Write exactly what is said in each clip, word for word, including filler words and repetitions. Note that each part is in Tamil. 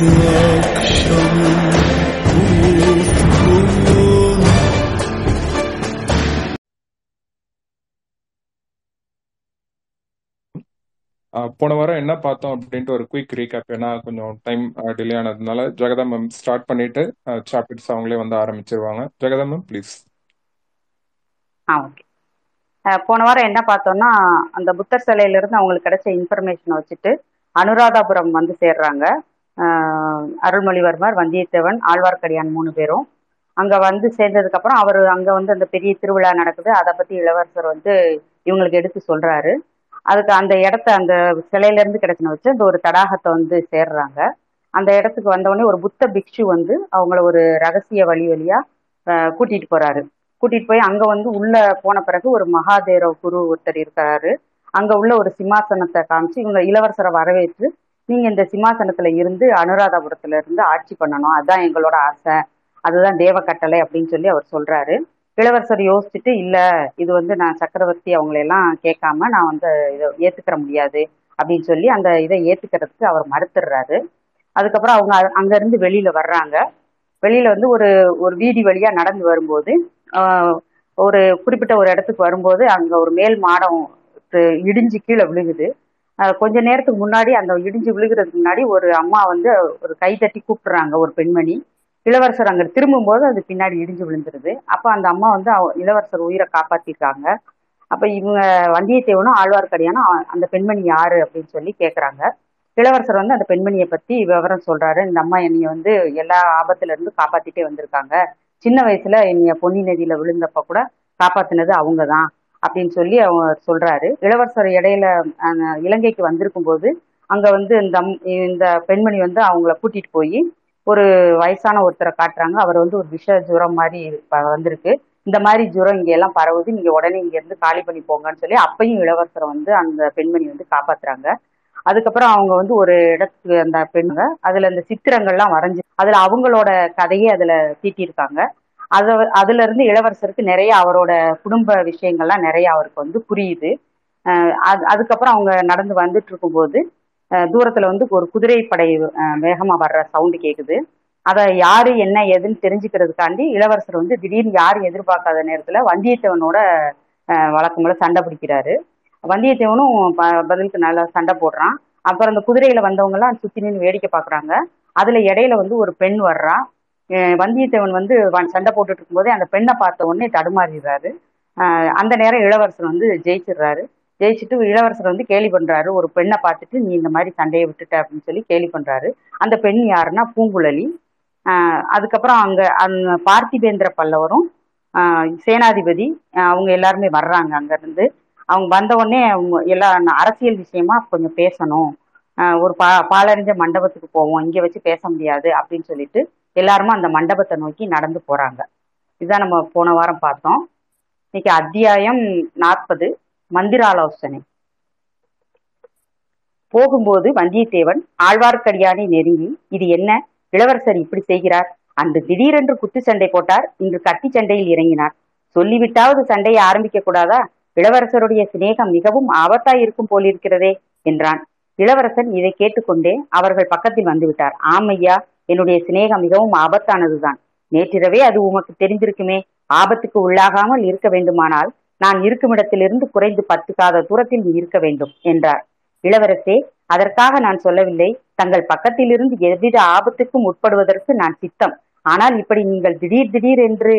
போன வாரம் என்ன பார்த்தோம் அப்படின்ட்டு ஒரு குயிக் ரீகேப், ஏன்னா கொஞ்சம் டைம் டிலே ஆனதுனால ஜெகதா மேம் ஸ்டார்ட் பண்ணிட்டு சாப்டர்ஸ் அவங்களே வந்து ஆரம்பிச்சிருவாங்க. Jagatha ma'am please. ஆ ஓகே, போன வாரம் என்ன பார்த்தோம்னா அந்த புத்தர் சிலையிலிருந்து அவங்களுக்கு கிடைச்ச இன்ஃபர்மேஷனை வச்சுட்டு அனுராதபுரம் வந்து சேர்றாங்க அருள்மொழிவர்மர், வந்தியத்தேவன், ஆழ்வார்க்கடியான் மூணு பேரும். அங்கே வந்து சேர்ந்ததுக்கப்புறம் அவர் அங்கே வந்து அந்த பெரிய திருவிழா நடக்குது, அதை பற்றி இளவரசர் வந்து இவங்களுக்கு எடுத்து சொல்கிறாரு. அதுக்கு அந்த இடத்த அந்த சிலையிலேருந்து கிடைச்சின வச்சு அந்த ஒரு தடாகத்தை வந்து சேர்றாங்க. அந்த இடத்துக்கு வந்தோடனே ஒரு புத்த பிக்ஷு வந்து அவங்கள ஒரு ரகசிய வழி வழியாக கூட்டிகிட்டு போகிறாரு. கூட்டிகிட்டு போய் அங்கே வந்து உள்ளே போன பிறகு ஒரு மகாதேரோ குரு ஒருத்தர் இருக்கிறாரு. அங்கே உள்ள ஒரு சிம்மாசனத்தை காமிச்சு இவங்க இளவரசரை வரவேற்று, நீங்கள் இந்த சிம்மாசனத்தில் இருந்து அனுராதபுரத்துல இருந்து ஆட்சி பண்ணணும், அதுதான் எங்களோட ஆசை, அதுதான் தேவ கட்டளை அப்படின்னு சொல்லி அவர் சொல்கிறாரு. இளவரசர் யோசிச்சுட்டு, இல்லை இது வந்து நான் சக்கரவர்த்தி அவங்களையெல்லாம் கேட்காம நான் வந்து இதை ஏற்றுக்கிற முடியாது அப்படின்னு சொல்லி அந்த இதை ஏற்றுக்கிறதுக்கு அவர் மறுத்துடுறாரு. அதுக்கப்புறம் அவங்க அங்கேருந்து வெளியில் வர்றாங்க. வெளியில் வந்து ஒரு ஒரு வீதி வழியாக நடந்து வரும்போது ஒரு குறிப்பிட்ட ஒரு இடத்துக்கு வரும்போது அங்கே ஒரு மேல் மாடம் இடிஞ்சு கீழே விழுகுது. கொஞ்ச நேரத்துக்கு முன்னாடி அந்த இடிஞ்சு விழுகிறதுக்கு முன்னாடி ஒரு அம்மா வந்து ஒரு கை தட்டி கூப்பிடுறாங்க, ஒரு பெண்மணி. இளவரசர் அங்கே திரும்பும்போது அது பின்னாடி இடிஞ்சு விழுந்துருது. அப்போ அந்த அம்மா வந்து இளவரசர் உயிரை காப்பாற்றிருக்காங்க. அப்போ இவங்க வந்தியத்தேவனும் ஆழ்வார்க்கடியானா அந்த பெண்மணி யாரு அப்படின்னு சொல்லி கேட்குறாங்க. இளவரசர் வந்து அந்த பெண்மணியை பற்றி விவரம் சொல்கிறாரு. இந்த அம்மா என்னைய வந்து எல்லா ஆபத்துலேருந்து காப்பாற்றிட்டே வந்திருக்காங்க, சின்ன வயசில் என்னைய பொன்னி நதியில் விழுந்தப்போ கூட காப்பாற்றினது அவங்க தான் அப்படின்னு சொல்லி அவங்க சொல்கிறாரு. இளவரசர் இடையில இலங்கைக்கு வந்திருக்கும் போது அங்கே வந்து இந்த இந்த பெண்மணி வந்து அவங்கள கூட்டிகிட்டு போய் ஒரு வயசான ஒருத்தரை காட்டுறாங்க. அவர் வந்து ஒரு விஷ ஜுரம் மாதிரி வந்திருக்கு, இந்த மாதிரி ஜுரம் இங்கே எல்லாம் பரவுது, நீங்கள் உடனே இங்கேருந்து காலி பண்ணி போங்கன்னு சொல்லி அப்பையும் இளவரசரை வந்து அந்த பெண்மணி வந்து காப்பாற்றுறாங்க. அதுக்கப்புறம் அவங்க வந்து ஒரு இடத்துக்கு அந்த பெண்ணுங்க அதில் அந்த சித்திரங்கள்லாம் வரைஞ்சி அதில் அவங்களோட கதையை அதில் தீட்டியிருக்காங்க. அதை அதுலேருந்து இளவரசருக்கு நிறைய அவரோட குடும்ப விஷயங்கள்லாம் நிறைய அவருக்கு வந்து புரியுது. அது அதுக்கப்புறம் அவங்க நடந்து வந்துட்டு இருக்கும்போது தூரத்தில் வந்து ஒரு குதிரைப்படை வேகமாக வர்ற சவுண்டு கேட்குது. அதை யார் என்ன ஏதுன்னு தெரிஞ்சுக்கிறதுக்காண்டி இளவரசர் வந்து திடீர்னு யார் எதிர்பார்க்காத நேரத்தில் வந்தியத்தேவனோட வழக்கம்போல சண்டை பிடிக்கிறாரு. வந்தியத்தேவனும் ப பதிலுக்கு நல்லா சண்டை போடுறான். அப்புறம் அந்த குதிரையில் வந்தவங்கலாம் சுற்றி நின்று வேடிக்கை பார்க்குறாங்க. அதில் இடையில வந்து ஒரு பெண் வர்றா. வந்தியத்தேவன் வந்து சண்டை போட்டுட்டு இருக்கும்போதே அந்த பெண்ணை பார்த்த உடனே தடுமாறிடுறாரு. அந்த நேரம் இளவரசர் வந்து ஜெயிச்சிடுறாரு. ஜெயிச்சுட்டு இளவரசர் வந்து கேலி பண்ணுறாரு, ஒரு பெண்ணை பார்த்துட்டு நீ இந்த மாதிரி சண்டையை விட்டுட்ட அப்படின்னு சொல்லி கேலி பண்ணுறாரு. அந்த பெண் யாருன்னா பூங்குழலி. அதுக்கப்புறம் அங்கே அந்த பார்த்திபேந்திர பல்லவரும் சேனாதிபதி அவங்க எல்லாருமே வர்றாங்க. அங்கேருந்து அவங்க வந்தவுடனே அவங்க எல்லா அரசியல் விஷயமா கொஞ்சம் பேசணும், ஒரு பா பாலறிஞ்ச மண்டபத்துக்கு போவோம், இங்கே வச்சு பேச முடியாது அப்படின்னு சொல்லிட்டு எல்லாருமே அந்த மண்டபத்தை நோக்கி நடந்து போகிறாங்க. இதுதான் நம்ம போன வாரம் பார்த்தோம். இன்னைக்கு அத்தியாயம் நாற்பது, மந்திராலோசனை. போகும்போது வந்தியத்தேவன் ஆழ்வார்க்கடியானை நெருங்கி, இது என்ன இளவரசர் இப்படி செய்கிறார்? அன்று திடீரென்று குத்து சண்டை போட்டார், இன்று கட்டி சண்டையில் இறங்கினார். சொல்லிவிட்டாவது சண்டையை ஆரம்பிக்க கூடாதா? இளவரசருடைய சிநேகம் மிகவும் ஆபத்தாய் இருக்கும் போலிருக்கிறதே என்றான். இளவரசன் இதை கேட்டுக்கொண்டே அவர்கள் பக்கத்தில் வந்துவிட்டார். ஆமையா, என்னுடைய சிநேகம் மிகவும் ஆபத்தானதுதான். நேற்றிரவே அது உமக்கு தெரிந்திருக்குமே. ஆபத்துக்கு உள்ளாகாமல் இருக்க வேண்டுமானால் நான் இருக்கும் இடத்திலிருந்து குறைந்து பத்து காத தூரத்தில் இருக்க வேண்டும் என்றார். இளவரசே, அதற்காக நான் சொல்லவில்லை. தங்கள் பக்கத்திலிருந்து எவ்வித ஆபத்துக்கும் உட்படுவதற்கு நான் சித்தம். ஆனால் இப்படி நீங்கள் திடீர் திடீர் என்று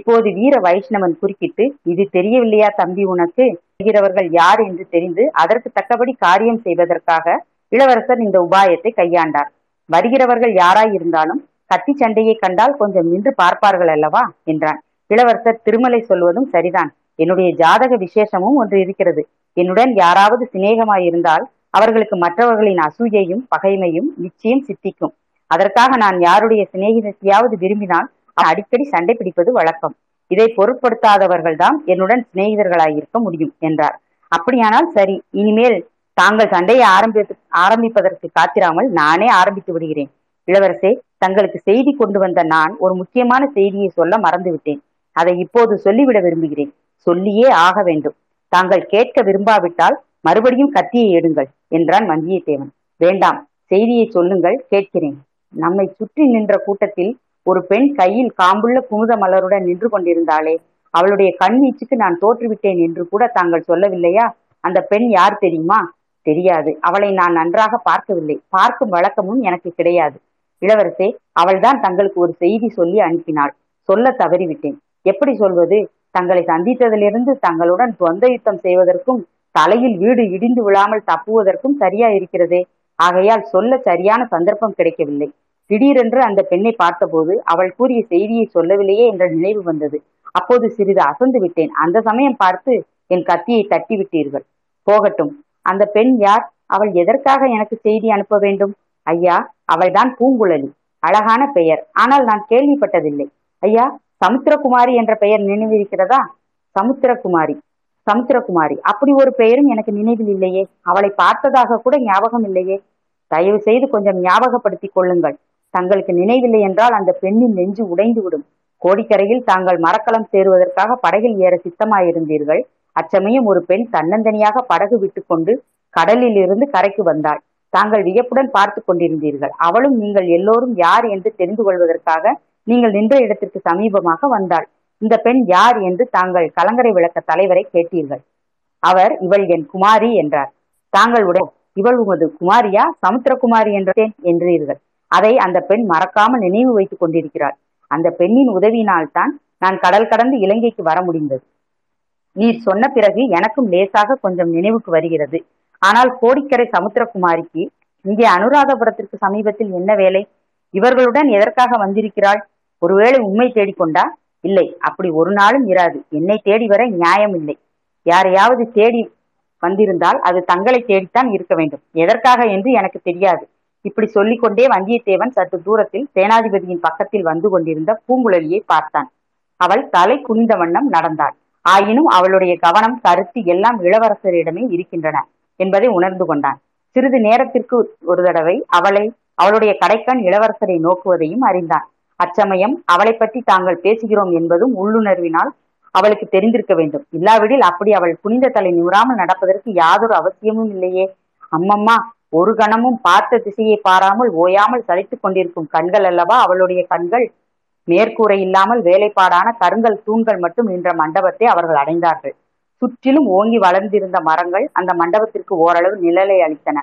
இப்போது வீர வைஷ்ணவன் குறுக்கிட்டு, இது தெரியவில்லையா தம்பி உனக்கு? செய்கிறவர்கள் யார் என்று தெரிந்து அதற்கு தக்கபடி காரியம் செய்வதற்காக இளவரசர் இந்த உபாயத்தை கையாண்டார். வருகிறவர்கள் யாராயிருந்தாலும் கத்தி சண்டையை கண்டால் கொஞ்சம் நின்று பார்ப்பார்கள் அல்லவா என்றான். இளவரசர் திருமலை சொல்வதும் சரிதான். என்னுடைய ஜாதக விசேஷமும் ஒன்று இருக்கிறது. என்னுடன் யாராவது சிநேகமாயிருந்தால் அவர்களுக்கு மற்றவர்களின் அசூயையும் பகைமையும் நிச்சயம் சித்திக்கும். அதற்காக நான் யாருடைய சிநேகிதத்தையாவது விரும்பினால் அடிக்கடி சண்டை பிடிப்பது வழக்கம். இதை பொருட்படுத்தாதவர்கள் தான் என்னுடன் சிநேகிதர்களாயிருக்க முடியும் என்றார். அப்படியானால் சரி, இனிமேல் தாங்கள் சண்டையை ஆரம்பி ஆரம்பிப்பதற்கு காத்திராமல் நானே ஆரம்பித்து விடுகிறேன். இளவரசே, தங்களுக்கு செய்தி கொண்டு வந்த நான் ஒரு முக்கியமான செய்தியை சொல்ல மறந்துவிட்டேன். அதை இப்போது சொல்லிவிட விரும்புகிறேன். சொல்லியே ஆக வேண்டும். தாங்கள் கேட்க விரும்பாவிட்டால் மறுபடியும் கத்தியை எடுங்கள் என்றான் வந்தியத்தேவன். வேண்டாம், செய்தியை சொல்லுங்கள், கேட்கிறேன். நம்மை சுற்றி நின்ற கூட்டத்தில் ஒரு பெண் கையில் காம்புள்ள குமுத மலருடன் நின்று கொண்டிருந்தாளே, அவளுடைய கண்வீச்சுக்கு நான் தோற்றுவிட்டேன் என்று கூட தாங்கள் சொல்லவில்லையா? அந்த பெண் யார் தெரியுமா? தெரியாது. அவளை நான் நன்றாக பார்க்கவில்லை, பார்க்கும் வழக்கமும் எனக்கு கிடையாது. இளவரசே, அவள்தான் தங்களுக்கு ஒரு செய்தி சொல்லி அனுப்பினாள். சொல்ல தவறிவிட்டேன். எப்படி சொல்வது? தங்களை சந்தித்ததிலிருந்து தங்களுடன் சொந்த யுத்தம் செய்வதற்கும் தலையில் வீடு இடிந்து விழாமல் தப்புவதற்கும் சரியா இருக்கிறதே. ஆகையால் சொல்ல சரியான சந்தர்ப்பம் கிடைக்கவில்லை. திடீரென்று அந்த பெண்ணை பார்த்தபோது அவள் கூறிய செய்தியை சொல்லவில்லையே என்ற நினைவு வந்தது. அப்போது சிறிது அசந்து விட்டேன். அந்த சமயம் பார்த்து என் கத்தியை தட்டி விட்டீர்கள். போகட்டும். அந்த பெண் யார்? அவள் எதற்காக எனக்கு செய்தி அனுப்ப வேண்டும்? ஐயா, அவள்தான் பூங்குழலி. அழகான பெயர், ஆனால் நான் கேள்விப்பட்டதில்லை. ஐயா, சமுத்திரகுமாரி என்ற பெயர் நினைவிருக்கிறதா? சமுத்திரகுமாரி, சமுத்திரகுமாரி, அப்படி ஒரு பெயரும் எனக்கு நினைவில் இல்லையே. அவளை பார்த்ததாக கூட ஞாபகம் இல்லையே. தயவு செய்து கொஞ்சம் ஞாபகப்படுத்தி கொள்ளுங்கள். தங்களுக்கு நினைவில்லை என்றால் அந்த பெண்ணின் நெஞ்சு உடைந்துவிடும். கோடிக்கரையில் தாங்கள் மரக்கலம் சேருவதற்காக படகில் ஏற சித்தமாயிருந்தீர்கள். அச்சமயம் ஒரு பெண் தன்னந்தனியாக படகு விட்டு கொண்டு கடலில் இருந்து கரைக்கு வந்தாள். தாங்கள் வியப்புடன் பார்த்து கொண்டிருந்தீர்கள். அவளும் நீங்கள் எல்லோரும் யார் என்று தெரிந்து கொள்வதற்காக நீங்கள் நின்ற இடத்திற்கு சமீபமாக வந்தாள். இந்த பெண் யார் என்று தாங்கள் கலங்கரை விளக்க தலைவரை கேட்டீர்கள். அவர் இவள் என் குமாரி என்றார். தாங்கள் உடன் இவள் உமது குமாரியா, சமுத்திரகுமாரி என்றேன் என்றீர்கள். அதை அந்த பெண் மறக்காமல் நினைவு வைத்துக் கொண்டிருக்கிறாள். அந்த பெண்ணின் உதவியினால்தான் நான் கடல் கடந்து இலங்கைக்கு வர முடிந்தது. நீர் சொன்ன பிறகு எனக்கும் லேசாக கொஞ்சம் நினைவுக்கு வருகிறது. ஆனால் கோடிக்கரை சமுத்திரகுமாரிக்கு இங்கே அனுராதபுரத்திற்கு சமீபத்தில் என்ன வேலை? இவர்களுடன் எதற்காக வந்திருக்கிறாள்? ஒருவேளை உண்மை தேடிக்கொண்டா? இல்லை, அப்படி ஒரு நாளும் இராது. என்னை தேடி வர நியாயம் இல்லை. யாரையாவது தேடி வந்திருந்தால் அது தங்களை தேடித்தான் இருக்க வேண்டும். எதற்காக என்று எனக்கு தெரியாது. இப்படி சொல்லிக்கொண்டே வந்தியத்தேவன் சற்று தூரத்தில் சேனாதிபதியின் பக்கத்தில் வந்து கொண்டிருந்த பூங்குழலியை பார்த்தான். அவள் தலை குனிந்த வண்ணம் நடந்தாள். ஆயினும் அவளுடைய கவனம், கருத்து எல்லாம் இளவரசரிடமே இருக்கின்றன என்பதை உணர்ந்து கொண்டான். சிறிது நேரத்திற்கு ஒரு தடவை அவளை அவளுடைய கடைக்கண் இளவரசரை நோக்குவதையும் அறிந்தான். அச்சமயம் அவளை பற்றி தாங்கள் பேசுகிறோம் என்பதும் உள்ளுணர்வினால் அவளுக்கு தெரிந்திருக்க வேண்டும். இல்லாவிடில் அப்படி அவள் குனிந்த தலை நிவராமல் நடப்பதற்கு யாதொரு அவசியமும் இல்லையே. அம்மம்மா, ஒரு கணமும் பார்த்த திசையை பாராமல் ஓயாமல் சலித்து கொண்டிருக்கும் கண்கள் அல்லவா அவளுடைய கண்கள். மேற்கூரை இல்லாமல் வேலைப்பாடான கருங்கல் தூண்கள் மட்டும் நின்ற மண்டபத்தை அவர்கள் அடைந்தார்கள். சுற்றிலும் ஓங்கி வளர்ந்திருந்த மரங்கள் அந்த மண்டபத்திற்கு ஓரளவு நிழலை அளித்தன.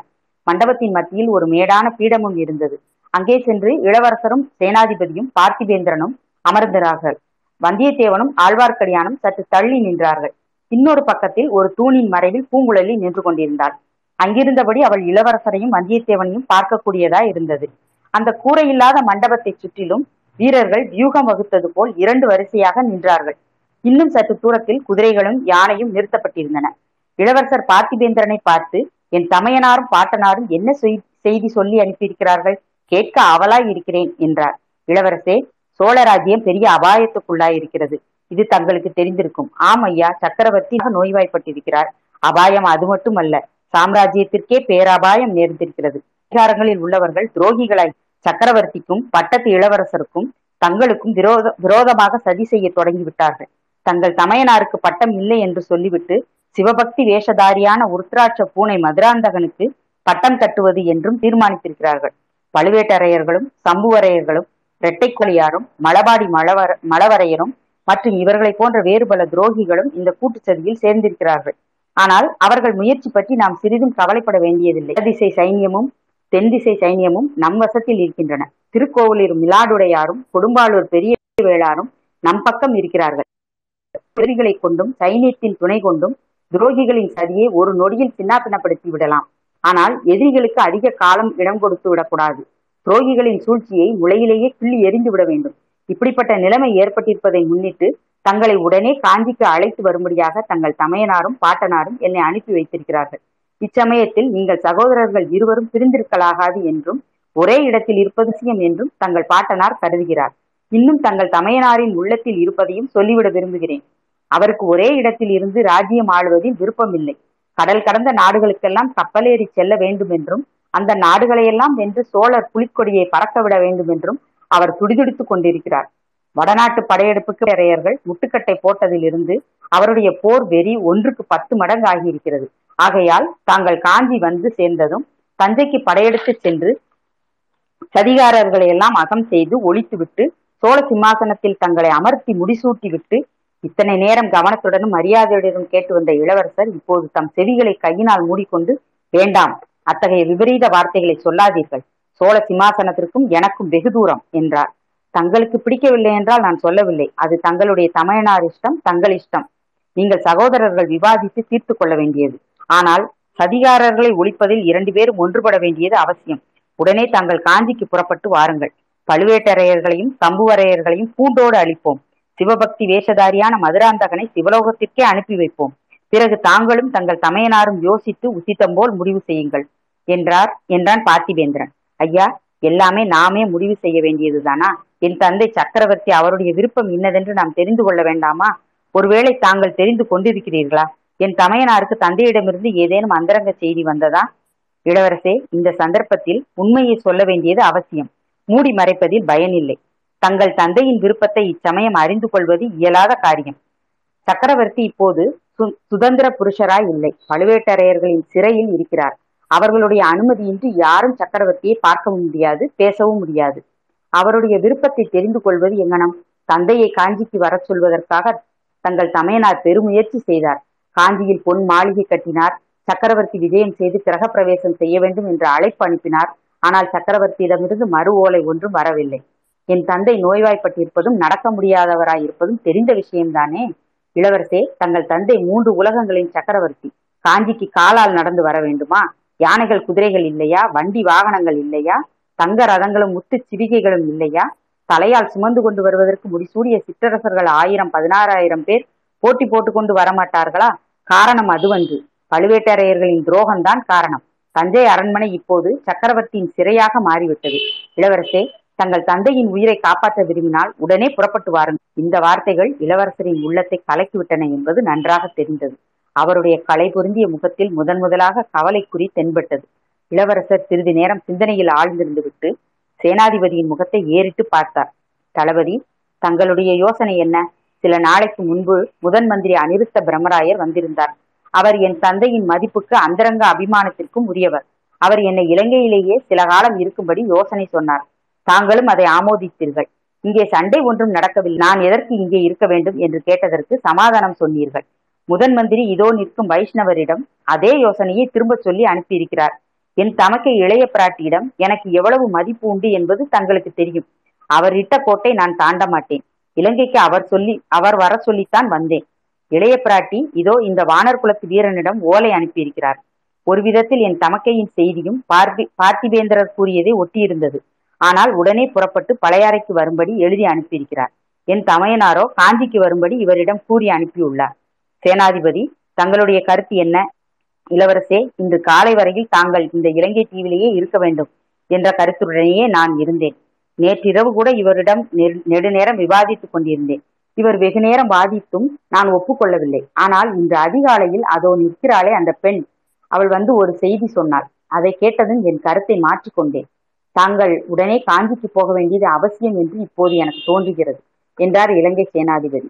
மண்டபத்தின் மத்தியில் ஒரு மேடான பீடமும் இருந்தது. அங்கே சென்று இளவரசரும் சேனாதிபதியும் பார்த்திபேந்திரனும் அமர்ந்தார்கள். வந்தியத்தேவனும் ஆழ்வார்க்கடியானும் சற்று தள்ளி நின்றார்கள். இன்னொரு பக்கத்தில் ஒரு தூணின் மறைவில் பூங்குழலி நின்று கொண்டிருந்தாள். அங்கிருந்தபடி அவள் இளவரசரையும் வந்தியத்தேவனையும் பார்க்கக்கூடியதா இருந்தது. அந்த கூரையில்லாத மண்டபத்தை சுற்றிலும் வீரர்கள் வியூகம் வகுத்தது போல் இரண்டு வரிசையாக நின்றார்கள். இன்னும் சற்று தூரத்தில் குதிரைகளும் யானையும் நிறுத்தப்பட்டிருந்தன. இளவரசர் பார்த்திபேந்திரனை பார்த்து, என் தமையனாரும் பாட்டனாரும் என்ன செய்தி சொல்லி அனுப்பியிருக்கிறார்கள்? கேட்க ஆவலாய் இருக்கிறேன் என்றார். இளவரசே, சோழராஜ்யம் பெரிய அபாயத்துக்குள்ளாயிருக்கிறது. இது தங்களுக்கு தெரிந்திருக்கும். ஆம் ஐயா, சக்கரவர்த்தி நோய்வாய்ப்பட்டிருக்கிறார். அபாயம் அது மட்டுமல்ல, சாம்ராஜ்யத்திற்கே பேராபாயம் நேர்ந்திருக்கிறது. அதிகாரங்களில் உள்ளவர்கள் துரோகிகளாய் சக்கரவர்த்திக்கும் பட்டத்து இளவரசருக்கும் தங்களுக்கும் விரோத விரோதமாக சதி செய்ய தொடங்கிவிட்டார்கள். தங்கள் தமையனாருக்கு பட்டம் இல்லை என்று சொல்லிவிட்டு சிவபக்தி வேஷதாரியான உருத்ராட்ச பூனை மதுராந்தகனுக்கு பட்டம் கட்டுவது என்றும் தீர்மானித்திருக்கிறார்கள். பழுவேட்டரையர்களும் சம்புவரையர்களும் இரட்டை கொலையாரும் மலபாடி மலவர மலவரையரும் மற்றும் இவர்களை போன்ற வேறு பல துரோகிகளும் இந்த கூட்டுச்சதியில் சேர்ந்திருக்கிறார்கள். ஆனால் அவர்கள் முயற்சி பற்றி நாம் சிறிதும் கவலைப்பட வேண்டியதில்லை. திசை சைன்யமும் தென் திசை சைன்யமும் நம் வசத்தில் இருக்கின்றன. திருக்கோவிலூர் மிலாடுடையாரும் கொடும்பாளூர் பெரிய வேளாரும் நம் பக்கம் இருக்கிறார்கள். எதிரிகளை கொண்டும் சைன்யத்தின் துணை கொண்டும் துரோகிகளின் சதியை ஒரு நொடியில் சின்னாப்பினப்படுத்தி விடலாம். ஆனால் எதிரிகளுக்கு அதிக காலம் இடம் கொடுத்து விடக்கூடாது. துரோகிகளின் சூழ்ச்சியை முளையிலேயே கிள்ளி எரிந்து விட வேண்டும். இப்படிப்பட்ட நிலைமை ஏற்பட்டிருப்பதை முன்னிட்டு தங்களை உடனே காஞ்சிக்கு அழைத்து வரும்படியாக தங்கள் தமையனாரும் பாட்டனாரும் என்னை அனுப்பி வைத்திருக்கிறார்கள். இச்சமயத்தில் நீங்கள் சகோதரர்கள் இருவரும் பிரிந்திருக்கலாகாது என்றும் ஒரே இடத்தில் இருப்பது அவசியம் என்றும் தங்கள் பாட்டனார் கருதுகிறார். இன்னும் தங்கள் தமையனாரின் உள்ளத்தில் இருப்பதையும் சொல்லிவிட விரும்புகிறேன். அவருக்கு ஒரே இடத்தில் இருந்து ராஜ்யம் ஆளுவதில் விருப்பமில்லை. கடல் கடந்த நாடுகளுக்கெல்லாம் கப்பலேறி செல்ல வேண்டும் என்றும் அந்த நாடுகளையெல்லாம் வென்று சோழர் புலிக்கொடியை பறக்கவிட வேண்டும் என்றும் அவர் துடிதுடித்துக் கொண்டிருக்கிறார். வடநாட்டு படையெடுப்புக்கு இறையர்கள் முட்டுக்கட்டை போட்டதிலிருந்து அவருடைய போர் வெறி ஒன்றுக்கு பத்து மடங்கு ஆகியிருக்கிறது. ஆகையால் தாங்கள் காஞ்சி வந்து சேர்ந்ததும் தஞ்சைக்கு படையெடுத்து சென்று சதிகாரர்களை எல்லாம் அகம் செய்து ஒழித்துவிட்டு சோழ சிம்மாசனத்தில் தங்களை அமர்த்தி முடிசூட்டி விட்டு இத்தனை நேரம் கவனத்துடனும் மரியாதையுடனும் கேட்டு வந்த இளவரசர் இப்போது தம் செவிகளை கையினால் மூடிக்கொண்டு, வேண்டாம், அத்தகைய விபரீத வார்த்தைகளை சொல்லாதீர்கள், சோழ சிம்மாசனத்திற்கும் எனக்கும் வெகு தூரம் என்றார். தங்களுக்கு பிடிக்கவில்லை என்றால் நான் சொல்லவில்லை, அது தங்களுடைய தமையனார் இஷ்டம், தங்கள் இஷ்டம். நீங்கள் சகோதரர்கள் விவாதித்து தீர்த்து கொள்ள வேண்டியது. ஆனால் சதிகாரர்களை ஒழிப்பதில் இரண்டு பேரும் ஒன்றுபட வேண்டியது அவசியம். உடனே தாங்கள் காஞ்சிக்கு புறப்பட்டு வாருங்கள். பழுவேட்டரையர்களையும் சம்புவரையர்களையும் பூண்டோடு அழிப்போம். சிவபக்தி வேஷதாரியான மதுராந்தகனை சிவலோகத்திற்கே அனுப்பி வைப்போம். பிறகு தாங்களும் தங்கள் தமையனாரும் யோசித்து உசித்தம் போல் முடிவு செய்யுங்கள் என்றார் என்றான் பார்த்திபேந்திரன். ஐயா, எல்லாமே நாமே முடிவு செய்ய வேண்டியதுதானா? என் தந்தை சக்கரவர்த்தி அவருடைய விருப்பம் இன்னதென்று நாம் தெரிந்து கொள்ள வேண்டாமா? ஒருவேளை தாங்கள் தெரிந்து கொண்டிருக்கிறீர்களா? என் தமையனாருக்கு தந்தையிடமிருந்து ஏதேனும் அந்தரங்க செய்தி வந்ததா? இளவரசே, இந்த சந்தர்ப்பத்தில் உண்மையை சொல்ல வேண்டியது அவசியம். மூடி மறைப்பதில் பயனில்லை. தங்கள் தந்தையின் விருப்பத்தை இச்சமயம் அறிந்து கொள்வது இயலாத காரியம். சக்கரவர்த்தி இப்போது சுதந்திர புருஷராய் இல்லை, பழுவேட்டரையர்களின் சிறையில் இருக்கிறார். அவர்களுடைய அனுமதியின்றி யாரும் சக்கரவர்த்தியை பார்க்கவும் முடியாது, பேசவும் முடியாது. அவருடைய விருப்பத்தை தெரிந்து கொள்வது எங்கனம்? தந்தையை காஞ்சிக்கு வர சொல்வதற்காக தங்கள் தமையனார் பெருமுயற்சி செய்தார். காஞ்சியில் பொன் மாளிகை கட்டினார். சக்கரவர்த்தி விஜயம் செய்து கிரகப்பிரவேசம் செய்ய வேண்டும் என்று அழைப்பு அனுப்பினார். ஆனால் சக்கரவர்த்தியிடமிருந்து மறு ஓலை ஒன்றும் வரவில்லை. என் தந்தை நோய்வாய்ப்பட்டிருப்பதும் நடக்க முடியாதவராய் இருப்பதும் தெரிந்த விஷயம்தானே? இளவரசே, தங்கள் தந்தை மூன்று உலகங்களின் சக்கரவர்த்தி. காஞ்சிக்கு காலால் நடந்து வர வேண்டுமா? யானைகள் குதிரைகள் இல்லையா? வண்டி வாகனங்கள் இல்லையா? தங்க ரதங்களும் முத்து சிவிகைகளும் இல்லையா? தலையால் சுமந்து கொண்டு வருவதற்கு முடிசூடிய சிற்றரசர்கள் ஆயிரம் பதினாறாயிரம் பேர் போட்டி போட்டு கொண்டு வரமாட்டார்களா? காரணம் அதுவன்று, பழுவேட்டரையர்களின் துரோகம்தான் காரணம். தஞ்சை அரண்மனை இப்போது சக்கரவர்த்தியின் சிறையாக மாறிவிட்டது. இளவரசே, தங்கள் தந்தையின் உயிரை காப்பாற்ற விரும்பினால் உடனே புறப்பட்டு வாருங்கள். இந்த வார்த்தைகள் இளவரசரின் உள்ளத்தை கலக்கிவிட்டன என்பது நன்றாக தெரிந்தது. அவருடைய கலை பொருந்திய முகத்தில் முதன் முதலாக கவலைக்குறி தென்பட்டது. இளவரசர் சிறிது நேரம் சிந்தனையில் ஆழ்ந்திருந்து விட்டு சேனாதிபதியின் முகத்தை ஏறிட்டு பார்த்தார். தளபதி, தங்களுடைய யோசனை என்ன? சில நாளைக்கு முன்பு முதன் மந்திரி அனிருத்த பிரம்மராயர் வந்திருந்தார். அவர் என் தந்தையின் மதிப்புக்கு அந்தரங்க அபிமானத்திற்கும் உரியவர். அவர் என்னை இலங்கையிலேயே சில காலம் இருக்கும்படி யோசனை சொன்னார். தாங்களும் அதை ஆமோதித்தீர்கள். இங்கே சண்டை ஒன்றும் நடக்கவில்லை. நான் எதற்கு இங்கே இருக்க வேண்டும் என்று கேட்டதற்கு சமாதானம் சொன்னீர்கள். முதன் மந்திரி இதோ நிற்கும் வைஷ்ணவரிடம் அதே யோசனையை திரும்ப சொல்லி அனுப்பியிருக்கிறார். என் தமக்கை இளைய பிராட்டியிடம் எனக்கு எவ்வளவு மதிப்பு உண்டு என்பது தங்களுக்கு தெரியும். அவர் இட்ட கோட்டை நான் தாண்ட மாட்டேன். இலங்கைக்கு அவர் சொல்லி அவர் வர சொல்லித்தான் வந்தேன். இளைய பிராட்டி இதோ இந்த வானர் குலத்து வீரனிடம் ஓலை அனுப்பியிருக்கிறார். ஒரு விதத்தில் என் தமக்கையின் செய்தியும் பார்த்தி பார்த்திபேந்திரர் கூறியதை ஒட்டியிருந்தது. ஆனால் உடனே புறப்பட்டு பழையாறைக்கு வரும்படி எழுதி அனுப்பியிருக்கிறார். என் தமையனாரோ காஞ்சிக்கு வரும்படி இவரிடம் கூறி அனுப்பியுள்ளார். சேனாதிபதி, தங்களுடைய கருத்து என்ன? இளவரசே, இன்று காலை வரையில் தாங்கள் இந்த இலங்கை தீவிலேயே இருக்க வேண்டும் என்ற கருத்துடனேயே நான் இருந்தேன். நேற்றிரவு கூட இவரிடம் நெடுநேரம் விவாதித்துக் கொண்டிருந்தேன். இவர் வெகு நேரம் வாதித்தும் நான் ஒப்புக்கொள்ளவில்லை. ஆனால் இன்று அதிகாலையில் அதோ நிற்கிறாளே அந்த பெண், அவள் வந்து ஒரு செய்தி சொன்னாள். அதை கேட்டதும் என் கருத்தை மாற்றிக்கொண்டேன். தாங்கள் உடனே காஞ்சிக்கு போக வேண்டியது அவசியம் என்று இப்போது எனக்கு தோன்றுகிறது என்றார் இலங்கை சேனாதிபதி.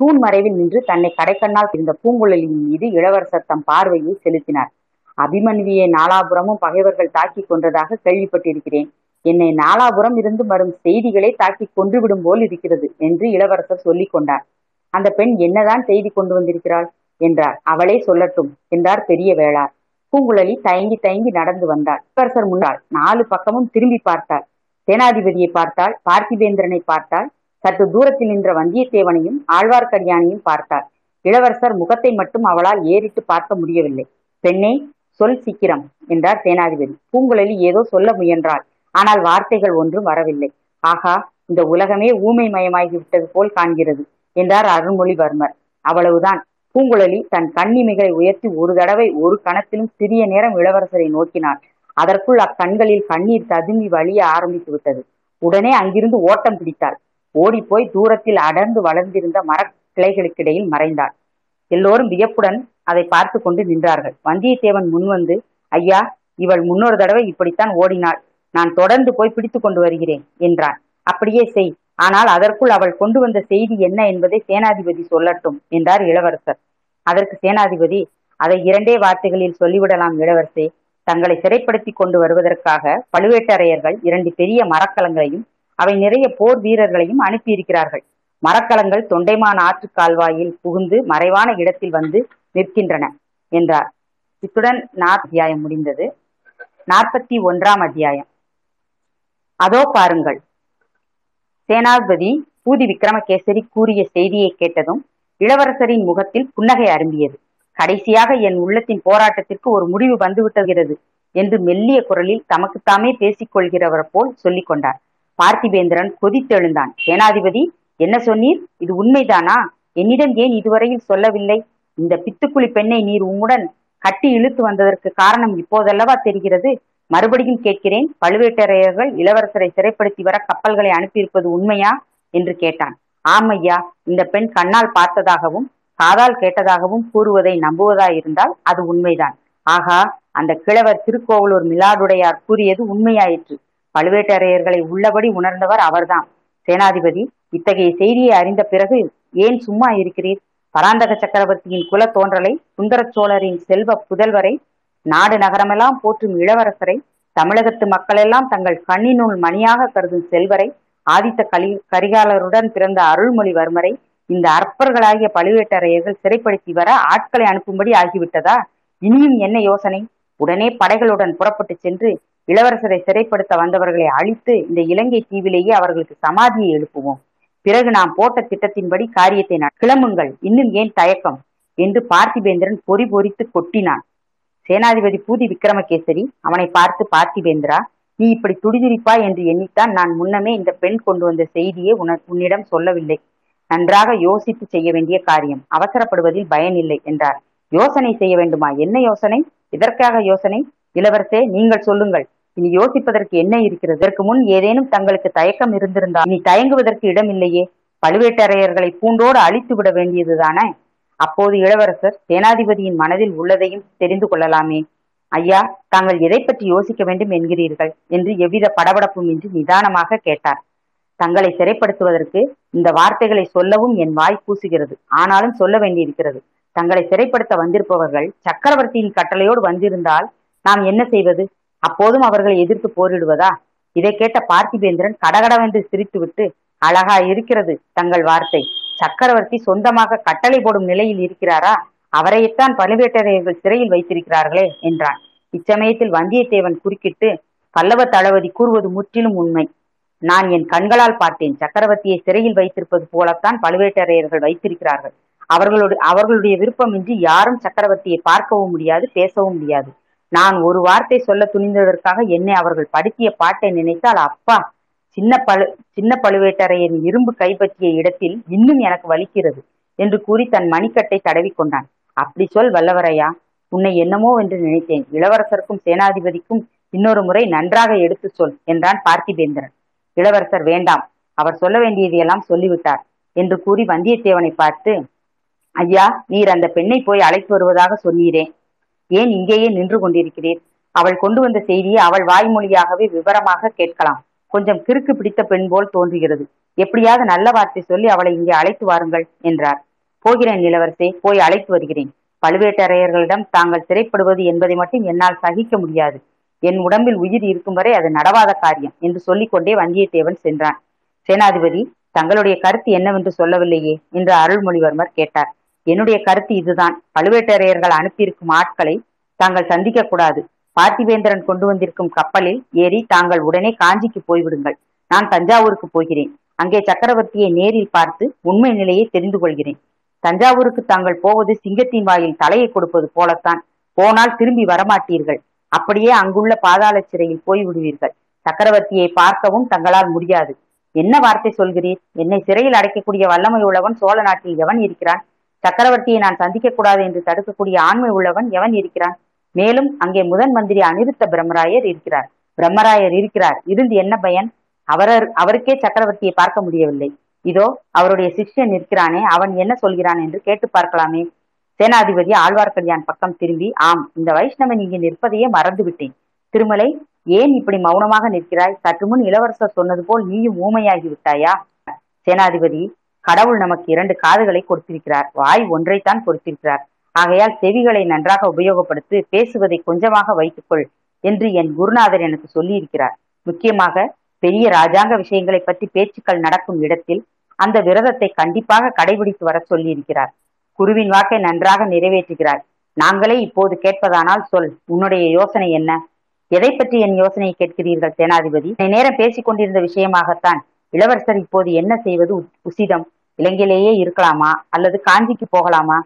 தூண் மறைவில் நின்று தன்னை கடைக்கண்ணால் இருந்த பூங்குழலியின் மீது இளவரசர் தம் பார்வையை செலுத்தினார். அபிமன்வியை நாலாபுரமும் பகைவர்கள் தாக்கி கொன்றதாக கேள்விப்பட்டிருக்கிறேன். என்னை நாலாபுரம் இருந்து வரும் செய்திகளை தாக்கி கொன்றுவிடும் போல் இருக்கிறது என்று இளவரசர் சொல்லி கொண்டார். அந்த பெண் என்னதான் செய்தி கொண்டு வந்திருக்கிறாள் என்றார். அவளே சொல்லட்டும் என்றார் பெரிய வேளார். பூங்குழலி தயங்கி தயங்கி நடந்து வந்தாள். இளவரசர் முன்னால் நாலு பக்கமும் திரும்பி பார்த்தாள். சேனாதிபதியை பார்த்தாள், பார்த்திபேந்திரனை பார்த்தாள், சற்று தூரத்தில் நின்ற வந்தியத்தேவனையும் ஆழ்வார்க்கடியானையும் பார்த்தாள். இளவரசர் முகத்தை மட்டும் அவளால் ஏறிட்டு பார்க்க முடியவில்லை. பெண்ணே, சொல் சீக்கிரம் என்றார் சேனாதிபதி. பூங்குழலி ஏதோ சொல்ல முயன்றாள். ஆனால் வார்த்தைகள் ஒன்றும் வரவில்லை. ஆகா, இந்த உலகமே ஊமை மயமாகிவிட்டது போல் காண்கிறது என்றார் அருள்மொழிவர்மர். அவ்வளவுதான். பூங்குழலி தன் கண்ணிமைகளை உயர்த்தி ஒரு தடவை ஒரு கணத்திலும் சிறிய நேரம் இளவரசரை நோக்கினாள். அதற்குள் அக்கண்களில் கண்ணீர் ததும்பி வழிய ஆரம்பித்து விட்டது. உடனே அங்கிருந்து ஓட்டம் பிடித்தாள். ஓடிப்போய் தூரத்தில் அடர்ந்து வளர்ந்திருந்த மரக்கிளைகளுக்கிடையில் மறைந்தாள். எல்லோரும் வியப்புடன் அதை பார்த்து கொண்டு நின்றார்கள். வந்தியத்தேவன் முன்வந்து, ஐயா, இவள் முன்னொரு தடவை இப்படித்தான் ஓடினாள். நான் தொடர்ந்து போய் பிடித்து கொண்டு வருகிறேன் என்றான். அப்படியே செய். ஆனால் அதற்குள் அவள் கொண்டு வந்த செய்தி என்ன என்பதை சேனாதிபதி சொல்லட்டும் என்றார் இளவரசர். அதற்கு சேனாதிபதி, அதை இரண்டே வார்த்தைகளில் சொல்லிவிடலாம் இளவரசே. தங்களை சிறைப்படுத்தி கொண்டு வருவதற்காக பழுவேட்டரையர்கள் இரண்டு பெரிய மரக்கலங்களையும் அவை நிறைய போர் வீரர்களையும் அனுப்பியிருக்கிறார்கள். மரக்கலங்கள் தொண்டைமான் ஆற்று கால்வாயில் புகுந்து மறைவான இடத்தில் வந்து நிற்கின்றன என்றார். இத்துடன் அத்தியாயம் முடிந்தது. நாற்பத்தி ஒன்றாம் அத்தியாயம். அதோ பாருங்கள். சேனாதிபதி பூதி விக்ரமகேசரி கூறிய செய்தியை கேட்டதும் இளவரசரின் முகத்தில் புன்னகை அரும்பியது. கடைசியாக என் உள்ளத்தின் போராட்டத்திற்கு ஒரு முடிவு வந்துவிட்டுகிறது என்று மெல்லிய குரலில் தமக்குத்தாமே பேசிக்கொள்கிறவர் போல் சொல்லிக் கொண்டார். பார்த்திபேந்திரன் கொதித்தெழுந்தான். சேனாதிபதி, என்ன சொன்னீர்? இது உண்மைதானா? என்னிடம் ஏன் இதுவரையில் சொல்லவில்லை? இந்த பித்துக்குளி பெண்ணை நீர் உம்முடன் கட்டி இழுத்து வந்ததற்கு காரணம் இப்போதல்லவா தெரிகிறது. மறுபடியும் கேட்கிறேன், பழுவேட்டரையர்கள் இளவரசரை சிறைப்படுத்தி வர கப்பல்களை அனுப்பியிருப்பது உண்மையா என்று கேட்டான். ஆமையா, இந்த பெண் கண்ணால் பார்த்ததாகவும் காதால் கேட்டதாகவும் கூறுவதை நம்புவதாயிருந்தால் அது உண்மைதான். ஆகா, அந்த கிழவர் திருக்கோவலூர் மிலாடுடையார் கூறியது உண்மையாயிற்று. பழுவேட்டரையர்களை உள்ளபடி உணர்ந்தவர் அவர்தான். சேனாதிபதி, இத்தகைய செய்தியை அறிந்த பிறகு ஏன் சும்மா இருக்கிறீர்? பராந்தக சக்கரவர்த்தியின் குல தோன்றலை, சுந்தர சோழரின் செல்வ புதல்வரை, நாடு நகரமெல்லாம் போற்றும் இளவரசரை, தமிழகத்து மக்களெல்லாம் தங்கள் கண்ணினுள் மணியாக கருதும் செல்வரை, ஆதித்த கலி கரிகாலருடன் பிறந்த அருள்மொழிவர்மரை இந்த அற்பர்களாகிய பழுவேட்டரையர்கள் சிறைப்படுத்தி வர ஆட்களை அனுப்பும்படி ஆகிவிட்டதா? இனியும் என்ன யோசனை? உடனே படைகளுடன் புறப்பட்டு சென்று இளவரசரை சிறைப்படுத்த வந்தவர்களை அழித்து இந்த இலங்கை தீவிலேயே அவர்களுக்கு சமாதியை எழுப்புவோம். பிறகு நாம் போட்ட திட்டத்தின்படி காரியத்தை நான் கிளம்புங்கள். இன்னும் ஏன் தயக்கம் என்று பார்த்திபேந்திரன் பொறி பொறித்து கொட்டினான். சேனாதிபதி பூதி விக்ரமகேசரி அவனை பார்த்து, பார்த்திபேந்திரா, நீ இப்படி துடிதுடிப்பா என்று எண்ணித்தான் நான் முன்னமே இந்த பெண் கொண்டு வந்த செய்தியை உன உன்னிடம் சொல்லவில்லை. நன்றாக யோசித்து செய்ய வேண்டிய காரியம், அவசரப்படுவதில் பயனில்லை என்றார். யோசனை செய்ய வேண்டுமா? என்ன யோசனை? இதற்காக யோசனை? இளவரசே, நீங்கள் சொல்லுங்கள். இனி யோசிப்பதற்கு என்ன இருக்கிறது? இதற்கு முன் ஏதேனும் தங்களுக்கு தயக்கம் இருந்திருந்தால் இனி தயங்குவதற்கு இடமில்லையே. பழுவேட்டரையர்களை பூண்டோடு அழித்து விட வேண்டியதுதானே. அப்போது இளவரசர் சேனாதிபதியின் மனதில் உள்ளதையும் தெரிந்து கொள்ளலாமே. ஐயா, தாங்கள் எதை பற்றி யோசிக்க வேண்டும் என்கிறீர்கள் என்று எவ்வித படபடப்பும் இன்றி நிதானமாக கேட்டார். தங்களை சிறைப்படுத்துவதற்கு இந்த வார்த்தைகளை சொல்லவும் என் வாய் கூசுகிறது. ஆனாலும் சொல்ல வேண்டியிருக்கிறது. தங்களை சிறைப்படுத்த வந்திருப்பவர்கள் சக்கரவர்த்தியின் கட்டளையோடு வந்திருந்தால் நாம் என்ன செய்வது? அப்போதும் அவர்களை எதிர்த்து போரிடுவதா? இதை கேட்ட பார்த்திபேந்திரன் கடகடவென்று சிரித்துவிட்டு, அழகா இருக்கிறது தங்கள் வார்த்தை. சக்கரவர்த்தி சொந்தமாக கட்டளை போடும் நிலையில் இருக்கிறாரா? அவரையத்தான் பழுவேட்டரையர்கள் சிறையில் வைத்திருக்கிறார்களே என்றான். இச்சமயத்தில் வந்தியத்தேவன் குறுக்கிட்டு, பல்லவ தளபதி கூறுவது முற்றிலும் உண்மை. நான் என் கண்களால் பார்த்தேன். சக்கரவர்த்தியை சிறையில் வைத்திருப்பது போலத்தான் பழுவேட்டரையர்கள் வைத்திருக்கிறார்கள். அவர்களோடு அவர்களுடைய விருப்பமின்றி யாரும் சக்கரவர்த்தியை பார்க்கவும் முடியாது, பேசவும் முடியாது. நான் ஒரு வார்த்தை சொல்ல துணிந்ததற்காக என்னை அவர்கள் படுத்திய பாட்டை நினைத்தால் அப்பா, சின்ன பழு சின்ன பழுவேட்டரையரின் இரும்பு கைப்பற்றிய இடத்தில் இன்னும் எனக்கு வலிக்கிறது என்று கூறி தன் மணிக்கட்டை தடவி கொண்டான். அப்படி சொல் வல்லவரையா, உன்னை என்னமோ என்று நினைத்தேன். இளவரசருக்கும் சேனாதிபதிக்கும் இன்னொரு முறை நன்றாக எடுத்து சொல் என்றான் பார்த்திபேந்திரன். இளவரசர் வேண்டாம், அவர் சொல்ல வேண்டியதையெல்லாம் சொல்லிவிட்டார் என்று கூறி வந்தியத்தேவனை பார்த்து, ஐயா, நீர் அந்த பெண்ணை போய் அழைத்து வருவதாக சொன்னீரே, ஏன் இங்கேயே நின்று கொண்டிருக்கிறீர்? அவள் கொண்டு வந்த செய்தியை அவள் வாய்மொழியாகவே விவரமாக கேட்கலாம். கொஞ்சம் கிறுக்கு பிடித்த பெண் போல் தோன்றுகிறது. எப்படியாவது நல்ல வார்த்தை சொல்லி அவளை இங்கே அழைத்து வாருங்கள் என்றார். போகிறேன் இளவரசே, போய் அழைத்து வருகிறேன். பழுவேட்டரையர்களிடம் தாங்கள் சிறைப்படுவது என்பதை மட்டும் என்னால் சகிக்க முடியாது. என் உடம்பில் உயிர் இருக்கும் வரை அது நடவாத காரியம் என்று சொல்லிக்கொண்டே வந்தியத்தேவன் சென்றான். சேனாதிபதி, தங்களுடைய கருத்து என்னவென்று சொல்லவில்லையே என்று அருள்மொழிவர்மர் கேட்டார். என்னுடைய கருத்து இதுதான். பழுவேட்டரையர்கள் அனுப்பியிருக்கும் ஆட்களை தாங்கள் சந்திக்க கூடாது. பார்த்திபேந்திரன் கொண்டு வந்திருக்கும் கப்பலில் ஏறி தாங்கள் உடனே காஞ்சிக்கு போய்விடுங்கள். நான் தஞ்சாவூருக்கு போகிறேன். அங்கே சக்கரவர்த்தியை நேரில் பார்த்து உண்மை நிலையை தெரிந்து கொள்கிறேன். தஞ்சாவூருக்கு தாங்கள் போவது சிங்கத்தின் வாயில் தலையை கொடுப்பது போலத்தான். போனால் திரும்பி வரமாட்டீர்கள். அப்படியே அங்குள்ள பாதாள சிறையில் போய்விடுவீர்கள். சக்கரவர்த்தியை பார்க்கவும் தங்களால் முடியாது. என்ன வார்த்தை சொல்கிறீர்? என்னை சிறையில் அடைக்கக்கூடிய வல்லமை உள்ளவன் சோழ நாட்டில் எவன் இருக்கிறான்? சக்கரவர்த்தியை நான் சந்திக்க கூடாது என்று தடுக்கக்கூடிய ஆண்மை உள்ளவன் எவன் இருக்கிறான்? மேலும் அங்கே முதன் மந்திரி அனிருத்த பிரம்மராயர் இருக்கிறார் பிரம்மராயர் இருக்கிறார் இருந்து என்ன பயன்? அவரர் அவருக்கே சக்கரவர்த்தியை பார்க்க முடியவில்லை. இதோ அவருடைய சிஷ்யன் இருக்கிறானே, அவன் என்ன சொல்கிறான் என்று கேட்டு பார்க்கலாமே. சேனாதிபதி ஆழ்வார்க்கடியான் பக்கம் திரும்பி, ஆம், இந்த வைஷ்ணவன் இங்கே நிற்பதையே மறந்துவிட்டேன். திருமலை, ஏன் இப்படி மௌனமாக நிற்கிறாய்? சற்று முன் இளவரசர் சொன்னது போல் நீயும் ஊமையாகி விட்டாயா? சேனாதிபதி, கடவுள் நமக்கு இரண்டு காதுகளை கொடுத்திருக்கிறார், வாய் ஒன்றைத்தான் கொடுத்திருக்கிறார். ஆகையால் செவிகளை நன்றாக உபயோகப்படுத்தி பேசுவதை கொஞ்சமாக வைத்துக்கொள் என்று என் குருநாதர் எனக்கு சொல்லியிருக்கிறார். முக்கியமாக பெரிய ராஜாங்க விஷயங்களை பற்றி பேச்சுக்கள் நடக்கும் இடத்தில் அந்த விரதத்தை கண்டிப்பாக கடைபிடித்து வர சொல்லியிருக்கிறார். குருவின் வாக்கை நன்றாக நிறைவேற்றுகிறார். நாங்களே இப்போது கேட்பதானால் சொல், உன்னுடைய யோசனை என்ன? எதை பற்றி என் யோசனையை கேட்கிறீர்கள் சேனாதிபதி? நேரம் பேசிக் கொண்டிருந்த விஷயமாகத்தான். இளவரசர் இப்போது என்ன செய்வது உசிதம்? இலங்கையிலேயே இருக்கலாமா அல்லது காஞ்சிக்கு போகலாமா?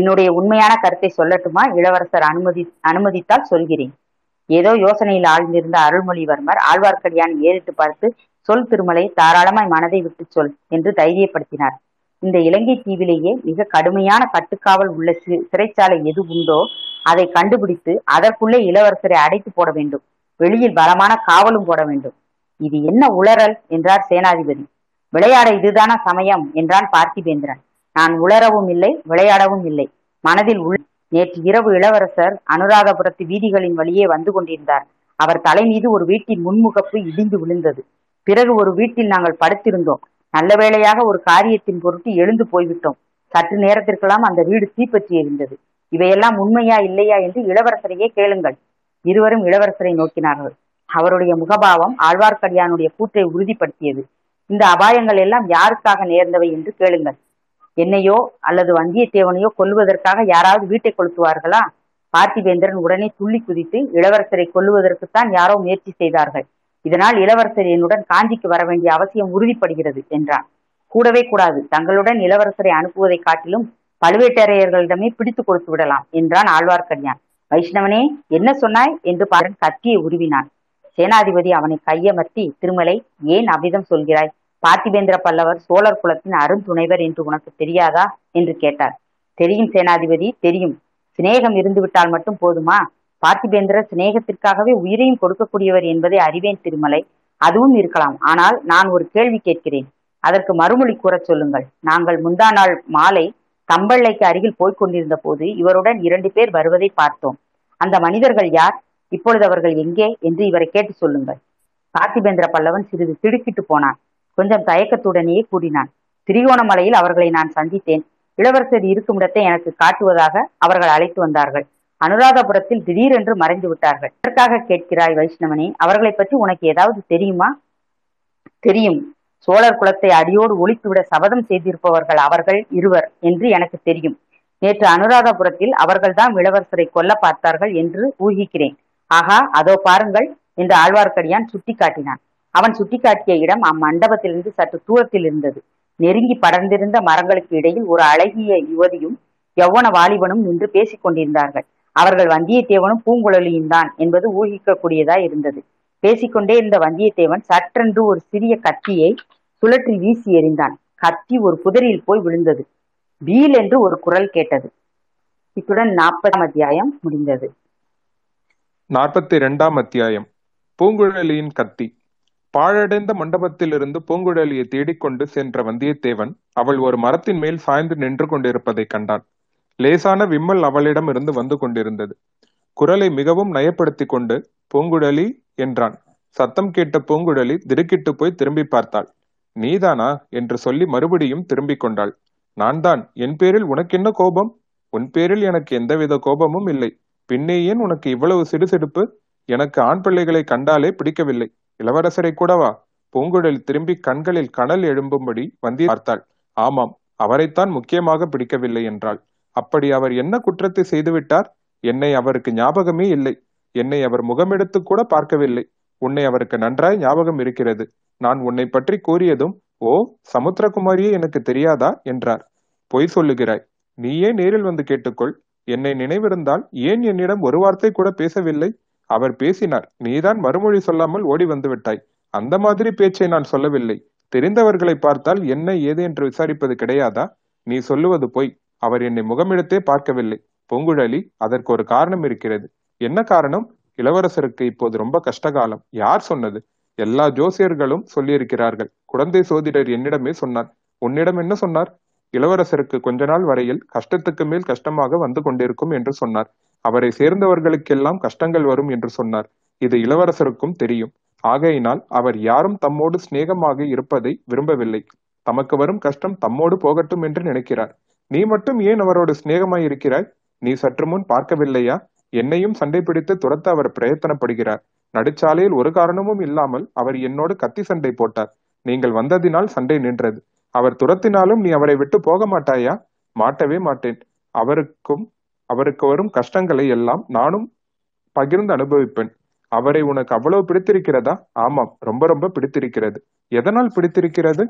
என்னுடைய உண்மையான கருத்தை சொல்லட்டுமா? இளவரசர் அனுமதி அனுமதித்தால் சொல்கிறேன். ஏதோ யோசனையில் ஆழ்ந்திருந்த அருள்மொழிவர்மர் ஆழ்வார்க்கடியான் ஏறிட்டு பார்த்து, சொல் திருமலை, தாராளமாய் மனதை விட்டு சொல் என்று தைரியப்படுத்தினார். இந்த இலங்கை தீவிலேயே மிக கடுமையான கட்டுக்காவல் உள்ள சிறைச்சாலை எது உண்டோ அதை கண்டுபிடித்து அதற்குள்ளே இளவரசரை அடைத்து போட வேண்டும். வெளியில் பலமான காவலும் போட வேண்டும். இது என்ன உளறல் என்றார் சேனாதிபதி. விளையாட இதுதான சமயம் என்றான் பார்த்திபேந்திரன். நான் உளரவும் இல்லை, விளையாடவும் இல்லை. மனதில் உள்ள நேற்று இரவு இளவரசர் அனுராதபுரத்து வீதிகளின் வழியே வந்து கொண்டிருந்தார். அவர் தலை மீது ஒரு வீட்டின் முன்முகப்பு இடிந்து விழுந்தது. பிறகு ஒரு வீட்டில் நாங்கள் படுத்திருந்தோம். நல்ல வேளையாக ஒரு காரியத்தின் பொருட்டு எழுந்து போய்விட்டோம். சற்று நேரத்திற்கெல்லாம் அந்த வீடு தீப்பற்றி எரிந்தது. இவையெல்லாம் உண்மையா இல்லையா என்று இளவரசரையே கேளுங்கள். இருவரும் இளவரசரை நோக்கினார்கள். அவருடைய முகபாவம் ஆழ்வார்க்கடியானுடைய கூற்றை உறுதிப்படுத்தியது. இந்த அபாயங்கள் எல்லாம் யாருக்காக நேர்ந்தவை என்று கேளுங்கள். என்னையோ அல்லது வந்தியத்தேவனையோ கொல்வதற்காக யாராவது வீட்டை கொளுத்துவார்களா? பார்த்திபேந்திரன் உடனே துள்ளி குதித்து, இளவரசரை கொல்லுவதற்குத்தான் யாரோ முயற்சி செய்தார்கள். இதனால் இளவரசர் என்னுடன் காஞ்சிக்கு வர வேண்டிய அவசியம் உறுதிப்படுகிறது என்றான். கூடவே கூடாது, தங்களுடன் இளவரசரை அனுப்புவதை காட்டிலும் பழுவேட்டரையர்களிடமே பிடித்து கொடுத்து விடலாம் என்றான் ஆழ்வார்க்கடியான். வைஷ்ணவனே, என்ன சொன்னாய் என்று பாரன் கத்தியை உருவினான். சேனாதிபதி அவனை கையமர்த்தி, திருமலை, ஏன் அவ்விதம் சொல்கிறாய்? பார்த்திபேந்திர பல்லவர் சோழர் குலத்தின் அருந்துணைவர் என்று உனக்கு தெரியாதா என்று கேட்டார். தெரியும் சேனாதிபதி, தெரியும். சிநேகம் இருந்துவிட்டால் மட்டும் போதுமா? பார்த்திபேந்திர சிநேகத்திற்காகவே உயிரையும் கொடுக்கக்கூடியவர் என்பதை அறிவேன் திருமலை. அதுவும் இருக்கலாம். ஆனால் நான் ஒரு கேள்வி கேட்கிறேன், அதற்கு மறுமொழி கூற சொல்லுங்கள். நாங்கள் முந்தா நாள் மாலை தம்பள்ளைக்கு அருகில் போய்கொண்டிருந்த போது இவருடன் இரண்டு பேர் வருவதை பார்த்தோம். அந்த மனிதர்கள் யார்? இப்பொழுது அவர்கள் எங்கே என்று இவரை கேட்டு சொல்லுங்கள். பார்த்திபேந்திர பல்லவன் சிறிது திடுக்கிட்டு போனான். கொஞ்சம் தயக்கத்துடனேயே கூறினான். திரிகோணமலையில் அவர்களை நான் சந்தித்தேன். இளவரசர் இருக்கும் இடத்தை எனக்கு காட்டுவதாக அவர்கள் அழைத்து வந்தார்கள். அனுராதபுரத்தில் திடீரென்று மறைந்து விட்டார்கள். இதற்காக கேட்கிறாய் வைஷ்ணவனே? அவர்களை பற்றி உனக்கு ஏதாவது தெரியுமா? தெரியும். சோழர் குலத்தை அடியோடு ஒழித்துவிட சபதம் செய்திருப்பவர்கள் அவர்கள் இருவர் என்று எனக்கு தெரியும். நேற்று அனுராதபுரத்தில் அவர்கள்தான் இளவரசரை கொல்ல பார்த்தார்கள் என்று ஊகிக்கிறேன். ஆகா, அதோ பாருங்கள் என்று ஆழ்வார்க்கடியான் சுட்டி காட்டினான். அவன் சுட்டிக்காட்டிய இடம் அம்மண்டபத்திலிருந்து சற்று தூரத்தில் இருந்தது. நெருங்கி படர்ந்திருந்த மரங்களுக்கு இடையில் ஒரு அழகிய யுவதியும் யௌவன வாலிபனும் நின்று பேசிக் கொண்டிருந்தார்கள். அவர்கள் வந்தியத்தேவனும் பூங்குழலியும் தான் என்பது ஊகிக்கக்கூடியதாய் இருந்தது. பேசிக்கொண்டே இருந்த வந்தியத்தேவன் சற்றென்று ஒரு சிறிய கத்தியை சுழற்றி வீசி எறிந்தான். கத்தி ஒரு புதரில் போய் விழுந்தது. பீல் என்று ஒரு குரல் கேட்டது. இத்துடன் நாற்பதாம் அத்தியாயம் முடிந்தது. நாற்பத்தி இரண்டாம் அத்தியாயம். பூங்குழலியின் கத்தி. பாழடைந்த மண்டபத்திலிருந்து பூங்குழலியை தேடிக்கொண்டு சென்ற வந்தியத்தேவன் அவள் ஒரு மரத்தின் மேல் சாய்ந்து நின்று கொண்டிருப்பதை கண்டான். லேசான விம்மல் அவளிடம் இருந்து வந்து கொண்டிருந்தது. குரலை மிகவும் நயப்படுத்தி கொண்டு பூங்குழலி என்றான். சத்தம் கேட்ட பூங்குழலி திடுக்கிட்டு போய் திரும்பி பார்த்தாள். நீதானா என்று சொல்லி மறுபடியும் திரும்பி கொண்டாள். நான் தான். என் பேரில் உனக்கு என்ன கோபம்? உன் பேரில் எனக்கு எந்தவித கோபமும் இல்லை. பின்னே ஏன் உனக்கு இவ்வளவு சிடுசிடுப்பு? எனக்கு ஆண் பிள்ளைகளை கண்டாலே பிடிக்கவில்லை. இளவரசரை கூடவா? பூங்குழலி திரும்பி கண்களில் கனல் எழும்பும்படி வந்தியை பார்த்தாள். ஆமாம், அவரைத்தான் முக்கியமாக பிடிக்கவில்லை என்றாள். அப்படி அவர் என்ன குற்றத்தை செய்துவிட்டார்? என்னை அவருக்கு ஞாபகமே இல்லை. என்னை அவர் முகமெடுத்து கூட பார்க்கவில்லை. உன்னை அவருக்கு நன்றாய் ஞாபகம் இருக்கிறது. நான் உன்னை பற்றி கூறியதும், ஓ, சமுத்திரகுமாரியே எனக்கு தெரியாதா என்றார். பொய் சொல்லுகிறாய். நீயே நேரில் வந்து கேட்டுக்கொள். என்னை நினைவிருந்தால் ஏன் என்னிடம் ஒரு வார்த்தை கூட பேசவில்லை? அவர் பேசினார். நீதான் மறுமொழி சொல்லாமல் ஓடி வந்துவிட்டாய். அந்த மாதிரி பேச்சை நான் சொல்லவில்லை. தெரிந்தவர்களை பார்த்தால் என்ன ஏது என்று விசாரிப்பது கிடையாதா? நீ சொல்லுவது போய். அவர் என்னை முகமெடுத்தே பார்க்கவில்லை. பூங்குழலி, அதற்கு ஒரு காரணம் இருக்கிறது. என்ன காரணம்? இளவரசருக்கு இப்போது ரொம்ப கஷ்டகாலம். யார் சொன்னது? எல்லா ஜோசியர்களும் சொல்லியிருக்கிறார்கள். குழந்தை சோதிடர் என்னிடமே சொன்னார். உன்னிடம் என்ன சொன்னார்? இளவரசருக்கு கொஞ்ச நாள் வரையில் கஷ்டத்துக்கு மேல் கஷ்டமாக வந்து கொண்டிருக்கும் என்று சொன்னார். அவரை சேர்ந்தவர்களுக்கெல்லாம் கஷ்டங்கள் வரும் என்று சொன்னார். இது இளவரசருக்கும் தெரியும். ஆகையினால் அவர் யாரும் தம்மோடு சிநேகமாக இருப்பதை விரும்பவில்லை. தமக்கு வரும் கஷ்டம் தம்மோடு போகட்டும் என்று நினைக்கிறார். நீ மட்டும் ஏன் அவரோடு சிநேகமாயிருக்கிறாய்? நீ சற்று முன் பார்க்கவில்லையா? என்னையும் சண்டை பிடித்து துரத்த அவர் பிரயத்தனப்படுகிறார். நடுச்சாலையில் ஒரு காரணமும் இல்லாமல் அவர் என்னோடு கத்தி சண்டை போட்டார். நீங்கள் வந்ததினால் சண்டை நின்றது. அவர் துரத்தினாலும் நீ அவரை விட்டு போக மாட்டாயா? மாட்டவே மாட்டேன். அவருக்கும் அவருக்கு வரும் கஷ்டங்களை எல்லாம் நானும் பகிர்ந்து அனுபவிப்பேன். அவரை உனக்கு அவ்வளவு பிடித்திருக்கிறதா? ஆமாம், ரொம்ப ரொம்ப பிடித்திருக்கிறது. எதனால் பிடித்திருக்கிறது?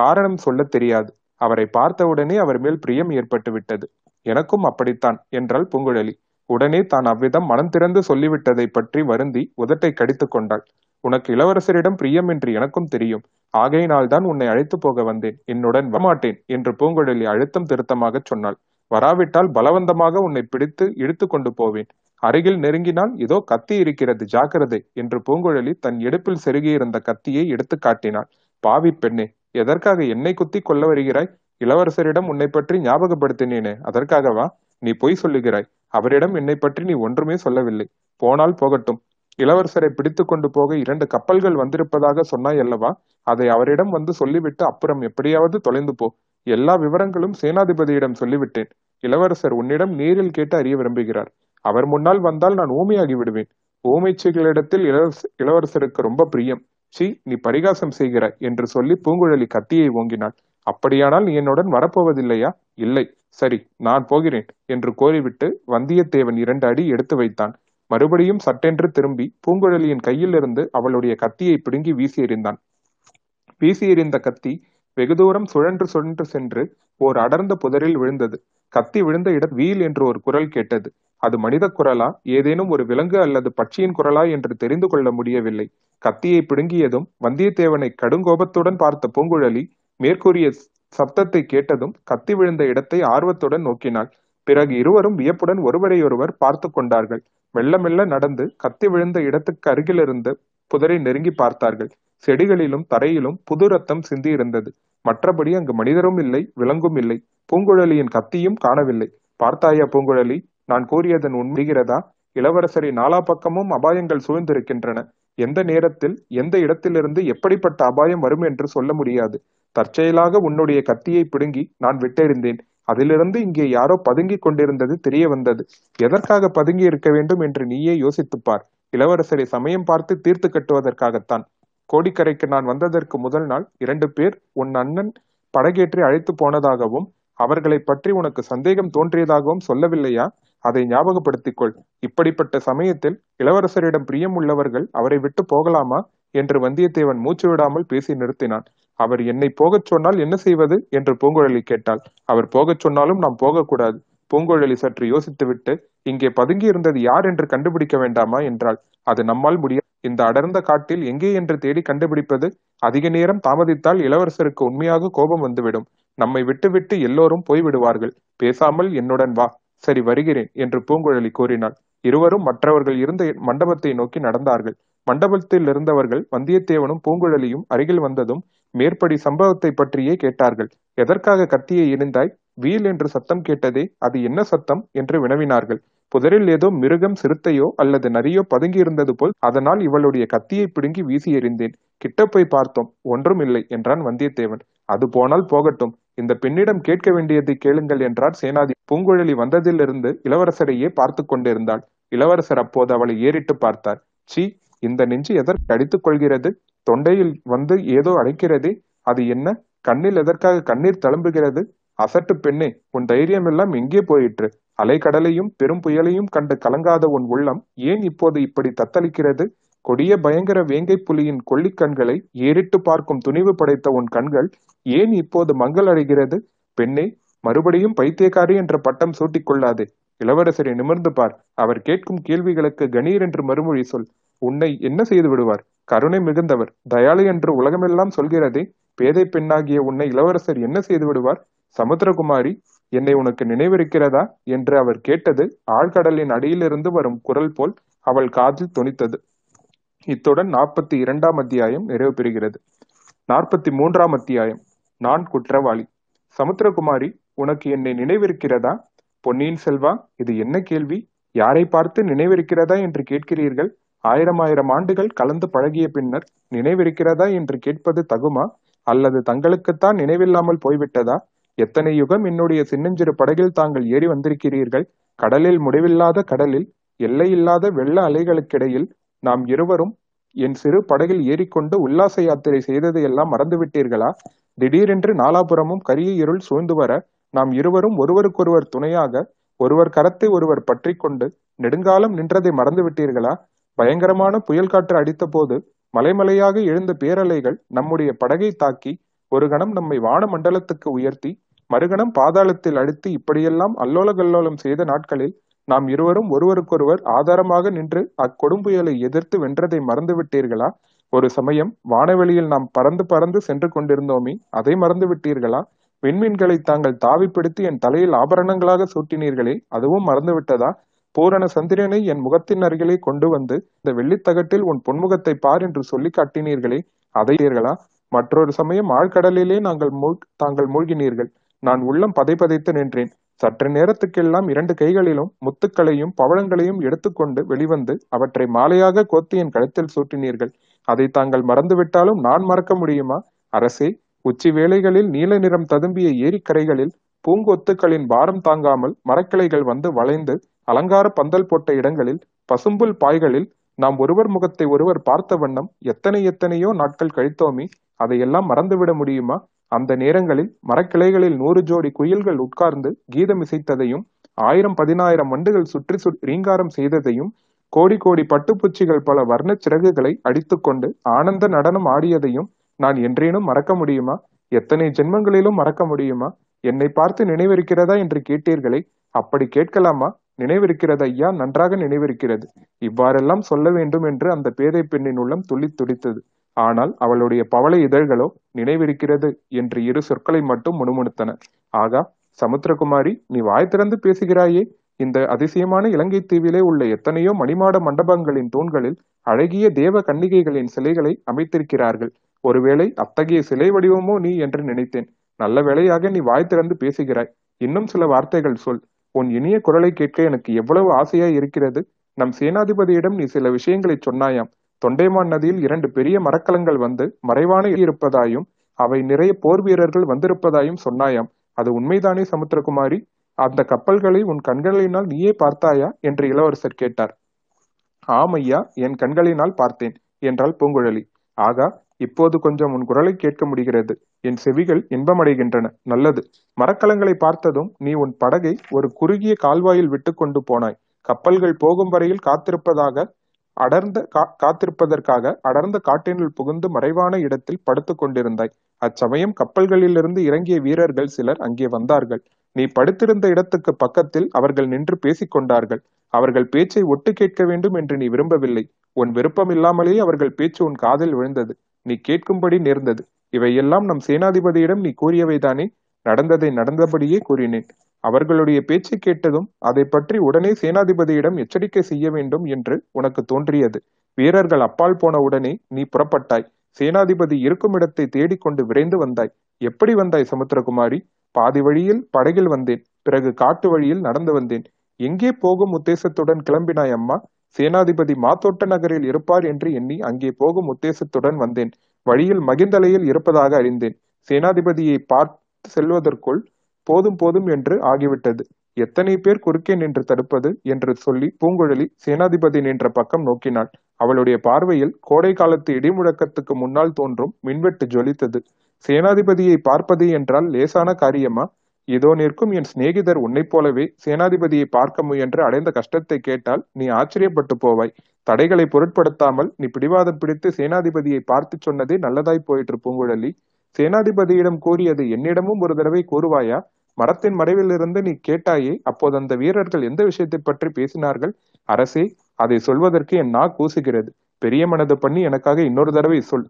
காரணம் சொல்ல தெரியாது. அவரை பார்த்தவுடனே அவர் மேல் பிரியம் ஏற்பட்டு விட்டது. எனக்கும் அப்படித்தான் என்றாள் பூங்குழலி. உடனே தான் அவ்விதம் மனம் திறந்து சொல்லிவிட்டதை பற்றி வருந்தி உதட்டை கடித்து கொண்டாள். உனக்கு இளவரசரிடம் பிரியம் என்று எனக்கும் தெரியும். ஆகையினால் தான் உன்னை அழைத்து போக வந்தேன். என்னுடன் வரமாட்டேன் என்று பூங்குழலி அழுத்தம் திருத்தமாக சொன்னாள். வராவிட்டால் பலவந்தமாக உன்னை பிடித்து இழுத்து கொண்டு போவேன். அருகில் நெருங்கினால் இதோ கத்தி இருக்கிறது, ஜாக்கிரதை என்று பூங்குழலி தன் இடுப்பில் செருகியிருந்த கத்தியை எடுத்து காட்டினாள். பாவி பெண்ணே, எதற்காக என்னை குத்தி கொள்ள வருகிறாய்? இளவரசரிடம் உன்னை பற்றி ஞாபகப்படுத்தினேனே, அதற்காகவா? நீ பொய் சொல்லுகிறாய். அவரிடம் என்னை பற்றி நீ ஒன்றுமே சொல்லவில்லை. போனால் போகட்டும். இளவரசரை பிடித்து கொண்டு போக இரண்டு கப்பல்கள் வந்திருப்பதாக சொன்னாய் அல்லவா? அதை அவரிடம் வந்து சொல்லிவிட்டு அப்புறம் எப்படியாவது தொலைந்து போ. எல்லா விவரங்களும் சேனாதிபதியிடம் சொல்லிவிட்டேன். இளவரசர் உன்னிடம் நேரில் கேட்டு அறிய விரும்புகிறார். அவர் முன்னால் வந்தால் நான் ஊமையாகி விடுவேன். ஊமைச்சிகளிடத்தில் இளவரச இளவரசருக்கு ரொம்ப பிரியம். சி, நீ பரிகாசம் செய்கிறாய் என்று சொல்லி பூங்குழலி கத்தியை ஓங்கினாள். அப்படியானால் நீ என்னுடன் வரப்போவதில்லையா? இல்லை. சரி, நான் போகிறேன் என்று கோரிவிட்டு வந்தியத்தேவன் இரண்டு அடி எடுத்து வைத்தான். மறுபடியும் சட்டென்று திரும்பி பூங்குழலியின் கையிலிருந்து அவளுடைய கத்தியை பிடுங்கி வீசி எறிந்தான். வீசி எறிந்த கத்தி வெகு தூரம் சுழன்று சுழன்று சென்று ஓர் அடர்ந்த புதரில் விழுந்தது. கத்தி விழுந்த இடம் வீல் என்று ஒரு குரல் கேட்டது. அது மனித குரலா, ஏதேனும் ஒரு விலங்கு அல்லது பட்சியின் குரலா என்று தெரிந்து கொள்ள முடியவில்லை. கத்தியை பிடுங்கியதும் வந்தியத்தேவனை கடுங்கோபத்துடன் பார்த்த பூங்குழலி மேற்கூறிய சப்தத்தை கேட்டதும் கத்தி விழுந்த இடத்தை ஆர்வத்துடன் நோக்கினாள். பிறகு இருவரும் வியப்புடன் ஒருவரையொருவர் பார்த்து கொண்டார்கள். மெல்ல மெல்ல நடந்து கத்தி விழுந்த இடத்துக்கு அருகிலிருந்து புதரை நெருங்கி பார்த்தார்கள். செடிகளிலும் தரையிலும் புது ரத்தம் சிந்தி இருந்தது. மற்றபடி அங்கு மனிதரும் இல்லை, விலங்கும் இல்லை. பூங்குழலியின் கத்தியும் காணவில்லை. பார்த்தாயா பூங்குழலி, நான் கூறியதன் உண்மைகிறதா? இளவரசரை நாலா பக்கமும் அபாயங்கள் சூழ்ந்திருக்கின்றன. எந்த நேரத்தில் எந்த இடத்திலிருந்து எப்படிப்பட்ட அபாயம் வரும் என்று சொல்ல முடியாது. தற்செயலாக உன்னுடைய கத்தியை பிடுங்கி நான் விட்டெறிந்தேன். அதிலிருந்து இங்கே யாரோ பதுங்கிக் கொண்டிருந்தது தெரிய வந்தது. எதற்காக பதுங்கி இருக்க வேண்டும் என்று நீயே யோசித்துப்பார். இளவரசரை சமயம் பார்த்து தீர்த்து கட்டுவதற்காகத்தான். கோடிக்கரைக்கு நான் வந்ததற்கு முதல் நாள் இரண்டு பேர் உன் அண்ணன் படகேற்றி அழைத்து போனதாகவும் அவர்களை பற்றி உனக்கு சந்தேகம் தோன்றியதாகவும் சொல்லவில்லையா? அதை ஞாபகப்படுத்திக்கொள். இப்படிப்பட்ட சமயத்தில் இளவரசரிடம் பிரியம் உள்ளவர்கள் அவரை விட்டு போகலாமா என்று வந்தியத்தேவன் மூச்சு விடாமல் பேசி நிறுத்தினான். அவர் என்னை போகச் சொன்னால் என்ன செய்வது என்று பூங்குழலி கேட்டாள். அவர் போகச் சொன்னாலும் நாம் போகக்கூடாது. பூங்குழலி சற்று யோசித்துவிட்டு, இங்கே பதுங்கி இருந்தது யார் என்று கண்டுபிடிக்க வேண்டாமா என்றாள். அது நம்மால் முடியாது. இந்த அடர்ந்த காட்டில் எங்கே என்று தேடி கண்டுபிடிப்பது? அதிக நேரம் தாமதித்தால் இளவரசருக்கு உண்மையாக கோபம் வந்துவிடும். நம்மை விட்டுவிட்டு எல்லோரும் போய்விடுவார்கள். பேசாமல் என்னுடன் வா. சரி, வருகிறேன் என்று பூங்குழலி கூறினாள். இருவரும் மற்றவர்கள் இருந்த மண்டபத்தை நோக்கி நடந்தார்கள். மண்டபத்தில் இருந்தவர்கள் வந்தியத்தேவனும் பூங்குழலியும் அருகில் வந்ததும் மேற்படி சம்பவத்தை பற்றியே கேட்டார்கள். எதற்காக கத்தியை எறிந்தாய்? வீல் என்று சத்தம் கேட்டதே, அது என்ன சத்தம் என்று வினவினார்கள். புதரில் ஏதோ மிருகம், சிறுத்தையோ அல்லது நரியோ பதுங்கி இருந்தது போல், அதனால் இவளுடைய கத்தியை பிடுங்கி வீசி எறிந்தேன். கிட்ட போய் பார்த்தோம், ஒன்றும் இல்லை என்றான் வந்தியத்தேவன். அது போனால் போகட்டும். இந்த பெண்ணிடம் கேட்க வேண்டியதை கேளுங்கள் என்றார் சேனாதி. பூங்குழலி வந்ததிலிருந்து இளவரசரையே பார்த்து கொண்டிருந்தாள். இளவரசர் அப்போது அவளை ஏறிட்டு பார்த்தார். சி, இந்த நெஞ்சு எதற்கு அடித்துக் கொள்கிறது? தொண்டையில் வந்து ஏதோ அடைக்கிறதே, அது என்ன? கண்ணில் எதற்காக கண்ணீர் தழும்புகிறது? அசட்டு பெண்ணே, உன் தைரியம் எல்லாம் எங்கே போயிற்று? அலைக்கடலையும் பெரும் புயலையும் கண்டு கலங்காத உன் உள்ளம் ஏன் இப்போது இப்படி தத்தளிக்கிறது? கொடிய பயங்கர வேங்கை புலியின் கொள்ளிக்கண்களை ஏறிட்டு பார்க்கும் துணிவு படைத்த உன் கண்கள் ஏன் இப்போது மங்கள் அடைகிறது? பெண்ணே, மறுபடியும் பைத்தியக்காரி என்ற பட்டம் சூட்டிக்கொள்ளாதே. இளவரசரை நிமிர்ந்து பார். அவர் கேட்கும் கேள்விகளுக்கு கணீர் என்று மறுமொழி சொல். உன்னை என்ன செய்து விடுவார்? கருணை மிகுந்தவர், தயாளு என்று உலகமெல்லாம் சொல்கிறதே, பேதை பெண்ணாகிய உன்னை இளவரசர் என்ன செய்து விடுவார்? சமுத்திரகுமாரி, என்னை உனக்கு நினைவிருக்கிறதா என்று அவர் கேட்டது ஆழ்கடலின் அடியிலிருந்து வரும் குரல் போல் அவள் காதில் தொனித்தது. இத்துடன் நாற்பத்தி இரண்டாம் அத்தியாயம் நிறைவு பெறுகிறது. நாற்பத்தி மூன்றாம் அத்தியாயம், நான் குற்றவாளி. சமுத்திரகுமாரி, உனக்கு என்னை நினைவிருக்கிறதா? பொன்னியின் செல்வா, இது என்ன கேள்வி? யாரை பார்த்து நினைவிருக்கிறதா என்று கேட்கிறீர்கள்? ஆயிரம் ஆயிரம் ஆண்டுகள் கலந்து பழகிய பின்னர் நினைவிருக்கிறதா என்று கேட்பது தகுமா? அல்லது தங்களுக்குத்தான் நினைவில்லாமல் போய்விட்டதா? எத்தனை யுகம் என்னுடைய சின்னஞ்சிறு படகில் தாங்கள் ஏறி வந்திருக்கிறீர்கள். கடலில் முடிவில்லாத கடலில் எல்லையில்லாத வெள்ள அலைகளுக்கிடையில் நாம் இருவரும் என் சிறு படகில் ஏறிக்கொண்டு உல்லாச யாத்திரை செய்ததையெல்லாம் மறந்துவிட்டீர்களா? திடீரென்று நாலாபுரமும் கரிய இருள் சூழ்ந்து வர நாம் இருவரும் ஒருவருக்கொருவர் துணையாக ஒருவர் கரத்தை ஒருவர் பற்றி கொண்டு நெடுங்காலம் நின்றதை மறந்துவிட்டீர்களா? பயங்கரமான புயல் காற்று அடித்த போது மலைமலையாக எழுந்த பேரலைகள் நம்முடைய படகை தாக்கி ஒரு கணம் நம்மை வான மண்டலத்துக்கு உயர்த்தி மறுகணம் பாதாளத்தில் அடித்து இப்படியெல்லாம் அல்லோல கல்லோலம் செய்த நாட்களில் நாம் இருவரும் ஒருவருக்கொருவர் ஆதாரமாக நின்று அக்கொடும்புயலை எதிர்த்து வென்றதை மறந்துவிட்டீர்களா? ஒரு சமயம் வானவெளியில் நாம் பறந்து பறந்து சென்று கொண்டிருந்தோமே, அதை மறந்துவிட்டீர்களா? விண்மீன்களை தாங்கள் தாவி பிடித்து என் தலையில் ஆபரணங்களாக சூட்டினீர்களே, அதுவும் மறந்துவிட்டதா? பூரண சந்திரனை என் முகத்தின் அருகிலே கொண்டு வந்து இந்த வெள்ளித்தகட்டில் உன் பொன்முகத்தை பார் என்று சொல்லி காட்டினீர்களே, அதையீர்களா? மற்றொரு சமயம் ஆழ்கடலிலே நாங்கள் மூழ் தாங்கள் மூழ்கினீர்கள். நான் உள்ளம் பதை பதைத்து நின்றேன். சற்று நேரத்துக்கெல்லாம் இரண்டு கைகளிலும் முத்துக்களையும் பவளங்களையும் எடுத்துக்கொண்டு வெளிவந்து அவற்றை மாலையாக கோத்து என் கழுத்தில் சூட்டினீர்கள். அதை தாங்கள் மறந்துவிட்டாலும் நான் மறக்க முடியுமா? அரசே, உச்சி வேளைகளில் நீல நிறம் ததும்பிய ஏரிக்கரைகளில் பூங்கொத்துக்களின் பாரம் தாங்காமல் மரக்கிளைகள் வந்து வளைந்து அலங்கார பந்தல் போட்ட இடங்களில் பசும்புல் பாய்களில் நாம் ஒருவர் முகத்தை ஒருவர் பார்த்த வண்ணம் எத்தனை எத்தனையோ நாட்கள் கழித்தோமே, அதையெல்லாம் மறந்துவிட முடியுமா? அந்த நேரங்களில் மரக்கிளைகளில் நூறு ஜோடி குயில்கள் உட்கார்ந்து கீதம் இசைத்ததையும் ஆயிரம் பதினாயிரம் வண்டுகள் சுற்றி சுற்றி ரீங்காரம் செய்ததையும் கோடி கோடி பட்டுப்பூச்சிகள் பல வர்ண சிறகுகளை அடித்துக்கொண்டு ஆனந்த நடனம் ஆடியதையும் நான் என்றேனும் மறக்க முடியுமா? எத்தனை ஜென்மங்களிலும் மறக்க முடியுமா? என்னை பார்த்து நினைவிருக்கிறதா என்று கேட்டீர்களே, அப்படி கேட்கலாமா? நினைவிருக்கிறது ஐயா, நன்றாக நினைவிருக்கிறது. இவ்வாறெல்லாம் சொல்ல வேண்டும் என்று அந்த பேதை பெண்ணின் உள்ளம் துள்ளி துடித்தது. ஆனால் அவளுடைய பவள இதழ்களோ நினைவிருக்கிறது என்று இரு சொற்களை மட்டும் முணுமுணுத்தன. ஆகா, சமுத்திரகுமாரி, நீ வாய் திறந்து பேசுகிறாயே, இந்த அதிசயமான இலங்கை தீவிலே உள்ள எத்தனையோ மணிமாட மண்டபங்களின் தூண்களில் அழகிய தேவ கன்னிகைகளின் சிலைகளை அமைத்திருக்கிறார்கள். ஒருவேளை அத்தகைய சிலை வடிவமோ நீ என்று நினைத்தேன். நல்ல வேளையாக நீ வாய் திறந்து பேசுகிறாய். இன்னும் சில வார்த்தைகள் சொல். உன் இனிய குரலை கேட்க எனக்கு எவ்வளவு ஆசையாய் இருக்கிறது. நம் சேனாதிபதியிடம் நீ சில விஷயங்களை சொன்னாயாம். தொண்டைமான் நதியில் இரண்டு பெரிய மரக்கலங்கள் வந்து மறைவான இருப்பதாயும் அவை நிறைய போர் வீரர்கள் வந்திருப்பதாயும் சொன்னாயாம். அது உண்மைதானே சமுத்திரகுமாரி? அந்த கப்பல்களை உன் கண்களினால் நீயே பார்த்தாயா என்று இளவரசர் கேட்டார். ஆமையா, என் கண்களினால் பார்த்தேன் என்றாள் பூங்குழலி. ஆகா, இப்போது கொஞ்சம் உன் குரலை கேட்க முடிகிறது. என் செவிகள் இன்பமடைகின்றன. நல்லது. மரக்கலங்களை பார்த்ததும் நீ உன் படகை ஒரு குறுகிய கால்வாயில் விட்டு கொண்டு போனாய். கப்பல்கள் போகும் வரையில் காத்திருப்பதாக அடர்ந்த கா காத்திருப்பதற்காக அடர்ந்த காட்டினுள் புகுந்து மறைவான இடத்தில் படுத்து கொண்டிருந்தாய். அச்சமயம் கப்பல்களிலிருந்து இறங்கிய வீரர்கள் சிலர் அங்கே வந்தார்கள். நீ படுத்திருந்த இடத்துக்கு பக்கத்தில் அவர்கள் நின்று பேசிக்கொண்டார்கள். அவர்கள் பேச்சை ஒட்டு கேட்க வேண்டும் என்று நீ விரும்பவில்லை. உன் விருப்பம் இல்லாமலேயே அவர்கள் பேச்சு உன் காதில் விழுந்தது. நீ கேட்கும்படி நேர்ந்தது. இவையெல்லாம் நம் சேனாதிபதியிடம் நீ கூறியவைதானே? நடந்ததை நடந்தபடியே கூறினேன். அவர்களுடைய பேச்சை கேட்டதும் அதை பற்றி உடனே சேனாதிபதியிடம் எச்சரிக்கை செய்ய வேண்டும் என்று உனக்கு தோன்றியது. வீரர்கள் அப்பால் போன உடனே நீ புறப்பட்டாய். சேனாதிபதி இருக்கும் இடத்தை தேடிக்கொண்டு விரைந்து வந்தாய். எப்படி வந்தாய் சமுத்திரகுமாரி? பாதி வழியில் படகில் வந்தேன். பிறகு காட்டு வழியில் நடந்து வந்தேன். எங்கே போகும் உத்தேசத்துடன் கிளம்பினாய் அம்மா? சேனாதிபதி மாத்தோட்ட நகரில் இருப்பார் என்று எண்ணி அங்கே போகும் உத்தேசத்துடன் வந்தேன். வழியில் மகிந்தலையில் இருப்பதாக அறிந்தேன். சேனாதிபதியை பார்த்து செல்வதற்குள் போதும் போதும் என்று ஆகிவிட்டது. எத்தனை பேர் குறுக்கே நின்று தடுப்பது என்று சொல்லி பூங்குழலி சேனாதிபதி நின்ற பக்கம் நோக்கினாள். அவளுடைய பார்வையில் கோடை காலத்து இடிமுழக்கத்துக்கு முன்னால் தோன்றும் மின்வெட்டு ஜொலித்தது. சேனாதிபதியை பார்ப்பது என்றால் லேசான காரியமா? இதோ நிற்கும் என் சிநேகிதர் உன்னைப் போலவே சேனாதிபதியை பார்க்க முயன்று அடைந்த கஷ்டத்தை கேட்டால் நீ ஆச்சரியப்பட்டு போவாய். தடைகளை பொருட்படுத்தாமல் நீ பிடிவாதம் பிடித்து சேனாதிபதியை பார்த்து சொன்னதே நல்லதாய் போயிற்று பூங்குழலி. சேனாதிபதியிடம் கூறியது என்னிடமும் ஒரு தடவை கூறுவாயா? மரத்தின் மறைவிலிருந்து நீ கேட்டாயே, அப்போது அந்த வீரர்கள் எந்த விஷயத்தை பற்றி பேசினார்கள்? அரசே, அதை சொல்வதற்கு என் நா கூசுகிறது. பெரிய மனது பண்ணி எனக்காக இன்னொரு தடவை சொல்.